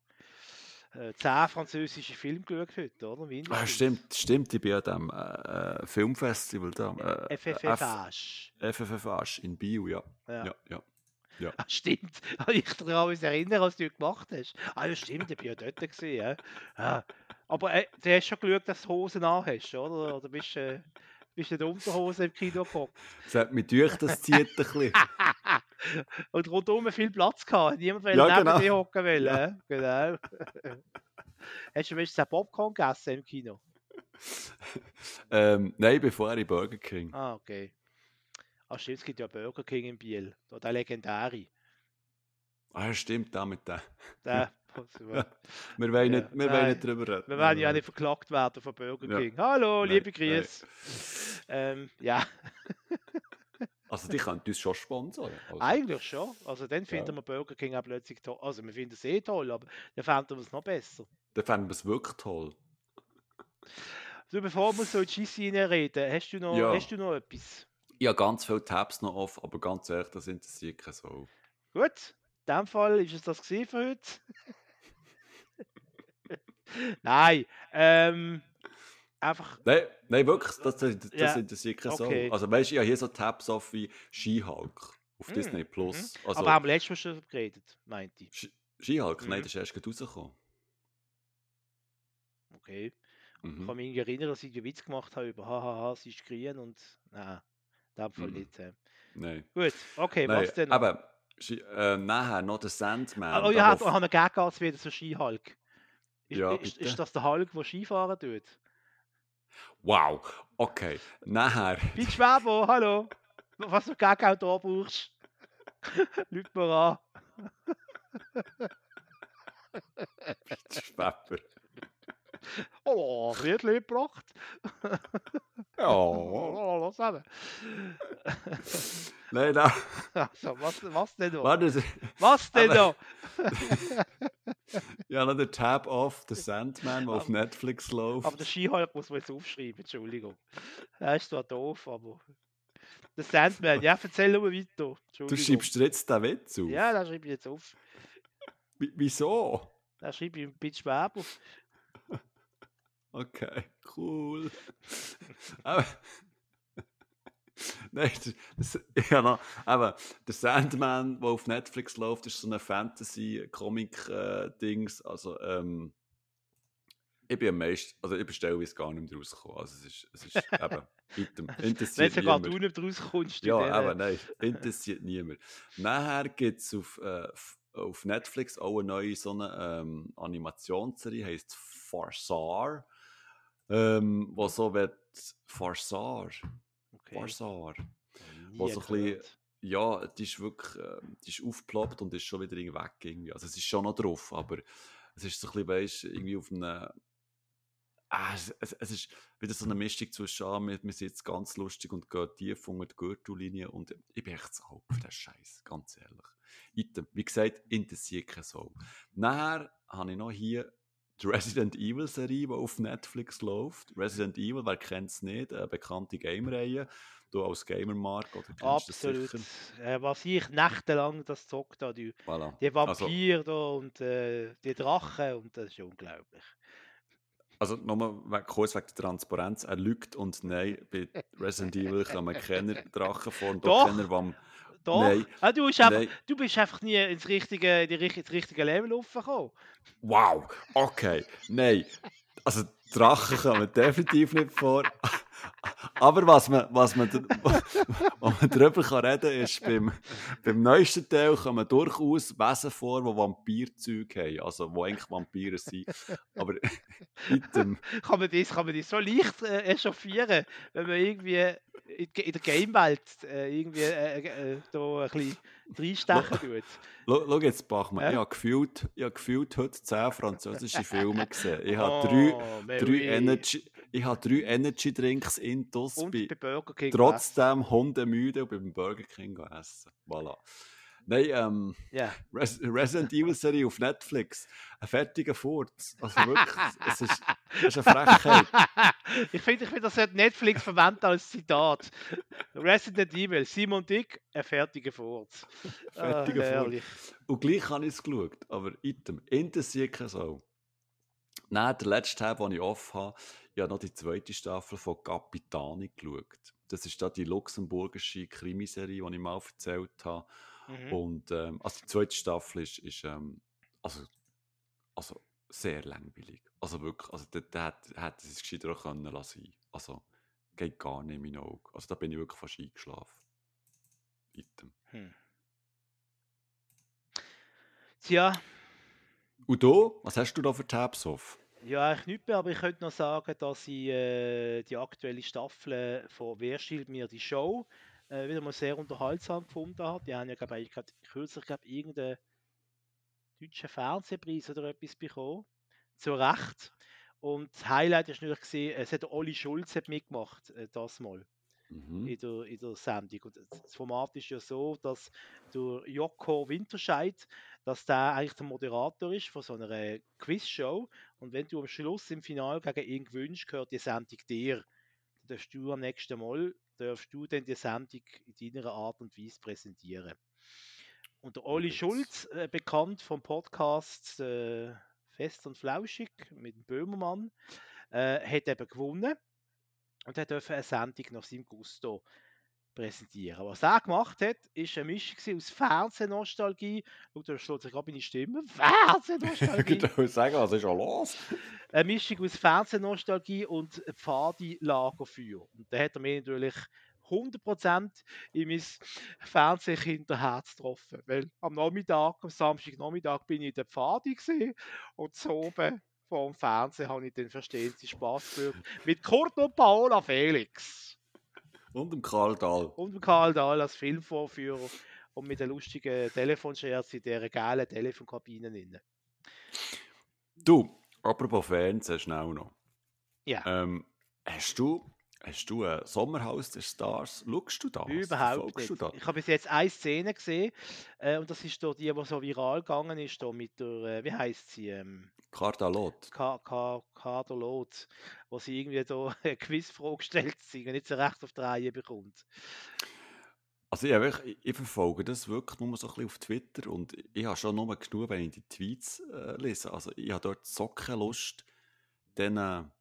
10 französische Filme geschaut heute, oder? Mindestens. Ah, stimmt. Ich bin an diesem Filmfestival da. FFFH in Biel, ja. Ja. Ah, stimmt, ich kann mich alles erinnern, was du gemacht hast. Ah, ja, stimmt, ich war ja dort gewesen, ja. Ah. Aber du hast schon geschaut, dass du Hosen an hast, oder? Oder bist du in der Unterhose im Kino gekommen? Das hat mich durch, das zieht ein bisschen. Und rundum viel Platz gehabt. Niemand wollte neben dir hocken wollen. Ja. Genau. Hast du wenigstens Popcorn gegessen im Kino? Nein, bevor ich Burger King. Ah, okay. Ah, stimmt, es gibt ja Burger King in Biel. Der legendäre. Ah, stimmt, da mit dem. Wir wollen nicht drüber reden. Wir wollen ja auch nicht verklagt werden von Burger King. Ja. Hallo, liebe Grüße. Ja. Also, die könnten uns schon sponsern. Also. Eigentlich schon. Also, dann finden wir Burger King auch plötzlich toll. Also, wir finden es eh toll, aber dann fänden wir es noch besser. Dann fänden wir es wirklich toll. Also, bevor wir so in die Scheisse reinreden, hast du noch etwas? Ich habe ganz viele Tabs noch auf, aber ganz ehrlich, das interessiert keine Sau. Gut, in dem Fall ist es das für heute. Nein, einfach... Nein, wirklich, das interessiert keine Sau. Okay. Also weißt du, ich habe hier so Tabs auf wie She-Hulk auf Disney+. Plus. Also, aber haben wir letztes Mal schon geredet, meinte ich. She-Hulk? Nein, das ist erst gerade rausgekommen. Okay. Ich kann mich erinnern, dass ich den Witz gemacht habe über «Hahaha, sie ist grün» und nein, in dem Fall nicht. Nein. Gut, okay, was denn noch? Aber nachher noch der Sandman. Oh ja, da haben wir Gegenarzt wieder so Skihulk. Ist das der Hulk, der Skifahren tut? Wow, okay, nachher. Bitte Schwäbo, hallo. Was du Gegenarzt da brauchst, lüt mir an. Bitte Schwäber. Oh, Friedli gebracht. Ja. Oh, lass haben. Nein. Also, was denn noch? Was denn noch? Ja, noch der Tab auf The Sandman, der auf Netflix läuft. Aber der Skihulk muss man jetzt aufschreiben, Entschuldigung. Das ist zwar doof, aber... The Sandman, ja, erzähl nur weiter. Du schreibst jetzt den Witz auf? Ja, den schreibe ich jetzt auf. Wieso? Den schreibe ich ein bisschen schwer auf. Okay, cool. Aber, nein, aber der Sandman, der auf Netflix läuft, ist so ein Fantasy-Comic-Dings. Also, ich bin am meisten, also ich bestelle, wie es gar nicht mehr rauskommt. Also, es ist eben, interessiert wenn sogar niemand. Du nicht rauskommst, ja, aber nein, interessiert niemand. Nachher gibt es auf Netflix auch eine neue so eine, Animationsserie, heisst Farsar. Farsar. Okay. Farsar. Wo so ein bisschen, ja, die ist wirklich die ist aufgeploppt und ist schon wieder weg irgendwie. Also es ist schon noch drauf, aber es ist so ein bisschen, weißt, irgendwie auf einem... Es ist wieder so eine Mischung zwischen, wir sind jetzt ganz lustig und gehen tief unter die Gürtellinie und ich bin echt zu alt für diesen Scheiß, ganz ehrlich. Item, wie gesagt, interessiert keine Sau. Nachher habe ich noch hier die Resident Evil-Serie, die auf Netflix läuft. Resident Evil, wer kennt es nicht, eine bekannte Game-Reihe. Du als Gamer-Mark, oder kennst absolut. Das sicher? Was ich nächtelang das gezockt habe, voilà. Die Vampire also, und die Drachen, und das ist unglaublich. Also nochmal kurz wegen der Transparenz, er lügt und nein, bei Resident Evil kann man keine Drachen vor und doch keine Wam. Doch, nein. Ah, du bist einfach nie ins richtige Level raufgekommen. Wow, okay, nein, also Drachen kann man definitiv nicht vor. Aber was man darüber kann reden kann, ist, beim neuesten Teil kommen durchaus Wesen vor, die Vampirzeug haben, also die eigentlich Vampire sind. Aber mit dem kann man das so leicht echauffieren, wenn man irgendwie in der Game-Welt da ein bisschen reinstechen tut. Schau jetzt, Bachmann, ja? Ich habe gefühlt heute 10 französische Filme gesehen. Ich habe drei Energy-Drinks intus, trotzdem hundemüde und beim Burger King essen. Voilà. Nein, yeah. Resident Evil-Serie auf Netflix. Ein fertiger Furz. Also wirklich, es ist eine Frechheit. Ich finde, das sollte Netflix verwenden als Zitat. Resident Evil, Simon Dick, ein fertiger Furz. Fertiger Furz. Und gleich habe ich es geschaut, aber item, interessiert keine Sau. Nein, der letzte Teil, den ich off habe, ich habe noch die zweite Staffel von Capitani geschaut. Das ist da die luxemburgische Krimiserie, die ich mal erzählt habe. Mhm. Und also die zweite Staffel ist sehr langweilig. Also wirklich, also der hat es gescheiter auch können lassen. Also geht gar nicht in meine Augen. Also da bin ich wirklich fast eingeschlafen. Item. Tja. Und du? Was hast du da für Tabs auf? Ja, eigentlich nicht mehr, aber ich könnte noch sagen, dass ich die aktuelle Staffel von «Wer stiehlt mir die Show» wieder mal sehr unterhaltsam gefunden habe. Die haben ja, glaube ich, kürzlich irgendeinen deutschen Fernsehpreis oder etwas bekommen. Zu Recht. Und das Highlight war natürlich, es hat Oli Schulz mitgemacht, das mal. Mhm. In der Sendung. Und das Format ist ja so, dass durch Joko Winterscheid, dass der eigentlich der Moderator ist von so einer Quizshow. Und wenn du am Schluss im Finale gegen ihn gewünscht, gehört die Sendung dir. Dann darfst du am nächsten Mal dann die Sendung in deiner Art und Weise präsentieren. Und der Oli Schulz, bekannt vom Podcast Fest und Flauschig mit Böhmermann, hat eben gewonnen. Und er durfte eine Sendung nach seinem Gusto präsentieren. Was er gemacht hat, war eine Mischung aus Fernsehnostalgie. Und da schlägt sich gerade meine Stimme. Fernsehnostalgie! Ich würde sagen, was ist schon los? Eine Mischung aus Fernsehnostalgie und Pfadi Lagerfeuer. Und da hat er mir natürlich 100% in mein Fernsehkinderherz getroffen. Weil am Samstagnachmittag bin ich in der Pfadi und so oben vom Fernsehen habe ich den verstehendsten Spaß gehört. Mit Kurt und Paola Felix. Und dem Karl Dahl. Als Filmvorführer und mit der lustigen Telefonscherz in dieser geilen Telefonkabine drin. Du, apropos Fernsehen, schnell noch. Ja. Hast du ein Sommerhaus der Stars? Schaust du das? Überhaupt nicht. Das? Ich habe bis jetzt eine Szene gesehen. Und das ist die so viral gegangen ist. Mit der, wie heisst sie? Cardalot. Cardalot. Wo sie irgendwie da eine Quizfrage gestellt sind und nicht so recht auf die Reihe bekommt. Also ich verfolge das wirklich nur so ein bisschen auf Twitter. Und ich habe schon nur genug, wenn ich die Tweets lese. Also ich habe dort so keine Lust, dann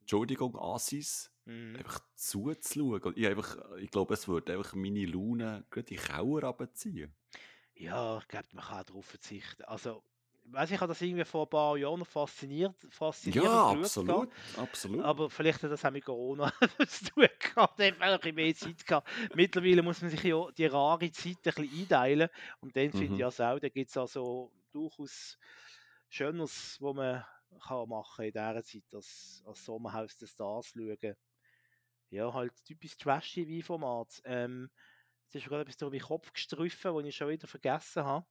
Entschuldigung, Assis, einfach zuzuschauen. Ich glaube, es würde einfach meine Laune gerade in die Kauer runterziehen. Ja, ich glaube, man kann darauf verzichten. Also, ich habe das irgendwie vor ein paar Jahren fasziniert. Ja, absolut. Aber vielleicht hat das auch mit Corona zu tun gehabt. Ich habe einfach mehr Zeit gehabt. Mittlerweile muss man sich ja die rare Zeit ein bisschen einteilen. Und dann finde ich das auch, da gibt es also durchaus Schönes, wo man kann machen in dieser Zeit, als Sommerhaus der Stars schauen. Ja, halt typisch trashy-Format. Es ist gerade etwas durch meinen Kopf gestriffen, das ich schon wieder vergessen habe.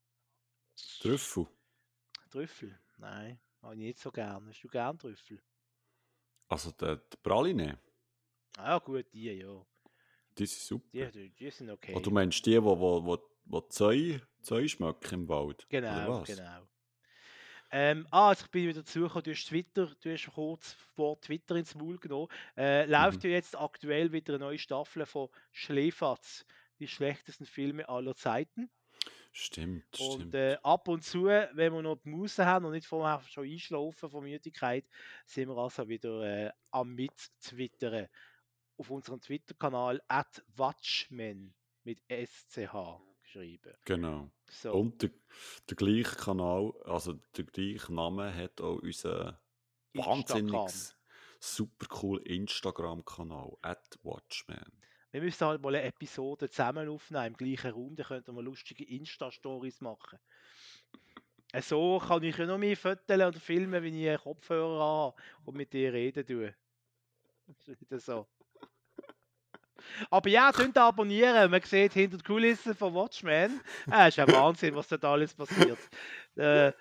Trüffel? Trüffel? Nein, habe ich nicht so gern. Hast du gern Trüffel? Also die Praline? Ah gut, die, ja. Die sind super. Die sind okay. Oh, du meinst die, die Zäu schmecken im Wald? Genau, genau. Also ich bin wieder zugekommen, du hast kurz vor Twitter ins Maul genommen. Läuft ja jetzt aktuell wieder eine neue Staffel von Schläferz, die schlechtesten Filme aller Zeiten. Stimmt, und, stimmt. Ab und zu, wenn wir noch die Muse haben und nicht vorher schon einschlafen von Müdigkeit, sind wir also wieder am Mittwittern auf unserem Twitter-Kanal @Watchmen mit SCH geschrieben. Genau. So. Und der gleiche Kanal, also der gleiche Name hat auch unseren wahnsinnig super cool Instagram-Kanal @Watchmen. Wir müssen halt mal eine Episode zusammen aufnehmen, im gleichen Raum, dann könnten wir lustige Insta-Stories machen. So kann ich ja noch mehr Fotos oder filmen, wenn ich einen Kopfhörer habe und mit dir reden tue. Das ist wieder so. Aber ja, könnt ihr abonnieren. Man sieht hinter die Kulissen von Watchmen. Ist ja Wahnsinn, was dort alles passiert. Der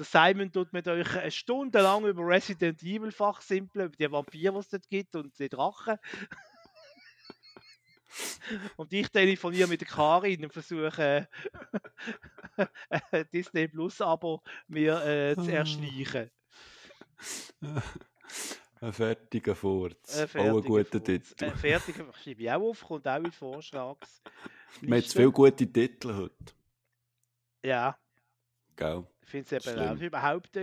Simon tut mit euch eine Stunde lang über Resident Evil fachsimpeln, über die Vampire, die es dort gibt und die Drachen. Und ich telefoniere mit der Karin und versuche Disney Plus Abo mir zu erschleichen. Ein fertiger Furz. Auch ein guter Titel. Ein fertiger, schreibe ich auch auf, kommt auch mit Vorschlags. Wir haben viele gute Titel heute. Ja. Gell. Ich finde es eben auch. Überhaupt,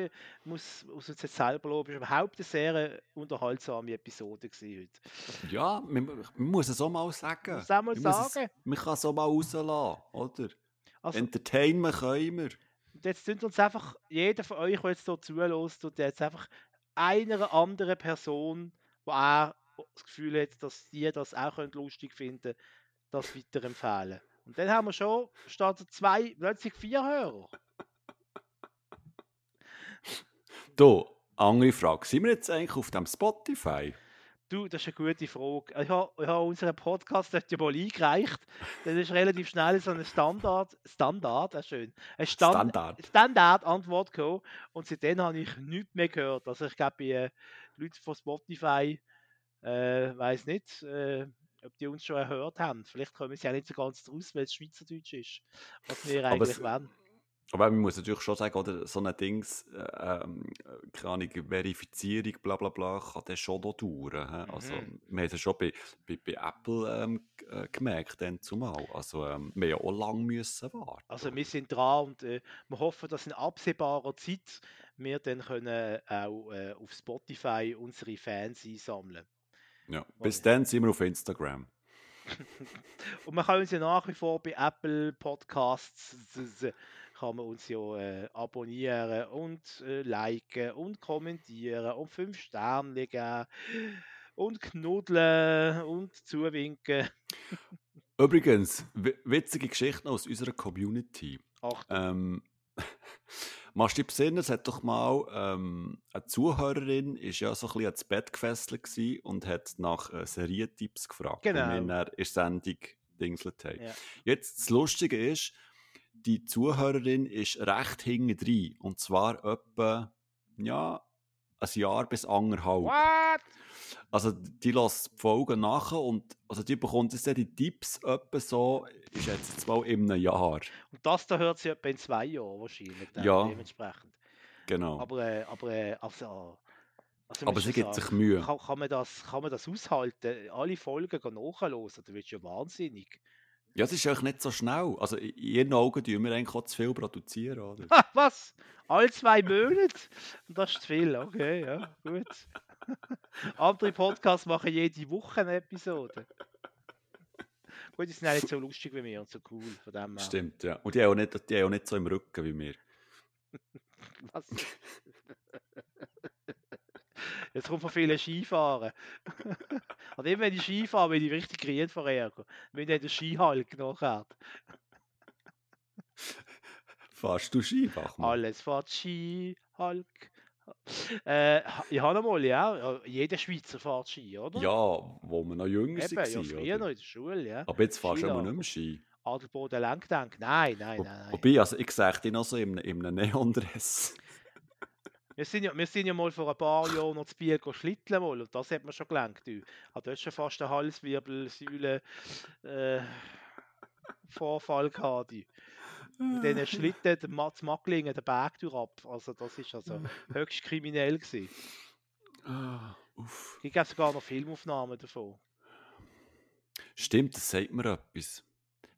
muss uns jetzt selber loben, ist überhaupt eine sehr unterhaltsame Episode gewesen heute. Ja, man muss es auch mal sagen. Man kann es auch mal rauslassen, oder? Also, entertainen können wir. Und jetzt tut uns einfach, jeder von euch, der jetzt hier zulässt, tut jetzt einfach einer anderen Person, die auch das Gefühl hat, dass die das auch lustig finden können, das weiterempfehlen. Und dann haben wir schon statt 2 plötzlich 4 Hörer. Du, andere Frage. Sind wir jetzt eigentlich auf dem Spotify? Du, das ist eine gute Frage. Ich habe unseren Podcast ja mal eingereicht. Das ist relativ schnell so eine Standardantwort gekommen. Und seitdem habe ich nichts mehr gehört. Also ich glaube, die Leute von Spotify, weiss nicht, ob die uns schon gehört haben. Vielleicht kommen sie ja nicht so ganz draus, weil es Schweizerdeutsch ist, was wir eigentlich wollen. Aber man muss natürlich schon sagen, oder, so ein Dings, keine Ahnung, Verifizierung, bla bla bla, kann das schon da dauern. He? Also, wir haben es schon bei Apple gemerkt, dann zumal. Also, wir ja auch lange müssen warten. Also, wir sind dran und wir hoffen, dass in absehbarer Zeit wir dann können auch auf Spotify unsere Fans einsammeln. Ja, bis dann sind wir auf Instagram. Und man kann uns ja nach wie vor bei Apple Podcasts kann man uns ja abonnieren und liken und kommentieren und 5 Sterne geben und knuddeln und zuwinken. Übrigens, witzige Geschichten aus unserer Community. Machst du dich besinnen, es hat doch mal eine Zuhörerin, ist ja so ein bisschen ans Bett gefesselt gewesen und hat nach Serientipps gefragt, genau, wenn wir in der Sendung dingselt haben. Ja. Jetzt, das Lustige ist, die Zuhörerin ist recht hintendrein. Und zwar etwa, ja, 1 Jahr bis 1,5. What? Also, die lässt die Folgen nachher und also die bekommt jetzt die Tipps etwa so, ist jetzt 2 in einem Jahr. Und das da hört sie etwa in 2 Jahren wahrscheinlich. Ja, dementsprechend. Genau. Aber sie gibt sich Mühe. Kann man das aushalten? Alle Folgen nachhören? Das wird schon wahnsinnig. Ja, es ist eigentlich nicht so schnell. Also in ihren Augen tun wir eigentlich auch zu viel produzieren, oder? Was? Alle 2 Monate? Das ist zu viel, okay, ja, gut. Andere Podcasts machen jede Woche eine Episode. Gut, die sind auch nicht so lustig wie wir und so cool von dem her. Stimmt, ja. Und die haben auch nicht so im Rücken wie wir. Was? Jetzt kommt von vielen Skifahren. Und immer wenn ich Skifahre, bin ich richtig grün vor Ärger. Wenn ich den Skihall genommen habe. Fahrst du Ski, Bachmann? Alles fährt Ski, Hulk. Ich habe noch mal, ja, jeder Schweizer fährt Ski, oder? Ja, wo wir noch jünger waren. Ja, früher noch in der Schule, ja. Aber jetzt fährst du immer nicht mehr Ski. Adelboden Lenkdenk, nein. Wobei, also ich sehe dich noch so in einem Neondress. Wir sind ja mal vor ein paar Jahren noch zu Biel schlitteln wollen und das hat man schon gelenkt. Hat dort schon fast eine Halswirbelsäule Vorfall gehabt. Mit diesen Schlitten, den Mats Macklingen, den Berg durchab. Also das war also höchst kriminell gewesen. Es gibt sogar noch Filmaufnahmen davon. Stimmt, das sagt mir etwas.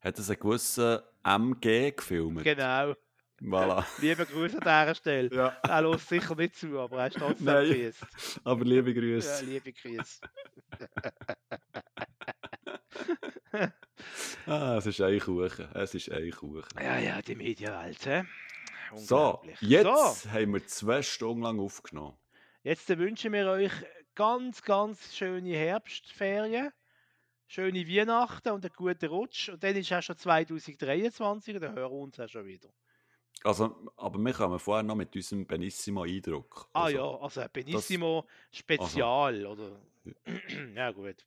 Hat es einen gewissen MG gefilmt? Genau. Voilà. Liebe Grüße an dieser Stelle. Ja. Er hört sicher nicht zu, aber er ist trotzdem gegrüßt. Aber liebe Grüße. Ja, liebe Grüße. Es ist ein Kuchen. Ja, ja, die Medienwelt. He? So, jetzt haben wir 2 Stunden lang aufgenommen. Jetzt wünschen wir euch ganz, ganz schöne Herbstferien. Schöne Weihnachten und einen guten Rutsch. Und dann ist auch schon 2023 und dann hören wir uns auch schon wieder. Also, aber wir kommen vorher noch mit unserem Benissimo-Eindruck. Also ein Benissimo-Spezial, oder? Ja, gut.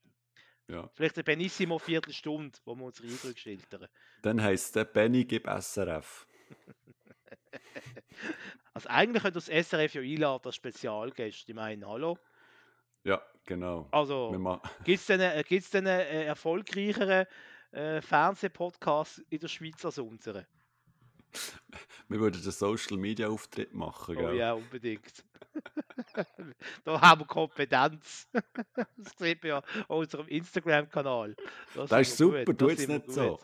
Ja. Vielleicht ein Benissimo-Viertelstunde, wo wir unsere Eindrücke schildern. Dann heisst es Benny gib SRF. Also eigentlich könnt ihr das SRF ja einladen als Spezialgäste. Ich meine, hallo? Ja, genau. Also, gibt es denn einen erfolgreicheren Fernsehpodcast in der Schweiz als unseren? Wir würden den Social-Media-Auftritt machen, gell? Oh ja, unbedingt. Da haben wir Kompetenz. Das sieht man ja auf unserem Instagram-Kanal. Das ist super, gut. Du jetzt nicht gut. So.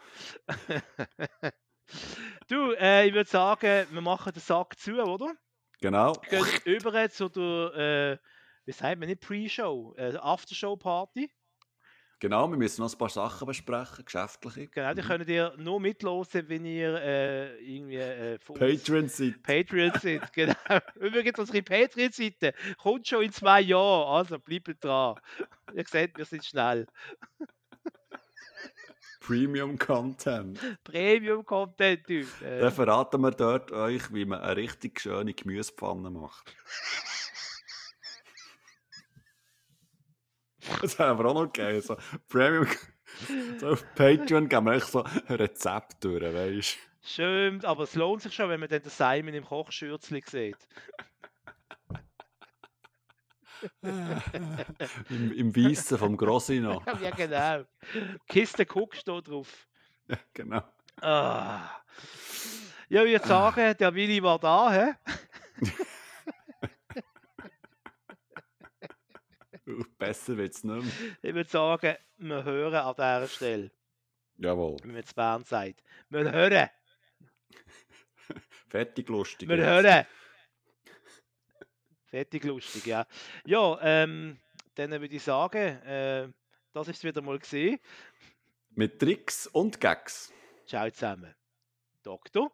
Du, ich würde sagen, wir machen den Sack zu, oder? Genau. Gehen über zu der... Wie sagt man, nicht Pre-Show, Aftershow-Party. Genau, wir müssen noch ein paar Sachen besprechen, geschäftliche. Genau, die könnt ihr nur mitlosen, wenn ihr irgendwie... Patreon seid, genau. Übrigens, unsere Patreon-Seite kommt schon in 2 Jahren, also bleibt dran. Ihr seht, wir sind schnell. Premium-Content, Typ. Dann verraten wir dort euch, wie man eine richtig schöne Gemüsepfanne macht. Das haben wir auch noch gegeben. So, Premium, so auf Patreon gehen wir echt so ein Rezept durch, weißt du? Schön, aber es lohnt sich schon, wenn man dann den Simon im Kochschürzli sieht. Im Weissen vom Grosino. Ja, genau. Kiste Cook steht drauf. Ja, genau. Ah. Ja, ich würde sagen, der Willi war da, hä? Besser wird es nicht mehr. Ich würde sagen, wir hören an dieser Stelle. Jawohl. Wie man zu Bern sagt. Wir hören. Fertig lustig. Wir hören. Fertig lustig, ja. Ja, dann würde ich sagen, das ist es wieder mal gewesen. Mit Tricks und Gags. Ciao zusammen. Doktor.